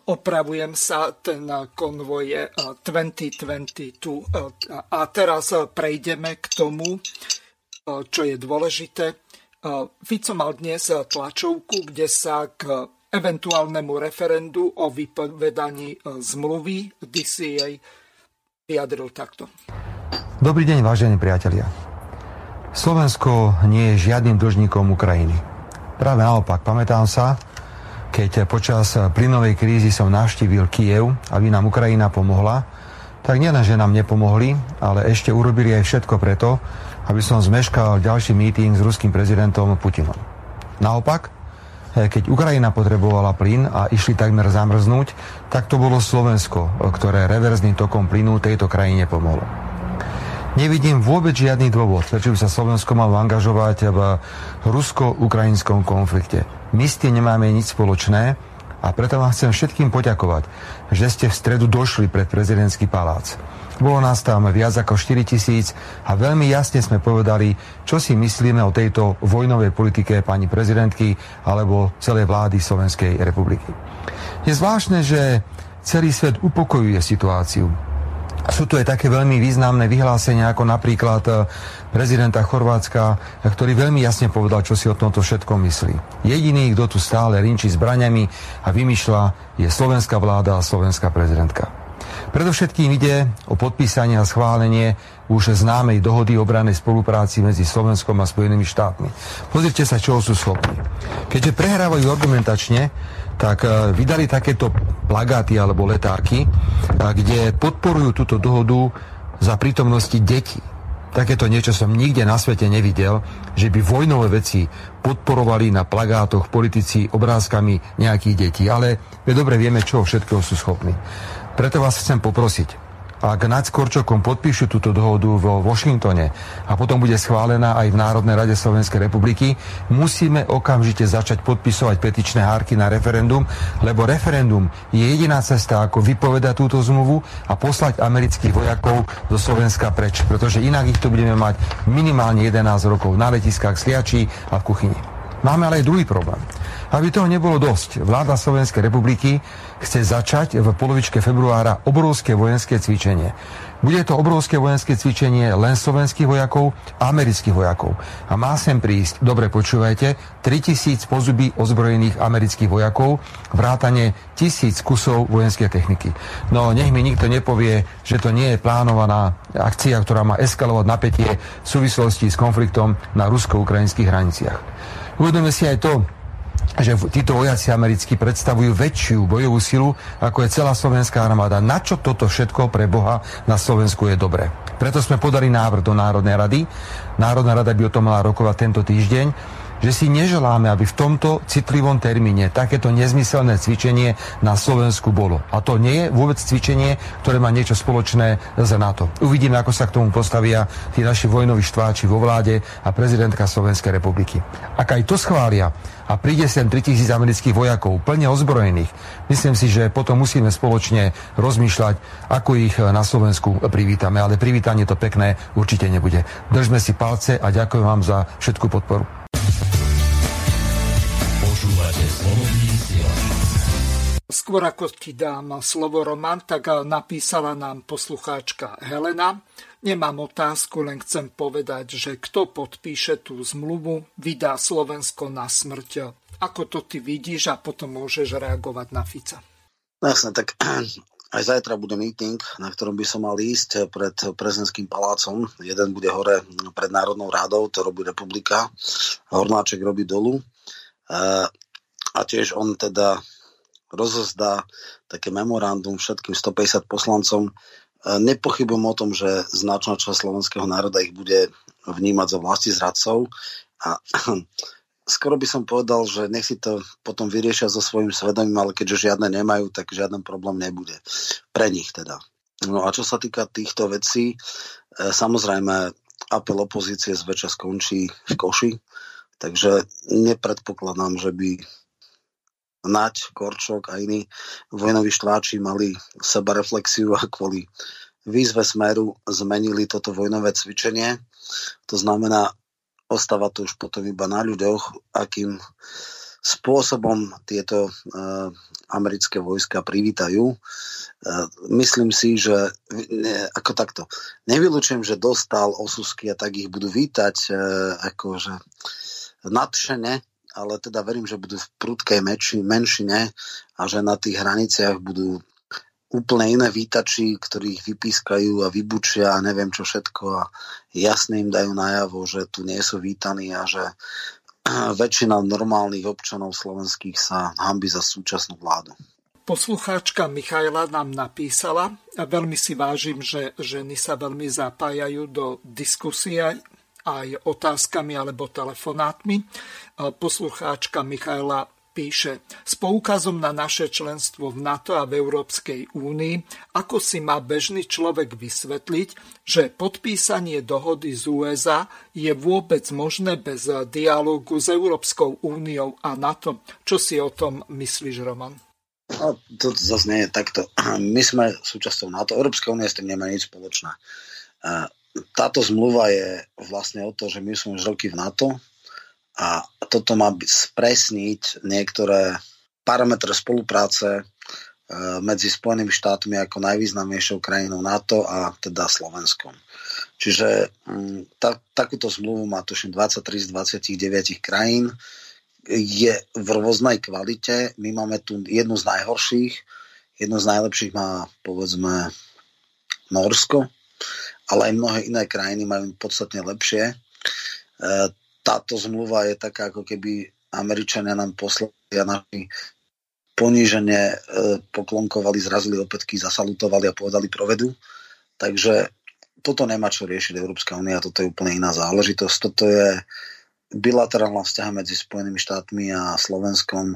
Opravujem sa, ten konvoj je 2022 a teraz prejdeme k tomu, čo je dôležité. Fico mal dnes tlačovku, kde sa k eventuálnemu referendu o vypovedaní zmluvy DCA vyjadril takto. Dobrý deň, vážení priatelia. Slovensko nie je žiadnym dlžníkom Ukrajiny. Práve naopak, pamätám sa, keď počas plynovej krízy som navštívil Kyjev, aby nám Ukrajina pomohla, tak nielenže nám nepomohli, ale ešte urobili aj všetko preto, aby som zmeškal ďalší meeting s ruským prezidentom Putinom. Naopak, keď Ukrajina potrebovala plyn a išli takmer zamrznúť, tak to bolo Slovensko, ktoré reverzným tokom plynu tejto krajine pomohlo. Nevidím vôbec žiadny dôvod, prečo by sa Slovensko malo angažovať v rusko-ukrajinskom konflikte. My s tým nemáme nič spoločné a preto vám chcem všetkým poďakovať, že ste v stredu došli pred prezidentský palác. Bolo nás tam viac ako 4 000 a veľmi jasne sme povedali, čo si myslíme o tejto vojnovej politike pani prezidentky alebo celej vlády Slovenskej republiky. Je zvláštne, že celý svet upokojuje situáciu. Sú tu aj také veľmi významné vyhlásenia, ako napríklad prezidenta Chorvátska, ktorý veľmi jasne povedal, čo si o tomto všetkom myslí. Jediný, kto tu stále rinčí zbraňami a vymýšľa, je slovenská vláda a slovenská prezidentka. Predovšetkým ide o podpísanie a schválenie už známej dohody o obrannej spolupráci medzi Slovenskom a Spojenými štátmi. Pozrite sa, čoho sú schopní. Keďže prehrávajú argumentačne, tak vydali takéto plagáty alebo letáky, kde podporujú túto dohodu za prítomnosti detí. Takéto niečo som nikde na svete nevidel, že by vojnové veci podporovali na plagátoch politici obrázkami nejakých detí. Ale dobre vieme, čo všetkého sú schopní. Preto vás chcem poprosiť, ak Naď s Korčokom podpíšu túto dohodu vo Washingtone a potom bude schválená aj v Národnej rade Slovenskej republiky, musíme okamžite začať podpisovať petičné hárky na referendum, lebo referendum je jediná cesta, ako vypovedať túto zmluvu a poslať amerických vojakov do Slovenska preč, pretože inak ich tu budeme mať minimálne 11 rokov na letiskách, sliačí a v kuchyni. Máme ale aj druhý problém. Aby toho nebolo dosť, vláda Slovenskej republiky chce začať v polovičke februára obrovské vojenské cvičenie. Bude to obrovské vojenské cvičenie len slovenských vojakov a amerických vojakov. A má sem prísť, dobre počúvajte, 3000 pozuby ozbrojených amerických vojakov, vrátane 1000 kusov vojenskej techniky. No nech mi nikto nepovie, že to nie je plánovaná akcia, ktorá má eskalovať napätie v súvislosti s konfliktom na rusko-ukrajinských hraniciach. Uvedome si aj to, že títo vojaci americkí predstavujú väčšiu bojovú silu, ako je celá slovenská armáda. Na čo toto všetko pre Boha na Slovensku je dobré? Preto sme podali návrh do Národnej rady. Národná rada by o tom mala rokovať tento týždeň, že si neželáme, aby v tomto citlivom termíne takéto nezmyselné cvičenie na Slovensku bolo. A to nie je vôbec cvičenie, ktoré má niečo spoločné s NATO. Uvidíme, ako sa k tomu postavia tí naši vojnoví štváči vo vláde a prezidentka Slovenskej republiky. Ak aj to schvália a príde sem 3000 amerických vojakov, plne ozbrojených, myslím si, že potom musíme spoločne rozmýšľať, ako ich na Slovensku privítame. Ale privítanie to pekné určite nebude. Držme si palce a ďakujem vám za všetku podporu. Skôr ako ti dám slovo, Roman, tak napísala nám poslucháčka Helena. Nemám otázku, len chcem povedať, že kto podpíše tú zmluvu, vydá Slovensko na smrť. Ako to ty vidíš a potom môžeš reagovať na Fica? Jasne, tak aj zajtra bude meeting, na ktorom by som mal ísť pred prezidentským palácom. Jeden bude hore pred Národnou rádou, to robí Republika. Hornáček robí dolu. A tiež on teda rozozdá také memorandum všetkým 150 poslancom. Nepochybujem o tom, že značná časť slovenského národa ich bude vnímať za vlastizradcov a skoro by som povedal, že nech si to potom vyriešia so svojím svedomím, ale keďže žiadne nemajú, tak žiaden problém nebude. Pre nich teda. No a čo sa týka týchto vecí, samozrejme apel opozície zväčša skončí v koši, takže nepredpokladám, že by Naď, Korčok a iní vojnoví štváči mali sebareflexiu a kvôli výzve Smeru zmenili toto vojnové cvičenie. To znamená, ostáva to už potom iba na ľuďoch, akým spôsobom tieto americké vojska privítajú. Myslím si, že ako takto, nevylučujem, že dostal osusky a tak ich budú vítať akože nadšene, ale teda verím, že budú v prudkej menšine a že na tých hraniciach budú úplne iné vítači, ktorí ich vypískajú a vybučia a neviem čo všetko a jasne im dajú najavo, že tu nie sú vítaní a že väčšina normálnych občanov slovenských sa hanbí za súčasnú vládu. Poslucháčka Michaela nám napísala, a veľmi si vážim, že ženy sa veľmi zapájajú do diskusie aj otázkami alebo telefonátmi. Poslucháčka Michaela píše: s poukazom na naše členstvo v NATO a v Európskej únii, ako si má bežný človek vysvetliť, že podpísanie dohody z USA je vôbec možné bez dialógu s Európskou úniou a NATO? Čo si o tom myslíš, Roman? No, to zase nie je takto. My sme súčasťou NATO. Európska únia s tým nemá nič spoločné. Táto zmluva je vlastne o to, že my sme už roky v NATO, a toto má spresniť niektoré parametre spolupráce medzi Spojenými štátmi ako najvýznamnejšou krajinou NATO a teda Slovenskom. Čiže takúto zmluvu má tuším 23 z 29 krajín. Je v rôznej kvalite. My máme tu jednu z najhorších. Jednu z najlepších má povedzme Norsko, ale aj mnohé iné krajiny majú podstatne lepšie. Táto zmluva je taká, ako keby Američania nám poslali a naši poníženie poklonkovali, zrazili opätky, zasalutovali a povedali provedu. Takže toto nemá čo riešiť Európska únia, toto je úplne iná záležitosť. Toto je bilaterálna vzťah medzi Spojenými štátmi a Slovenskom,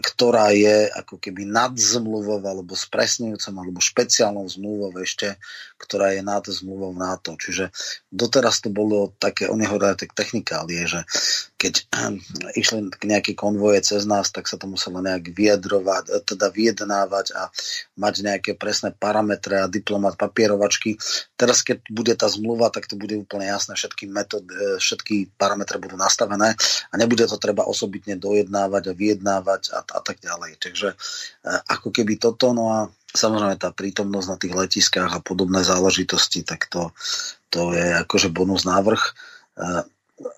ktorá je ako keby nadzmluvou alebo spresňujúcom alebo špeciálnou zmluvou ešte, ktorá je nad zmluvou NATO. Čiže doteraz to bolo také, oni hovorili tak technikálie, že keď išli nejaké konvoje cez nás, tak sa to muselo nejak vyjednávať a mať nejaké presné parametre a diplomat papierovačky. Teraz, keď bude tá zmluva, tak to bude úplne jasné. Všetky parametre budú nastavené a nebude to treba osobitne dojednávať a vyjednávať a tak ďalej. Takže ako keby toto, no a samozrejme tá prítomnosť na tých letiskách a podobné záležitosti, tak to je akože bonus návrh.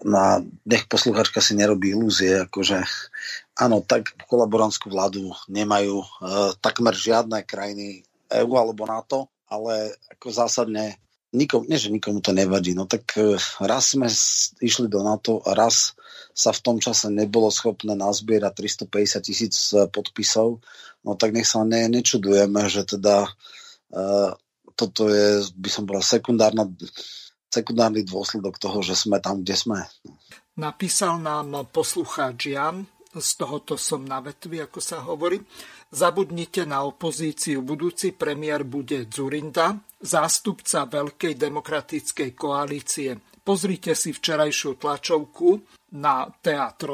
No a nech posluchačka si nerobí ilúzie, akože áno, tak kolaborantskú vládu nemajú takmer žiadne krajiny EU alebo NATO, ale ako zásadne nikomu to nevadí. No tak raz sme išli do NATO a raz sa v tom čase nebolo schopné nazbierať 350,000 podpisov, no tak nech sa nečudujeme, že teda toto je, by som bola sekundárny dôsledok toho, že sme tam, kde sme. Napísal nám poslucháč Jan, z tohoto som na vetvi, ako sa hovorí. Zabudnite na opozíciu. Budúci premiér bude Dzurinda, zástupca Veľkej demokratickej koalície. Pozrite si včerajšiu tlačovku na TA3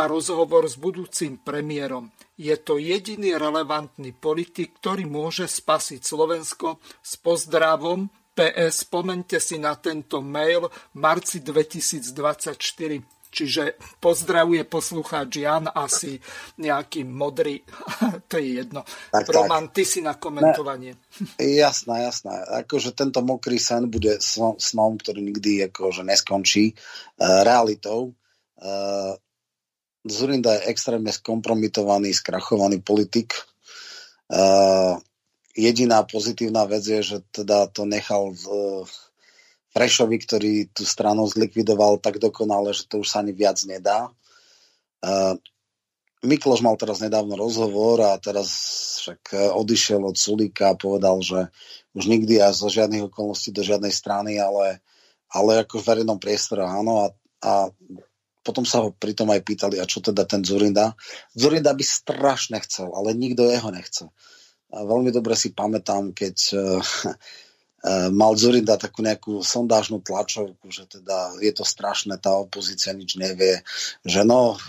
a rozhovor s budúcim premiérom. Je to jediný relevantný politik, ktorý môže spasiť Slovensko. S pozdravom PS, spomeňte si na tento mail marci 2024. Čiže pozdravuje poslucháč Jan, asi nejaký modrý, to je jedno. Roman, ty si na komentovanie. Jasné. Akože tento mokrý sen bude snom, ktorý nikdy akože neskončí realitou. Dzurinda je extrémne skompromitovaný, skrachovaný politik. Jediná pozitívna vec je, že teda to nechal Frešovi, ktorý tú stranu zlikvidoval tak dokonale, že to už sa ani viac nedá. Mikloš mal teraz nedávno rozhovor a teraz však odišiel od Sulíka a povedal, že už nikdy a zo žiadnych okolností do žiadnej strany, ale ako v verejnom priestore, áno. A potom sa ho pritom aj pýtali, a čo teda ten Dzurinda? Dzurinda by strašne chcel, ale nikto jeho nechce. A veľmi dobre si pamätám, keď mal Dzurinda takú nejakú sondážnu tlačovku, že teda je to strašné, tá opozícia nič nevie, že no,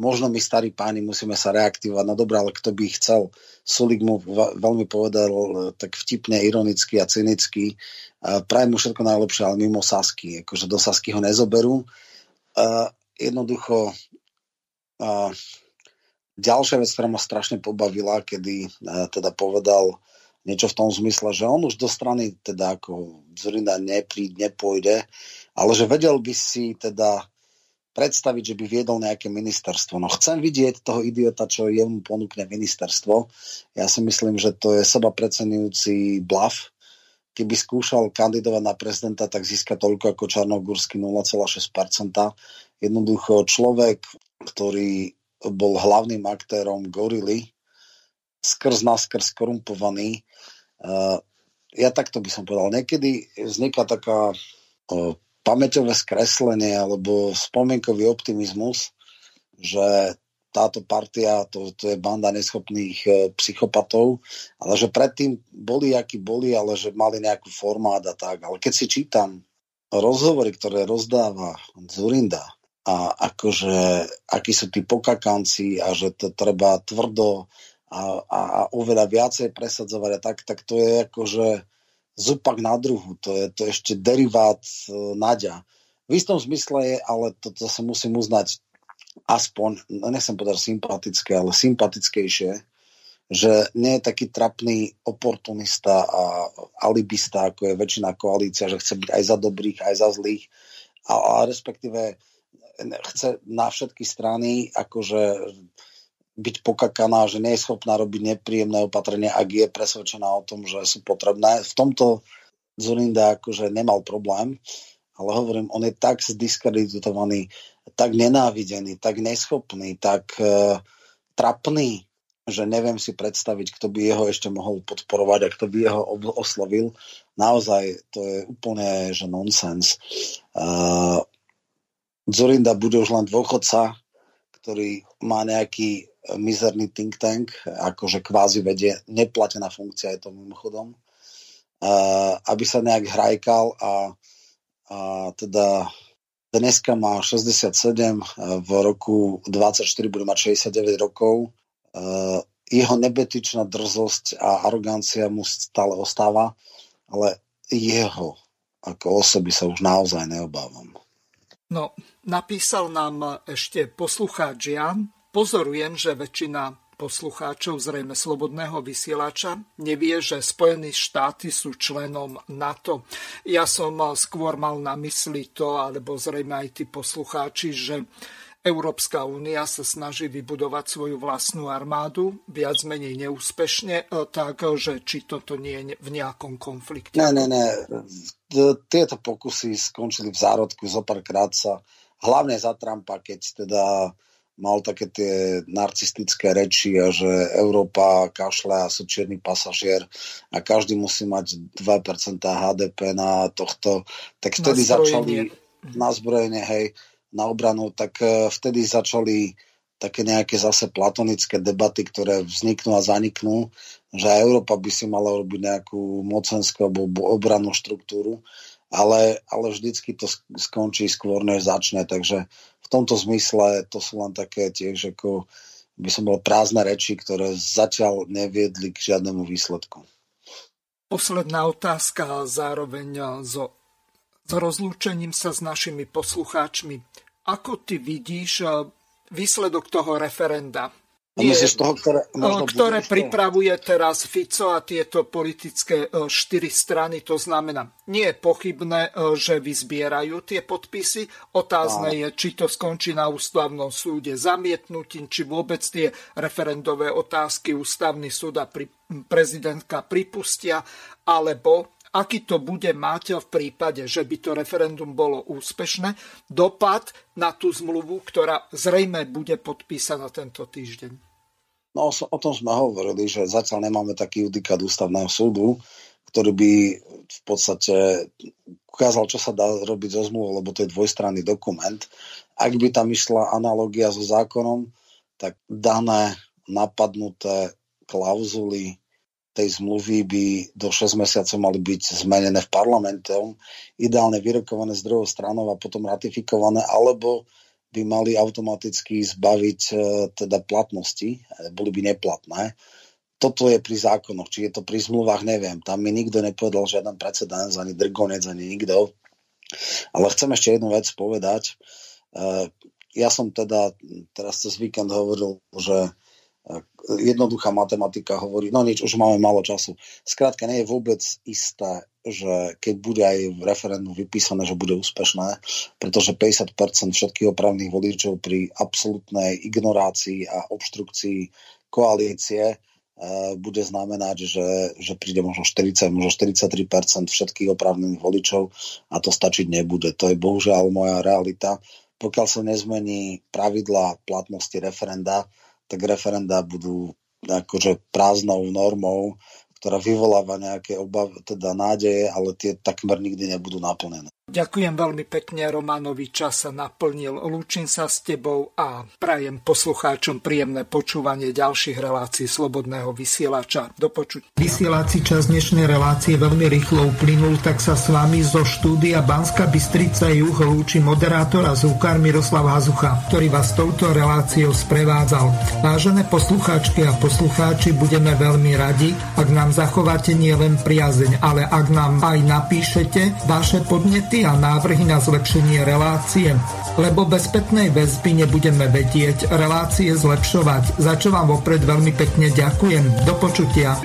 možno my starí páni musíme sa reaktivovať, no dobré, ale kto by ich chcel? Sulík mu veľmi povedal tak vtipne, ironicky a cynicky, prajem mu všetko najlepšie, ale mimo Sasky, akože do Sasky ho nezoberú. Jednoducho ďalšia vec, ktorá ma strašne pobavila, kedy teda povedal niečo v tom zmysle, že on už do strany teda ako Dzurinda nepôjde, ale že vedel by si teda predstaviť, že by viedol nejaké ministerstvo. No chcem vidieť toho idiota, čo jemu ponúkne ministerstvo. Ja si myslím, že to je seba preceňujúci blaf. Keby skúšal kandidovať na prezidenta, tak získa toľko ako Čarnogorský 0,6%. Jednoducho človek, ktorý bol hlavným aktérom gorily, skrz korumpovaný. Ja takto by som povedal. Niekedy vzniká taká pamäťové skreslenie alebo spomienkový optimizmus, že táto partia, to je banda neschopných psychopatov, ale že predtým boli, akí boli, ale že mali nejakú formát a tak. Ale keď si čítam rozhovory, ktoré rozdáva Dzurinda, a akože, akí sú tí pokakanci a že to treba tvrdo a oveľa viacej presadzovať a tak to je akože zupak na druhu, to je ešte derivát Naďa. V istom zmysle je, ale to sa musím uznať aspoň, nechcem povedať sympatické, ale sympatickejšie, že nie je taký trapný oportunista a alibista, ako je väčšina koalícia, že chce byť aj za dobrých, aj za zlých a respektíve chce na všetky strany akože byť pokakaná, že nie je schopná robiť nepríjemné opatrenia, ak je presvedčená o tom, že sú potrebné. V tomto Dzurinda akože nemal problém, ale hovorím, on je tak zdiskreditovaný, tak nenávidený, tak neschopný, tak trapný, že neviem si predstaviť, kto by jeho ešte mohol podporovať a kto by jeho oslovil. Naozaj, to je úplne že nonsens. Dzurinda bude už len dôchodca, ktorý má nejaký mizerný think tank, akože kvázi vedie, neplatená funkcia je to mimochodom, aby sa nejak hrajkal a teda dneska má 67, v roku 24 bude mať 69 rokov. Jeho nebetičná drzosť a arogancia mu stále ostáva, ale jeho ako osoby sa už naozaj neobávam. No, napísal nám ešte poslucháč Jan. Pozorujem, že väčšina poslucháčov zrejme Slobodného vysielača nevie, že Spojené štáty sú členom NATO. Ja som skôr mal na mysli to, alebo zrejme aj tí poslucháči, že Európska únia sa snaží vybudovať svoju vlastnú armádu, viac menej neúspešne, takže či toto nie je v nejakom konflikte? Ne. Tieto pokusy skončili v zárodku, zopárkrát sa, hlavne za Trumpa, keď teda mal také tie narcistické reči a že Európa kašľa a sú čierny pasažier a každý musí mať 2% HDP na tohto, tak vtedy začali na zbrojenie, hej, na obranu, tak vtedy začali také nejaké zase platonické debaty, ktoré vzniknú a zaniknú, že Európa by si mala robiť nejakú mocenskú alebo obrannú štruktúru, ale vždycky to skončí skôr, než začne, takže v tomto zmysle to sú len také tiež, ako by som bol, prázdne reči, ktoré zatiaľ neviedli k žiadnemu výsledku. Posledná otázka zároveň s rozlúčením sa s našimi poslucháčmi. Ako ty vidíš výsledok toho referenda? Ktoré pripravuje teraz Fico a tieto politické 4 strany. To znamená, nie je pochybné, že vyzbierajú tie podpisy. Otázne je, či to skončí na ústavnom súde zamietnutím, či vôbec tie referendové otázky ústavný súd a prezidentka pripustia, alebo aký to bude mať v prípade, že by to referendum bolo úspešné, dopad na tú zmluvu, ktorá zrejme bude podpísaná tento týždeň? No, o tom sme hovorili, že zatiaľ nemáme taký judikát ústavného súdu, ktorý by v podstate ukázal, čo sa dá robiť so zmluvou, lebo to je dvojstranný dokument. Ak by tam išla analogia so zákonom, tak dané napadnuté klauzuly tej zmluvy by do 6 mesiacov mali byť zmenené v parlamente, ideálne vyrokované z druhou stranou a potom ratifikované, alebo by mali automaticky zbaviť teda platnosti, boli by neplatné. Toto je pri zákonoch, či je to pri zmluvách, neviem. Tam mi nikto nepovedal žiaden precedens, ani Drgonec, ani nikto. Ale chcem ešte jednu vec povedať. Ja som teda teraz cez víkend hovoril, že jednoduchá matematika hovorí, no nič, už máme málo času. Skrátka, nie je vôbec isté, že keď bude aj v referendum vypísané, že bude úspešné, pretože 50% všetkých oprávnych voličov pri absolútnej ignorácii a obštrukcii koalície bude znamenať, že príde možno 40, možno 43% všetkých oprávnených voličov a to stačiť nebude. To je bohužiaľ moja realita. Pokiaľ sa nezmení pravidlá platnosti referenda, tak referenda budú akože prázdnou normou, ktorá vyvoláva nejaké obavy, teda nádeje, ale tie takmer nikdy nebudú naplnené. Ďakujem veľmi pekne Romanovi, čas sa naplnil. Lúčim sa s tebou a prajem poslucháčom príjemné počúvanie ďalších relácií Slobodného vysielača. Do počutia. Vysielací čas dnešnej relácie veľmi rýchlo uplynul, tak sa s vami zo štúdia Banská Bystrica Juh lúči moderátor a zvukár Miroslav Hazucha, ktorý vás touto reláciou sprevádzal. Vážené poslucháčky a poslucháči, budeme veľmi radi, ak nám zachováte nielen priazeň, ale ak nám aj napíšete vaše podnety a návrhy na zlepšenie relácie, lebo bez spätnej väzby nebudeme vedieť relácie zlepšovať, za čo vám vopred veľmi pekne ďakujem. Do počutia.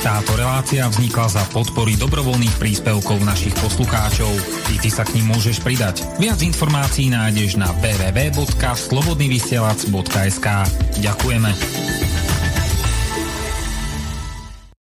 Táto relácia vznikla za podpory dobrovoľných príspevkov našich poslucháčov. I ty sa k nim môžeš pridať. Viac informácií nájdeš na www.slobodnyvysielac.sk. Ďakujeme.